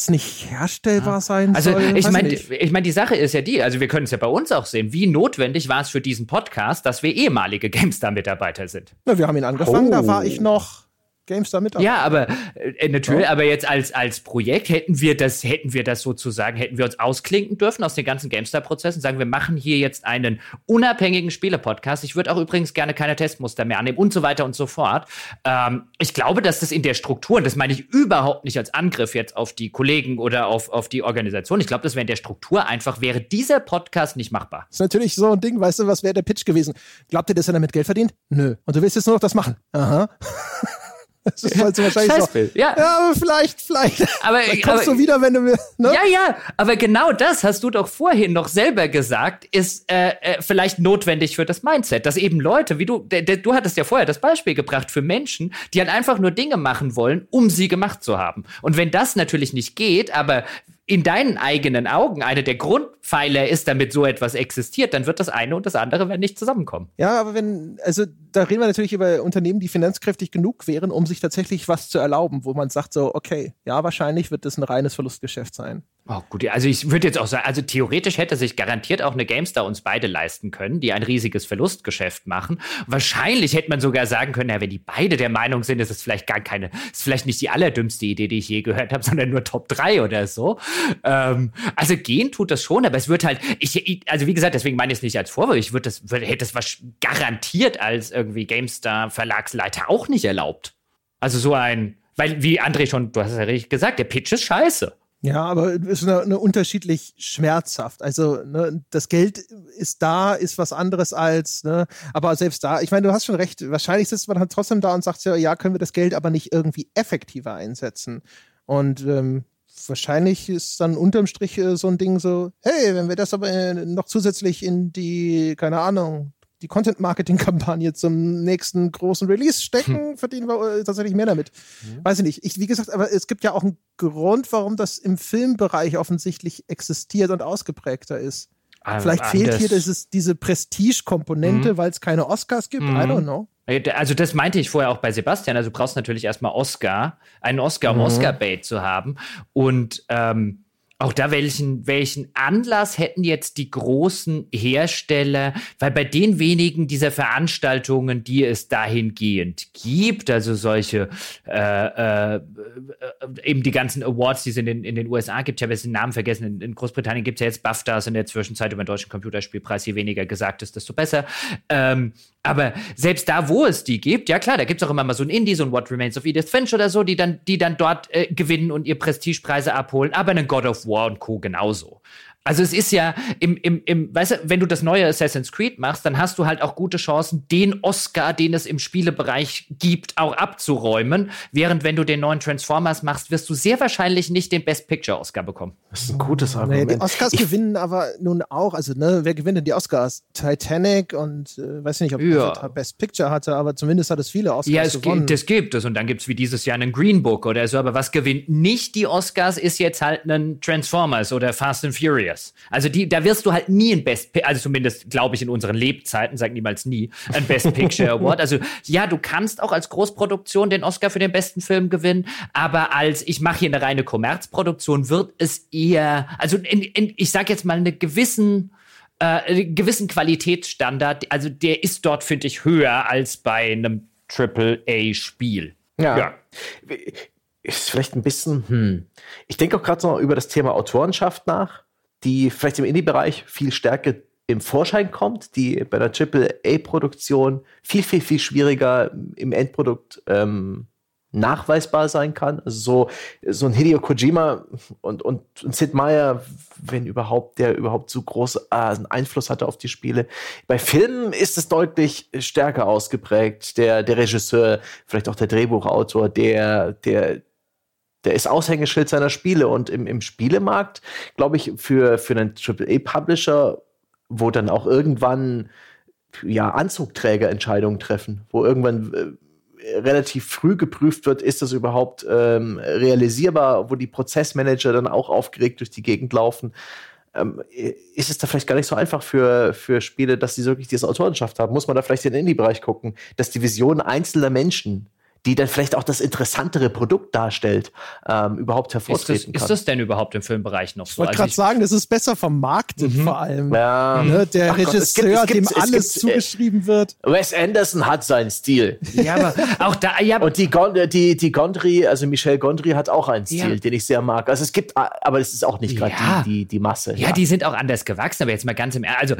nicht herstellbar sein soll? Also ich meine, die Sache ist ja die, also wir können es ja bei uns auch sehen, wie notwendig war es für diesen Podcast, dass wir ehemalige GameStar-Mitarbeiter sind. Na, wir haben ihn angefangen, da war ich noch GameStar-Mitarbeiter. Ja, aber natürlich, aber jetzt als Projekt hätten wir uns ausklinken dürfen aus den ganzen GameStar-Prozessen und sagen, wir machen hier jetzt einen unabhängigen Spiele-Podcast. Ich würde auch übrigens gerne keine Testmuster mehr annehmen und so weiter und so fort. Ich glaube, dass das in der Struktur, und das meine ich überhaupt nicht als Angriff jetzt auf die Kollegen oder auf die Organisation, ich glaube, das wäre in der Struktur einfach, wäre dieser Podcast nicht machbar. Das ist natürlich so ein Ding, weißt du, was wäre der Pitch gewesen? Glaubt ihr, dass er damit Geld verdient? Nö. Und du willst jetzt nur noch das machen? Aha. Das ist halt so wahrscheinlich so. Ja, aber vielleicht. Dann kommst du wieder, wenn du willst. Ne? Ja, aber genau das hast du doch vorhin noch selber gesagt, ist vielleicht notwendig für das Mindset, dass eben Leute, wie du hattest ja vorher das Beispiel gebracht für Menschen, die halt einfach nur Dinge machen wollen, um sie gemacht zu haben. Und wenn das natürlich nicht geht, aber in deinen eigenen Augen einer der Grundpfeiler ist, damit so etwas existiert, dann wird das eine und das andere nicht zusammenkommen. Ja, aber wenn, also da reden wir natürlich über Unternehmen, die finanzkräftig genug wären, um sich tatsächlich was zu erlauben, wo man sagt so, okay, ja, wahrscheinlich wird das ein reines Verlustgeschäft sein. Oh gut, also ich würde jetzt auch sagen, also theoretisch hätte sich garantiert auch eine GameStar uns beide leisten können, die ein riesiges Verlustgeschäft machen. Wahrscheinlich hätte man sogar sagen können, ja, wenn die beide der Meinung sind, ist es vielleicht gar keine, ist vielleicht nicht die allerdümmste Idee, die ich je gehört habe, sondern nur Top 3 oder so. Also gehen tut das schon, aber es wird halt, also wie gesagt, deswegen meine ich es nicht als Vorwurf, ich hätte es garantiert als irgendwie GameStar-Verlagsleiter auch nicht erlaubt. Also so ein, weil wie André schon, du hast es ja richtig gesagt, der Pitch ist scheiße. Ja, aber es ist eine unterschiedlich schmerzhaft. Also ne, das Geld ist da, ist was anderes als, ne, aber selbst da, ich meine, du hast schon recht, wahrscheinlich sitzt man halt trotzdem da und sagt, ja, können wir das Geld aber nicht irgendwie effektiver einsetzen. Und wahrscheinlich ist dann unterm Strich so ein Ding so, hey, wenn wir das aber noch zusätzlich in die, keine Ahnung, die Content-Marketing-Kampagne zum nächsten großen Release stecken, verdienen wir tatsächlich mehr damit. Mhm. Weiß ich nicht. Wie gesagt, aber es gibt ja auch einen Grund, warum das im Filmbereich offensichtlich existiert und ausgeprägter ist. Vielleicht fehlt hier diese Prestige-Komponente, weil es keine Oscars gibt. I don't know. Also das meinte ich vorher auch bei Sebastian. Also du brauchst natürlich erstmal einen Oscar, um Oscar-Bait zu haben. Und auch da, welchen Anlass hätten jetzt die großen Hersteller, weil bei den wenigen dieser Veranstaltungen, die es dahingehend gibt, also solche, eben die ganzen Awards, die es in den USA gibt, ich habe jetzt den Namen vergessen, in Großbritannien gibt es ja jetzt BAFTAs in der Zwischenzeit über den deutschen Computerspielpreis, je weniger gesagt ist, desto besser. Aber selbst da, wo es die gibt, ja klar, da gibt es auch immer mal so ein Indie, so ein What Remains of Edith Finch oder so, die dann dort gewinnen und ihr Prestigepreise abholen, aber einen God of War und Co. genauso. Also es ist ja weißt du, wenn du das neue Assassin's Creed machst, dann hast du halt auch gute Chancen, den Oscar, den es im Spielebereich gibt, auch abzuräumen. Während wenn du den neuen Transformers machst, wirst du sehr wahrscheinlich nicht den Best Picture Oscar bekommen. Das ist ein gutes Argument. Naja, die Oscars gewinnen aber nun auch, also ne, wer gewinnt denn die Oscars? Titanic und weiß nicht, ob das Best Picture hatte, aber zumindest hat es viele Oscars gewonnen. Ja, das gibt es. Und dann gibt es wie dieses Jahr einen Green Book oder so. Aber was gewinnt nicht die Oscars, ist jetzt halt ein Transformers oder Fast and Furious. Also da wirst du halt nie ein Best Picture, also zumindest glaube ich in unseren Lebzeiten, sag niemals nie, ein Best Picture Award. Also ja, du kannst auch als Großproduktion den Oscar für den besten Film gewinnen, aber als ich mache hier eine reine Kommerzproduktion wird es eher, also ich sag jetzt mal einen gewissen Qualitätsstandard, also der ist dort, finde ich, höher als bei einem AAA-Spiel. Ja. Ist vielleicht ein bisschen, Ich denke auch gerade noch über das Thema Autorenschaft nach, die vielleicht im Indie-Bereich viel stärker im Vorschein kommt, die bei der AAA-Produktion viel, viel, viel schwieriger im Endprodukt nachweisbar sein kann. Also so ein Hideo Kojima und Sid Meier, wenn überhaupt, der überhaupt so großen Einfluss hatte auf die Spiele. Bei Filmen ist es deutlich stärker ausgeprägt. Der Regisseur, vielleicht auch der Drehbuchautor, der ist Aushängeschild seiner Spiele. Und im Spielemarkt, glaube ich, für einen AAA-Publisher, wo dann auch irgendwann Anzugträger Entscheidungen treffen, wo irgendwann relativ früh geprüft wird, ist das überhaupt realisierbar, wo die Prozessmanager dann auch aufgeregt durch die Gegend laufen, ist es da vielleicht gar nicht so einfach für Spiele, dass die wirklich diese Autorenschaft haben. Muss man da vielleicht in den Indie-Bereich gucken, dass die Vision einzelner Menschen, die dann vielleicht auch das interessantere Produkt darstellt, überhaupt hervortreten kann. Ist das denn überhaupt im Filmbereich noch so? Ich wollte gerade sagen, das ist besser vermarktet vor allem. Ja. Ne, der Regisseur, dem alles zugeschrieben wird. Wes Anderson hat seinen Stil. Ja, aber auch da. Ja, und die Gondry, also Michel Gondry hat auch einen Stil, den ich sehr mag. Also es gibt, aber es ist auch nicht gerade die Masse. Ja, die sind auch anders gewachsen, aber jetzt mal ganz im Ernst. Also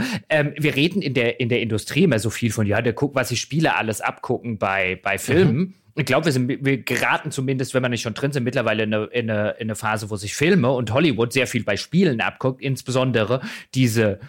wir reden in der Industrie immer so viel von, guck, was die Spieler alles abgucken bei Filmen. Ich glaube, wir geraten zumindest, wenn wir nicht schon drin sind, mittlerweile in eine Phase, wo sich Filme und Hollywood sehr viel bei Spielen abguckt, insbesondere diese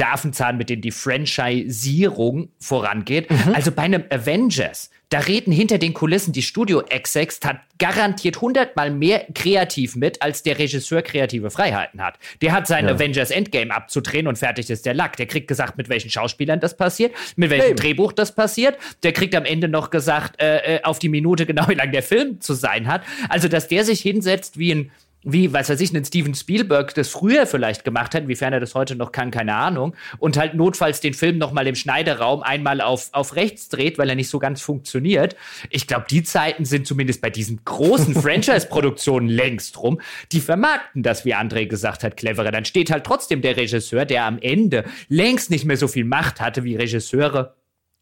Affenzahn, mit denen die Franchisierung vorangeht. Also bei einem Avengers, da reden hinter den Kulissen die Studio-Execs hat garantiert 100-mal mehr kreativ mit, als der Regisseur kreative Freiheiten hat. Der hat sein Avengers Endgame abzudrehen und fertig ist der Lack. Der kriegt gesagt, mit welchen Schauspielern das passiert, mit welchem Drehbuch das passiert. Der kriegt am Ende noch gesagt, auf die Minute genau, wie lang der Film zu sein hat. Also, dass der sich hinsetzt wie ein wie, was weiß ich, einen Steven Spielberg das früher vielleicht gemacht hat, inwiefern er das heute noch kann, keine Ahnung, und halt notfalls den Film nochmal im Schneideraum einmal auf rechts dreht, weil er nicht so ganz funktioniert. Ich glaube, die Zeiten sind zumindest bei diesen großen Franchise-Produktionen längst rum. Die vermarkten das, wie André gesagt hat, cleverer. Dann steht halt trotzdem der Regisseur, der am Ende längst nicht mehr so viel Macht hatte wie Regisseure,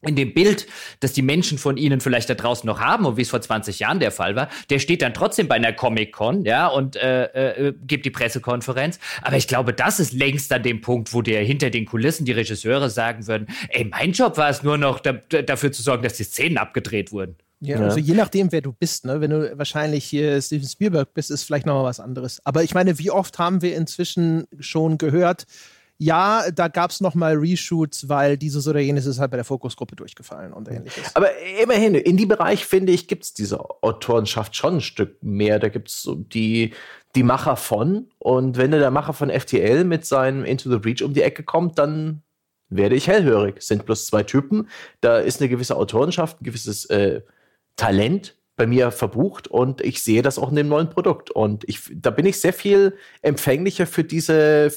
in dem Bild, das die Menschen von ihnen vielleicht da draußen noch haben und wie es vor 20 Jahren der Fall war, der steht dann trotzdem bei einer Comic-Con, ja, und gibt die Pressekonferenz. Aber ich glaube, das ist längst an dem Punkt, wo der hinter den Kulissen die Regisseure sagen würden, ey, mein Job war es nur noch, dafür zu sorgen, dass die Szenen abgedreht wurden. Ja, also je nachdem, wer du bist, ne? Wenn du wahrscheinlich hier Steven Spielberg bist, ist vielleicht nochmal was anderes. Aber ich meine, wie oft haben wir inzwischen schon gehört, ja, da gab es nochmal Reshoots, weil dieses oder jenes ist halt bei der Fokusgruppe durchgefallen und ähnliches. Aber immerhin, in dem Bereich, finde ich, gibt es diese Autorenschaft schon ein Stück mehr. Da gibt es die Macher von. Und wenn der Macher von FTL mit seinem Into the Breach um die Ecke kommt, dann werde ich hellhörig. Es sind bloß zwei Typen. Da ist eine gewisse Autorenschaft, ein gewisses Talent bei mir verbucht. Und ich sehe das auch in dem neuen Produkt. Und da bin ich sehr viel empfänglicher für diese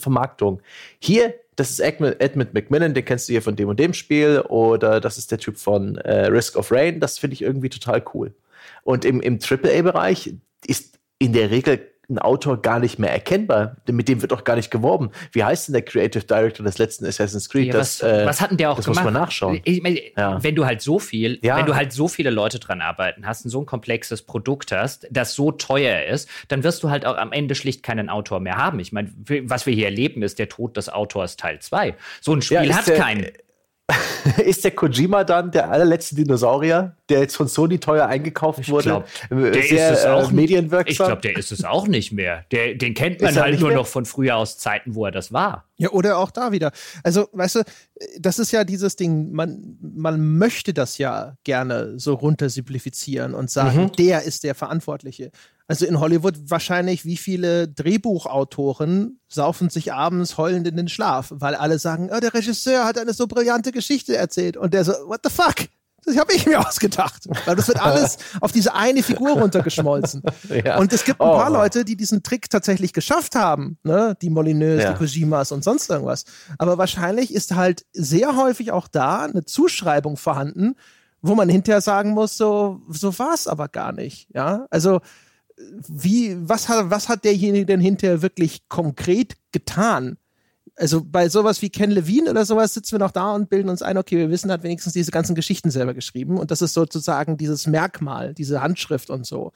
Vermarktung. Hier, das ist Edmund McMillan, den kennst du hier von dem und dem Spiel. Oder das ist der Typ von Risk of Rain. Das finde ich irgendwie total cool. Und im AAA-Bereich ist in der Regel ein Autor gar nicht mehr erkennbar. Mit dem wird auch gar nicht geworben. Wie heißt denn der Creative Director des letzten Assassin's Creed? Ja, was hat denn der auch das gemacht? Das muss man nachschauen. Ich meine, wenn du halt so viele Leute dran arbeiten hast und so ein komplexes Produkt hast, das so teuer ist, dann wirst du halt auch am Ende schlicht keinen Autor mehr haben. Ich meine, was wir hier erleben, ist der Tod des Autors Teil 2. So ein Spiel hat keinen. Ist der Kojima dann der allerletzte Dinosaurier, der jetzt von Sony teuer eingekauft wurde? Ich glaube, der ist es auch nicht mehr. Den kennt man halt nur noch von früher aus Zeiten, wo er das war. Ja, oder auch da wieder. Also, weißt du, das ist ja dieses Ding, man möchte das ja gerne so runtersimplifizieren und sagen, der ist der Verantwortliche. Also in Hollywood wahrscheinlich, wie viele Drehbuchautoren saufen sich abends heulend in den Schlaf, weil alle sagen, der Regisseur hat eine so brillante Geschichte erzählt. Und der so, what the fuck? Das habe ich mir ausgedacht. Weil das wird alles auf diese eine Figur runtergeschmolzen. Ja. Und es gibt ein paar Leute, die diesen Trick tatsächlich geschafft haben. Ne? Die Molyneux, die Kojimas und sonst irgendwas. Aber wahrscheinlich ist halt sehr häufig auch da eine Zuschreibung vorhanden, wo man hinterher sagen muss, so war es aber gar nicht. Ja, also was hat derjenige denn hinterher wirklich konkret getan? Also bei sowas wie Ken Levine oder sowas sitzen wir noch da und bilden uns ein, okay, wir wissen, er hat wenigstens diese ganzen Geschichten selber geschrieben und das ist sozusagen dieses Merkmal, diese Handschrift und so.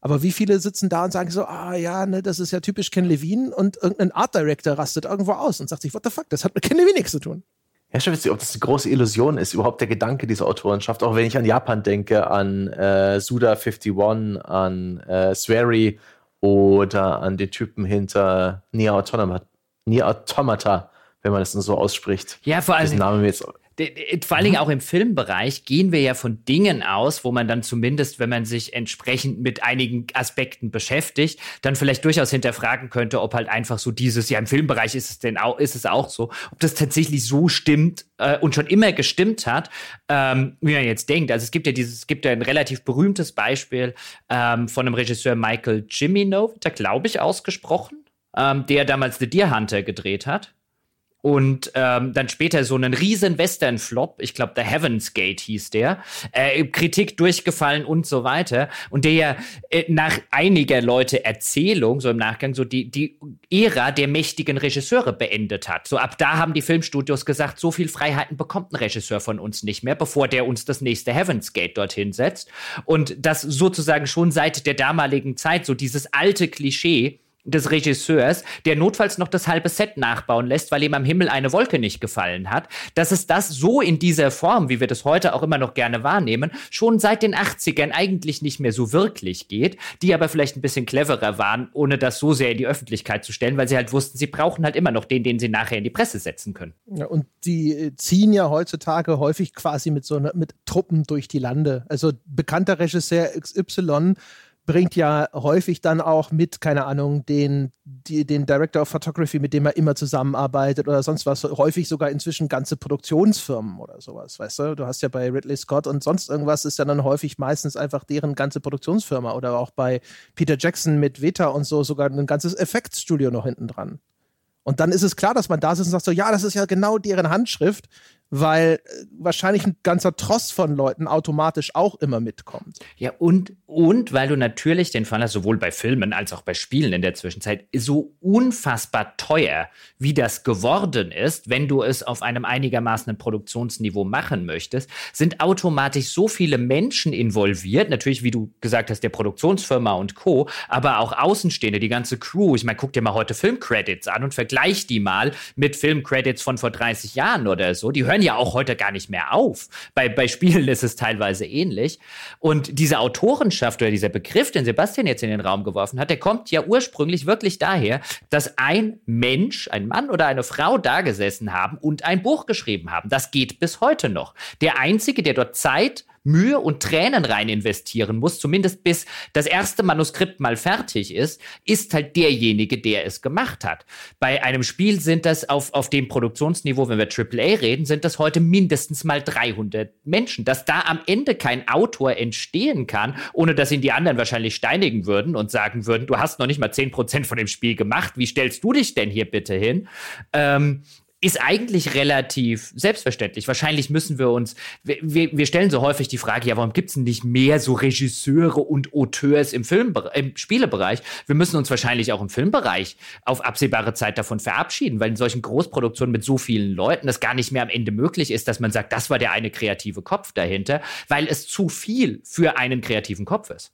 Aber wie viele sitzen da und sagen so, das ist ja typisch Ken Levine, und irgendein Art Director rastet irgendwo aus und sagt sich, what the fuck, das hat mit Ken Levine nichts zu tun. Ja, schon witzig, ob das eine große Illusion ist, überhaupt der Gedanke dieser Autorenschaft. Auch wenn ich an Japan denke, an Suda51, an Swery oder an den Typen hinter Nier Automata, wenn man das so ausspricht. Ja, vor allem. Diesen Namen jetzt. Vor allen Dingen auch im Filmbereich gehen wir ja von Dingen aus, wo man dann zumindest, wenn man sich entsprechend mit einigen Aspekten beschäftigt, dann vielleicht durchaus hinterfragen könnte, ob halt einfach so dieses, ja, im Filmbereich ist es auch so, ob das tatsächlich so stimmt und schon immer gestimmt hat, wie man jetzt denkt. Also es gibt ja ein relativ berühmtes Beispiel von dem Regisseur Michael Cimino, da glaube ich ausgesprochen, der damals The Deer Hunter gedreht hat. Und dann später so einen riesen Western-Flop, ich glaube, The Heaven's Gate hieß der, Kritik durchgefallen und so weiter. Und der ja nach einiger Leute Erzählung, so im Nachgang, so die Ära der mächtigen Regisseure beendet hat. So ab da haben die Filmstudios gesagt, so viel Freiheiten bekommt ein Regisseur von uns nicht mehr, bevor der uns das nächste Heaven's Gate dorthin setzt. Und das sozusagen schon seit der damaligen Zeit, so dieses alte Klischee des Regisseurs, der notfalls noch das halbe Set nachbauen lässt, weil ihm am Himmel eine Wolke nicht gefallen hat, dass es das so in dieser Form, wie wir das heute auch immer noch gerne wahrnehmen, schon seit den 80ern eigentlich nicht mehr so wirklich geht, die aber vielleicht ein bisschen cleverer waren, ohne das so sehr in die Öffentlichkeit zu stellen, weil sie halt wussten, sie brauchen halt immer noch den sie nachher in die Presse setzen können. Ja, und die ziehen ja heutzutage häufig quasi mit Truppen durch die Lande. Also bekannter Regisseur XY bringt ja häufig dann auch mit, keine Ahnung, den Director of Photography, mit dem er immer zusammenarbeitet oder sonst was, häufig sogar inzwischen ganze Produktionsfirmen oder sowas, weißt du? Du hast ja bei Ridley Scott und sonst irgendwas ist ja dann häufig meistens einfach deren ganze Produktionsfirma oder auch bei Peter Jackson mit Veta und so sogar ein ganzes Effektstudio noch hinten dran. Und dann ist es klar, dass man da sitzt und sagt so, ja, das ist ja genau deren Handschrift, weil wahrscheinlich ein ganzer Tross von Leuten automatisch auch immer mitkommt. Ja, und weil du natürlich den Fall hast, sowohl bei Filmen als auch bei Spielen in der Zwischenzeit, so unfassbar teuer, wie das geworden ist, wenn du es auf einem einigermaßen Produktionsniveau machen möchtest, sind automatisch so viele Menschen involviert, natürlich, wie du gesagt hast, der Produktionsfirma und Co., aber auch Außenstehende, die ganze Crew. Ich meine, guck dir mal heute Filmcredits an und vergleich die mal mit Filmcredits von vor 30 Jahren oder so. Die hören ja auch heute gar nicht mehr auf. Bei Spielen ist es teilweise ähnlich. Und diese Autorenschaft oder dieser Begriff, den Sebastian jetzt in den Raum geworfen hat, der kommt ja ursprünglich wirklich daher, dass ein Mensch, ein Mann oder eine Frau da gesessen haben und ein Buch geschrieben haben. Das geht bis heute noch. Der Einzige, der dort Zeit, Mühe und Tränen rein investieren muss, zumindest bis das erste Manuskript mal fertig ist, ist halt derjenige, der es gemacht hat. Bei einem Spiel sind das auf dem Produktionsniveau, wenn wir AAA reden, sind das heute mindestens mal 300 Menschen. Dass da am Ende kein Autor entstehen kann, ohne dass ihn die anderen wahrscheinlich steinigen würden und sagen würden, du hast noch nicht mal 10% von dem Spiel gemacht, wie stellst du dich denn hier bitte hin? Ist eigentlich relativ selbstverständlich. Wahrscheinlich müssen wir uns, wir stellen so häufig die Frage, ja, warum gibt es denn nicht mehr so Regisseure und Auteurs im Spielebereich? Wir müssen uns wahrscheinlich auch im Filmbereich auf absehbare Zeit davon verabschieden, weil in solchen Großproduktionen mit so vielen Leuten das gar nicht mehr am Ende möglich ist, dass man sagt, das war der eine kreative Kopf dahinter, weil es zu viel für einen kreativen Kopf ist.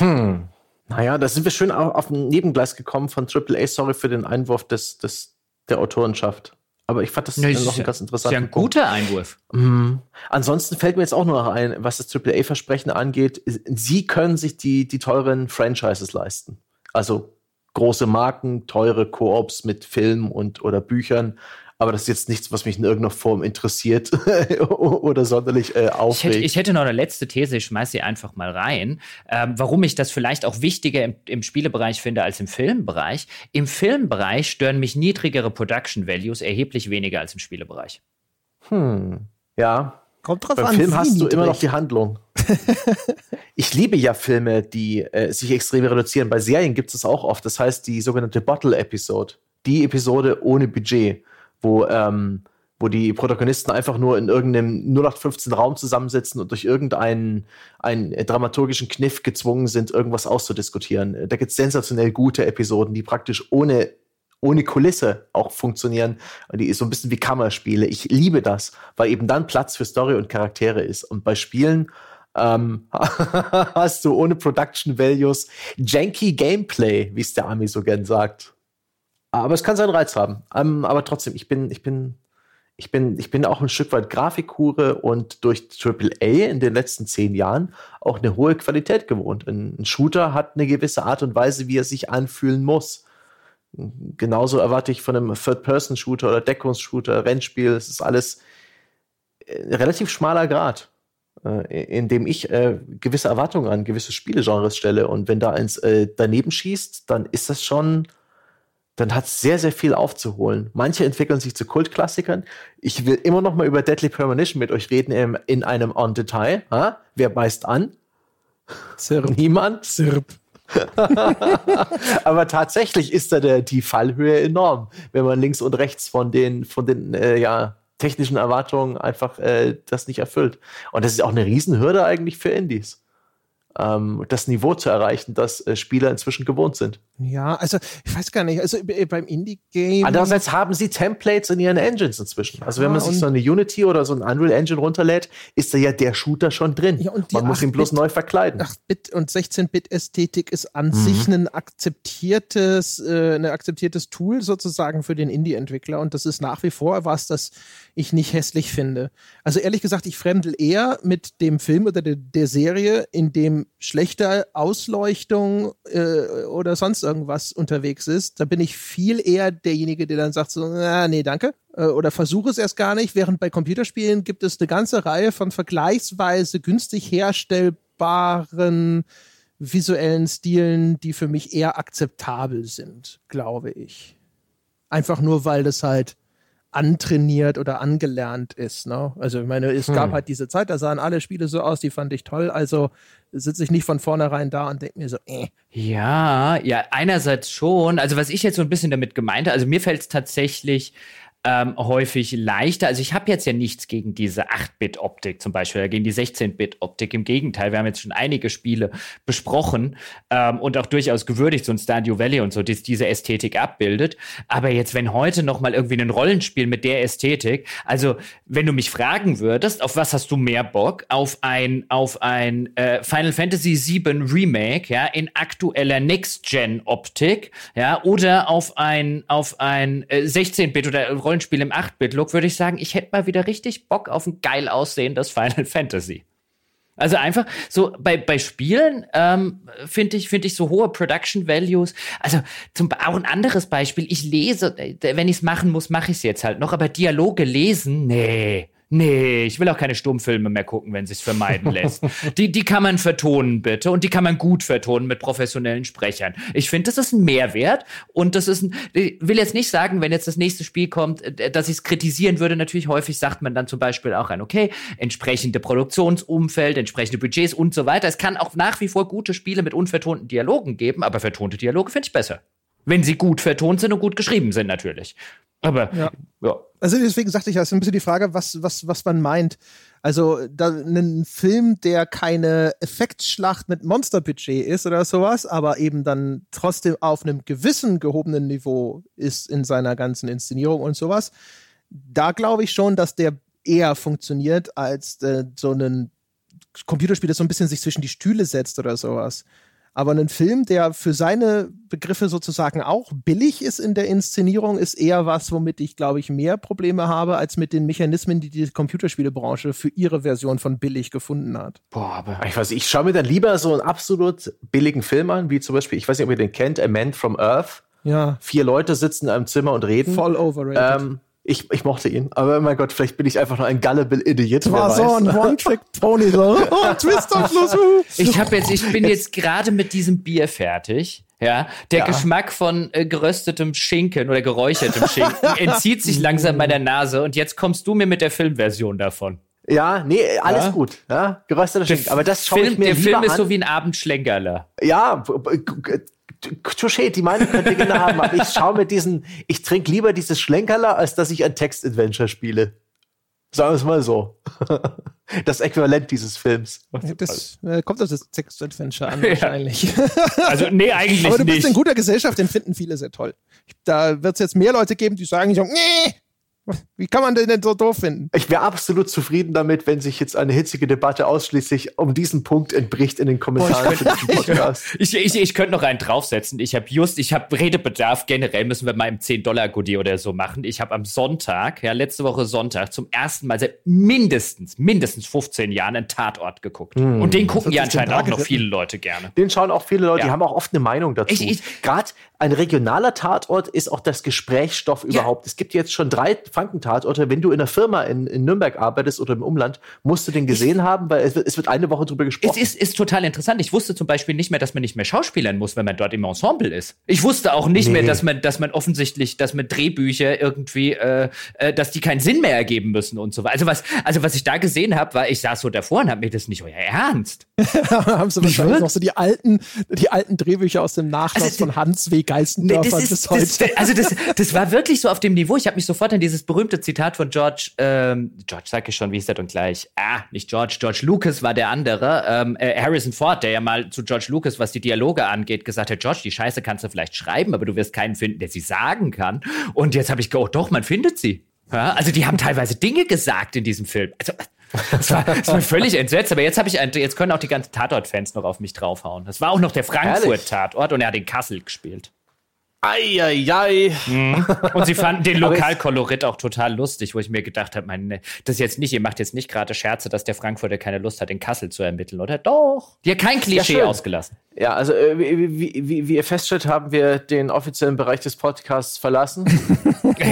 Naja, da sind wir schön auf ein Nebengleis gekommen von AAA. Sorry für den Einwurf der Autorenschaft. Aber ich fand das noch ein ganz interessanter Punkt. Ist ja ein guter Einwurf. Ansonsten fällt mir jetzt auch nur noch ein, was das AAA-Versprechen angeht. Sie können sich die teuren Franchises leisten. Also große Marken, teure Koops mit Filmen oder Büchern. Aber das ist jetzt nichts, was mich in irgendeiner Form interessiert oder sonderlich aufregt. Ich hätte noch eine letzte These, ich schmeiß sie einfach mal rein. Warum ich das vielleicht auch wichtiger im Spielebereich finde als im Filmbereich. Im Filmbereich stören mich niedrigere Production Values erheblich weniger als im Spielebereich. Ja. Kommt drauf an. Beim Film hast du immer noch die Handlung. Ich liebe ja Filme, die sich extrem reduzieren. Bei Serien gibt es das auch oft. Das heißt, die sogenannte Bottle-Episode. Die Episode ohne Budget. Wo die Protagonisten einfach nur in irgendeinem 0815-Raum zusammensitzen und durch einen dramaturgischen Kniff gezwungen sind, irgendwas auszudiskutieren. Da gibt es sensationell gute Episoden, die praktisch ohne Kulisse auch funktionieren. Die ist so ein bisschen wie Kammerspiele. Ich liebe das, weil eben dann Platz für Story und Charaktere ist. Und bei Spielen hast du ohne Production Values janky Gameplay, wie es der Ami so gern sagt. Aber es kann seinen Reiz haben. Aber trotzdem, ich bin auch ein Stück weit Grafikhure und durch AAA in den letzten 10 Jahren auch eine hohe Qualität gewohnt. Ein Shooter hat eine gewisse Art und Weise, wie er sich anfühlen muss. Genauso erwarte ich von einem Third-Person-Shooter oder Deckungsshooter, Rennspiel. Es ist alles ein relativ schmaler Grat, in dem ich gewisse Erwartungen an gewisse Spielegenres stelle. Und wenn da eins daneben schießt, dann ist das schon... dann hat es sehr, sehr viel aufzuholen. Manche entwickeln sich zu Kultklassikern. Ich will immer noch mal über Deadly Premonition mit euch reden in einem On-Detail. Ha? Wer beißt an? Zirp. Niemand? Zirp. Aber tatsächlich ist da die Fallhöhe enorm, wenn man links und rechts von den technischen Erwartungen einfach das nicht erfüllt. Und das ist auch eine Riesenhürde eigentlich für Indies, das Niveau zu erreichen, das Spieler inzwischen gewohnt sind. Ja, also ich weiß gar nicht, also beim Indie-Game... Andererseits haben sie Templates in ihren Engines inzwischen. Also wenn man sich so eine Unity oder so ein Unreal Engine runterlädt, ist da ja der Shooter schon drin. Ja, und man muss ihn bloß neu verkleiden. 8-Bit- und 16-Bit-Ästhetik ist an sich ein akzeptiertes Tool sozusagen für den Indie-Entwickler und das ist nach wie vor was, das ich nicht hässlich finde. Also ehrlich gesagt, ich fremdel eher mit dem Film oder der Serie, in dem schlechte Ausleuchtung oder sonst irgendwas unterwegs ist. Da bin ich viel eher derjenige, der dann sagt so, nee, danke. Oder versuche es erst gar nicht. Während bei Computerspielen gibt es eine ganze Reihe von vergleichsweise günstig herstellbaren visuellen Stilen, die für mich eher akzeptabel sind, glaube ich. Einfach nur, weil das halt antrainiert oder angelernt ist, ne? Also ich meine, es gab halt diese Zeit, da sahen alle Spiele so aus, die fand ich toll, also sitze ich nicht von vornherein da und denke mir so, Ja, einerseits schon, also was ich jetzt so ein bisschen damit gemeint habe, also mir fällt es tatsächlich häufig leichter. Also ich habe jetzt ja nichts gegen diese 8-Bit-Optik zum Beispiel, oder gegen die 16-Bit-Optik. Im Gegenteil, wir haben jetzt schon einige Spiele besprochen und auch durchaus gewürdigt, so ein Stardew Valley und so, das diese Ästhetik abbildet. Aber jetzt, wenn heute noch mal irgendwie ein Rollenspiel mit der Ästhetik, also wenn du mich fragen würdest, auf was hast du mehr Bock? Auf ein Final Fantasy VII Remake, ja, in aktueller Next-Gen-Optik, ja, oder auf ein 16-Bit oder Rollenspiel im 8-Bit-Look, würde ich sagen, ich hätte mal wieder richtig Bock auf ein geil aussehendes Final Fantasy. Also einfach so bei Spielen finde ich so hohe Production Values. Also auch ein anderes Beispiel, ich lese, wenn ich es machen muss, mache ich es jetzt halt noch, aber Dialoge lesen, nee, ich will auch keine Stummfilme mehr gucken, wenn es sich vermeiden lässt. Die kann man vertonen, bitte. Und die kann man gut vertonen mit professionellen Sprechern. Ich finde, das ist ein Mehrwert. Und das ist ich will jetzt nicht sagen, wenn jetzt das nächste Spiel kommt, dass ich es kritisieren würde. Natürlich häufig sagt man dann zum Beispiel auch entsprechende Produktionsumfeld, entsprechende Budgets und so weiter. Es kann auch nach wie vor gute Spiele mit unvertonten Dialogen geben, aber vertonte Dialoge finde ich besser. Wenn sie gut vertont sind und gut geschrieben sind, natürlich. Aber, ja. Also deswegen sagte ich, das ist ein bisschen die Frage, was man meint. Also ein Film, der keine Effektschlacht mit Monsterbudget ist oder sowas, aber eben dann trotzdem auf einem gewissen gehobenen Niveau ist in seiner ganzen Inszenierung und sowas, da glaube ich schon, dass der eher funktioniert als so ein Computerspiel, das so ein bisschen sich zwischen die Stühle setzt oder sowas. Aber ein Film, der für seine Begriffe sozusagen auch billig ist in der Inszenierung, ist eher was, womit ich, glaube ich, mehr Probleme habe, als mit den Mechanismen, die die Computerspielebranche für ihre Version von billig gefunden hat. Boah, aber ich weiß nicht, ich schaue mir dann lieber so einen absolut billigen Film an, wie zum Beispiel, ich weiß nicht, ob ihr den kennt, A Man from Earth. Ja. 4 Leute sitzen in einem Zimmer und reden. Voll overrated. Ich mochte ihn, aber mein Gott, vielleicht bin ich einfach nur ein Gullible-Idiot. War so ein One-Trick-Pony, so Twist am Schluss. Ich bin jetzt gerade mit diesem Bier fertig. Ja, der Geschmack von geröstetem Schinken oder geräuchertem Schinken entzieht sich langsam meiner Nase und jetzt kommst du mir mit der Filmversion davon. Ja, nee, alles gut. Ja, gerösteter Schinken, aber das schaue ich mir lieber an. Der Film ist so wie ein Abendschlenkerler. Ja, touché, die Meinung könnt ihr gerne haben, aber ich trinke lieber dieses Schlenkerler, als dass ich ein Text-Adventure spiele. Sagen wir es mal so. Das Äquivalent dieses Films. Das kommt auf das Text-Adventure an, wahrscheinlich. Also, nee, eigentlich nicht. Aber du bist in guter Gesellschaft, den finden viele sehr toll. Da wird es jetzt mehr Leute geben, die sagen, wie kann man den denn so doof finden? Ich wäre absolut zufrieden damit, wenn sich jetzt eine hitzige Debatte ausschließlich um diesen Punkt entbricht in den Kommentaren zu diesem Podcast. Ich könnte noch einen draufsetzen. Ich habe Redebedarf. Generell müssen wir mal im $10-Goodie oder so machen. Ich habe am Sonntag, letzte Woche Sonntag, zum ersten Mal seit mindestens 15 Jahren einen Tatort geguckt. Und den gucken ja anscheinend auch noch viele Leute gerne. Den schauen auch viele Leute, die haben auch oft eine Meinung dazu. Gerade ein regionaler Tatort ist auch das Gesprächsstoff überhaupt. Es gibt jetzt schon 3 Franken-Tatorte, wenn du in einer Firma in Nürnberg arbeitest oder im Umland, musst du den gesehen haben, weil es wird eine Woche drüber gesprochen. Es ist total interessant. Ich wusste zum Beispiel nicht mehr, dass man nicht mehr schauspielern muss, wenn man dort im Ensemble ist. Ich wusste auch nicht mehr, dass man offensichtlich, dass man Drehbücher irgendwie, dass die keinen Sinn mehr ergeben müssen und so weiter. Also was ich da gesehen habe, war, ich saß so davor und habe mir das nicht euer Ernst. Haben sie wahrscheinlich noch so die alten Drehbücher aus dem Nachlass von Hans W. Geißendörfer bis heute. Das war wirklich so auf dem Niveau. Ich habe mich sofort an dieses berühmte Zitat von George sag ich schon, wie hieß der denn gleich? Nicht George. George Lucas war der andere. Harrison Ford, der ja mal zu George Lucas, was die Dialoge angeht, gesagt hat, George, die Scheiße kannst du vielleicht schreiben, aber du wirst keinen finden, der sie sagen kann. Und jetzt habe ich gedacht, doch, man findet sie. Ja, also die haben teilweise Dinge gesagt in diesem Film. Also das war völlig entsetzt, aber jetzt können auch die ganzen Tatort-Fans noch auf mich draufhauen. Das war auch noch der Frankfurt-Tatort und er hat in Kassel gespielt. Eieiei. Mhm. Und sie fanden den Lokalkolorit auch total lustig, wo ich mir gedacht habe, das jetzt nicht, ihr macht jetzt nicht gerade Scherze, dass der Frankfurter keine Lust hat, in Kassel zu ermitteln, oder? Doch. Die hat kein Klischee ausgelassen. Ja, also wie ihr feststellt, haben wir den offiziellen Bereich des Podcasts verlassen.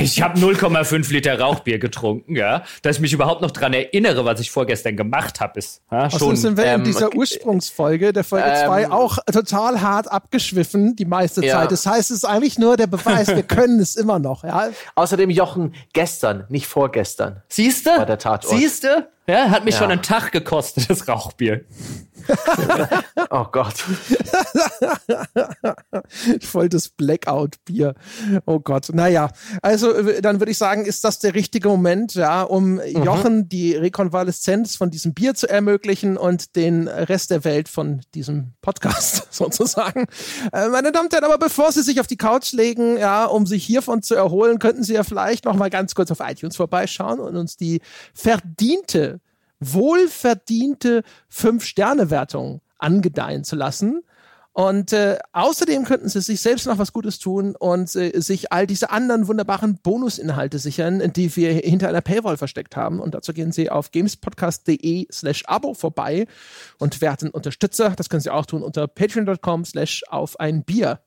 Ich habe 0,5 Liter Rauchbier getrunken, ja. Dass ich mich überhaupt noch dran erinnere, was ich vorgestern gemacht habe, ist schon... Also sind wir in dieser Ursprungsfolge, der Folge 2, auch total hart abgeschwiffen, die meiste Zeit. Das heißt, es ist eigentlich nur der Beweis, wir können es immer noch, ja. Außerdem, Jochen, gestern, nicht vorgestern. Siehste? War der Tatort. Siehste? Ja, hat mich schon einen Tag gekostet, das Rauchbier. Oh Gott. Voll das Blackout-Bier. Oh Gott. Naja, also dann würde ich sagen, ist das der richtige Moment, ja, um Jochen die Rekonvaleszenz von diesem Bier zu ermöglichen und den Rest der Welt von diesem Podcast sozusagen. Meine Damen und Herren, aber bevor Sie sich auf die Couch legen, ja, um sich hiervon zu erholen, könnten Sie ja vielleicht noch mal ganz kurz auf iTunes vorbeischauen und uns die wohlverdiente 5-Sterne-Wertung angedeihen zu lassen. Und außerdem könnten Sie sich selbst noch was Gutes tun und sich all diese anderen wunderbaren Bonusinhalte sichern, die wir hinter einer Paywall versteckt haben. Und dazu gehen Sie auf gamespodcast.de/Abo vorbei und werden Unterstützer. Das können Sie auch tun unter patreon.com/aufeinbier.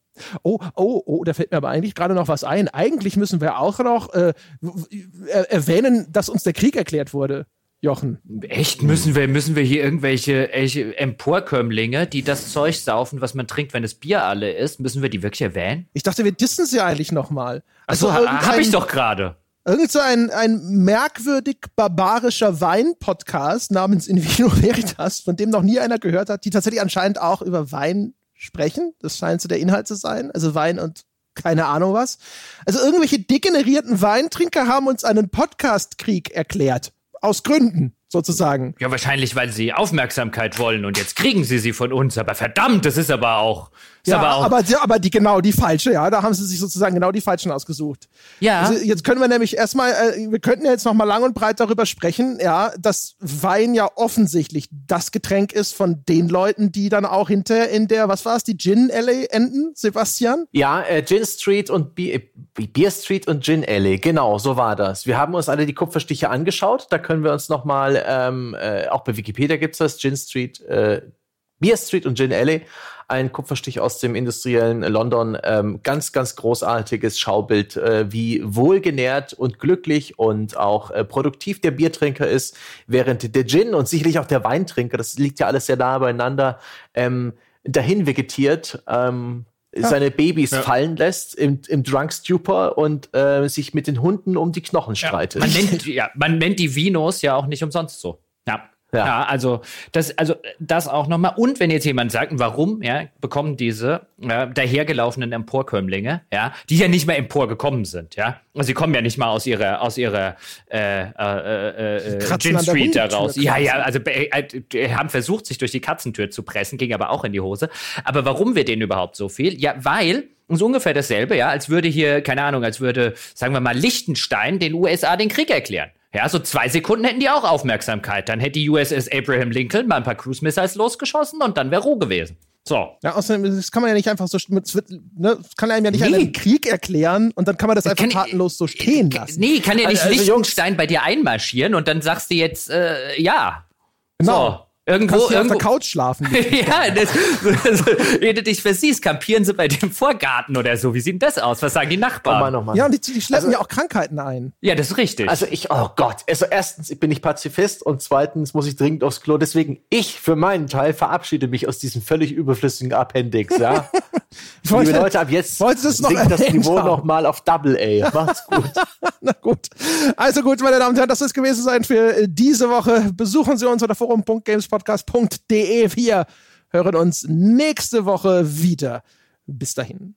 Oh, da fällt mir aber eigentlich gerade noch was ein. Eigentlich müssen wir auch noch erwähnen, dass uns der Krieg erklärt wurde. Jochen. Echt? Müssen wir hier irgendwelche Emporkömmlinge, die das Zeug saufen, was man trinkt, wenn das Bier alle ist, müssen wir die wirklich erwähnen? Ich dachte, wir dissen sie eigentlich nochmal. Also hab ich doch gerade. Irgend so ein merkwürdig barbarischer Wein-Podcast namens In Vino Veritas, von dem noch nie einer gehört hat, die tatsächlich anscheinend auch über Wein sprechen. Das scheint so der Inhalt zu sein. Also Wein und keine Ahnung was. Also irgendwelche degenerierten Weintrinker haben uns einen Podcast-Krieg erklärt. Aus Gründen, sozusagen. Ja, wahrscheinlich, weil sie Aufmerksamkeit wollen und jetzt kriegen sie von uns. Aber verdammt, das ist aber auch... Aber die falsche, ja. Da haben sie sich sozusagen genau die falschen ausgesucht. Ja. Also jetzt können wir nämlich erstmal, wir könnten ja jetzt nochmal lang und breit darüber sprechen, ja, dass Wein ja offensichtlich das Getränk ist von den Leuten, die dann auch hinterher in der, was war es, die Gin Alley enden, Sebastian? Ja, Gin Street und Beer Street und Gin Alley, genau, so war das. Wir haben uns alle die Kupferstiche angeschaut, da können wir uns nochmal, auch bei Wikipedia gibt's das, Gin Street, Beer Street und Gin Alley, ein Kupferstich aus dem industriellen London. Ganz, ganz großartiges Schaubild, wie wohlgenährt und glücklich und auch produktiv der Biertrinker ist, während der Gin und sicherlich auch der Weintrinker, das liegt ja alles sehr nah beieinander, dahin vegetiert, seine Babys fallen lässt im Drunk Stupor und sich mit den Hunden um die Knochen streitet. Man nennt die Vinos ja auch nicht umsonst so. Ja. Ja, also das auch nochmal. Und wenn jetzt jemand sagt, warum bekommen diese dahergelaufenen Emporkömmlinge, die ja nicht mehr emporgekommen sind, ja, und sie kommen ja nicht mal aus ihrer Gin Street da raus. Ja, also haben versucht, sich durch die Katzentür zu pressen, ging aber auch in die Hose. Aber warum wir denen überhaupt so viel? Ja, weil uns ungefähr dasselbe, ja, als würde hier, keine Ahnung, als würde, sagen wir mal, Liechtenstein den USA den Krieg erklären. Ja, so 2 Sekunden hätten die auch Aufmerksamkeit. Dann hätte die USS Abraham Lincoln mal ein paar Cruise Missiles losgeschossen und dann wäre Ruhe gewesen. So. Ja, außerdem, das kann man ja nicht einfach so, das kann einem ja nicht einen Krieg erklären und dann kann man das einfach tatenlos so stehen lassen. Nee, kann ja nicht Liechtenstein bei dir einmarschieren und dann sagst du jetzt, Genau. So. Irgendwo auf der Couch schlafen. Ja, wenn du dich versiehst, kampieren sie bei dem Vorgarten oder so. Wie sieht das aus? Was sagen die Nachbarn? Nochmal. Ja, und die schleppen ja auch Krankheiten ein. Ja, das ist richtig. Also erstens bin ich Pazifist und zweitens muss ich dringend aufs Klo. Deswegen, ich für meinen Teil verabschiede mich aus diesem völlig überflüssigen Appendix, ja. Liebe Leute, ab jetzt sinkt das Niveau nochmal auf Double A. Macht's gut. Na gut. Also gut, meine Damen und Herren, das ist gewesen sein für diese Woche. Besuchen Sie uns unter forum.gamespodcast.de. Wir hören uns nächste Woche wieder. Bis dahin.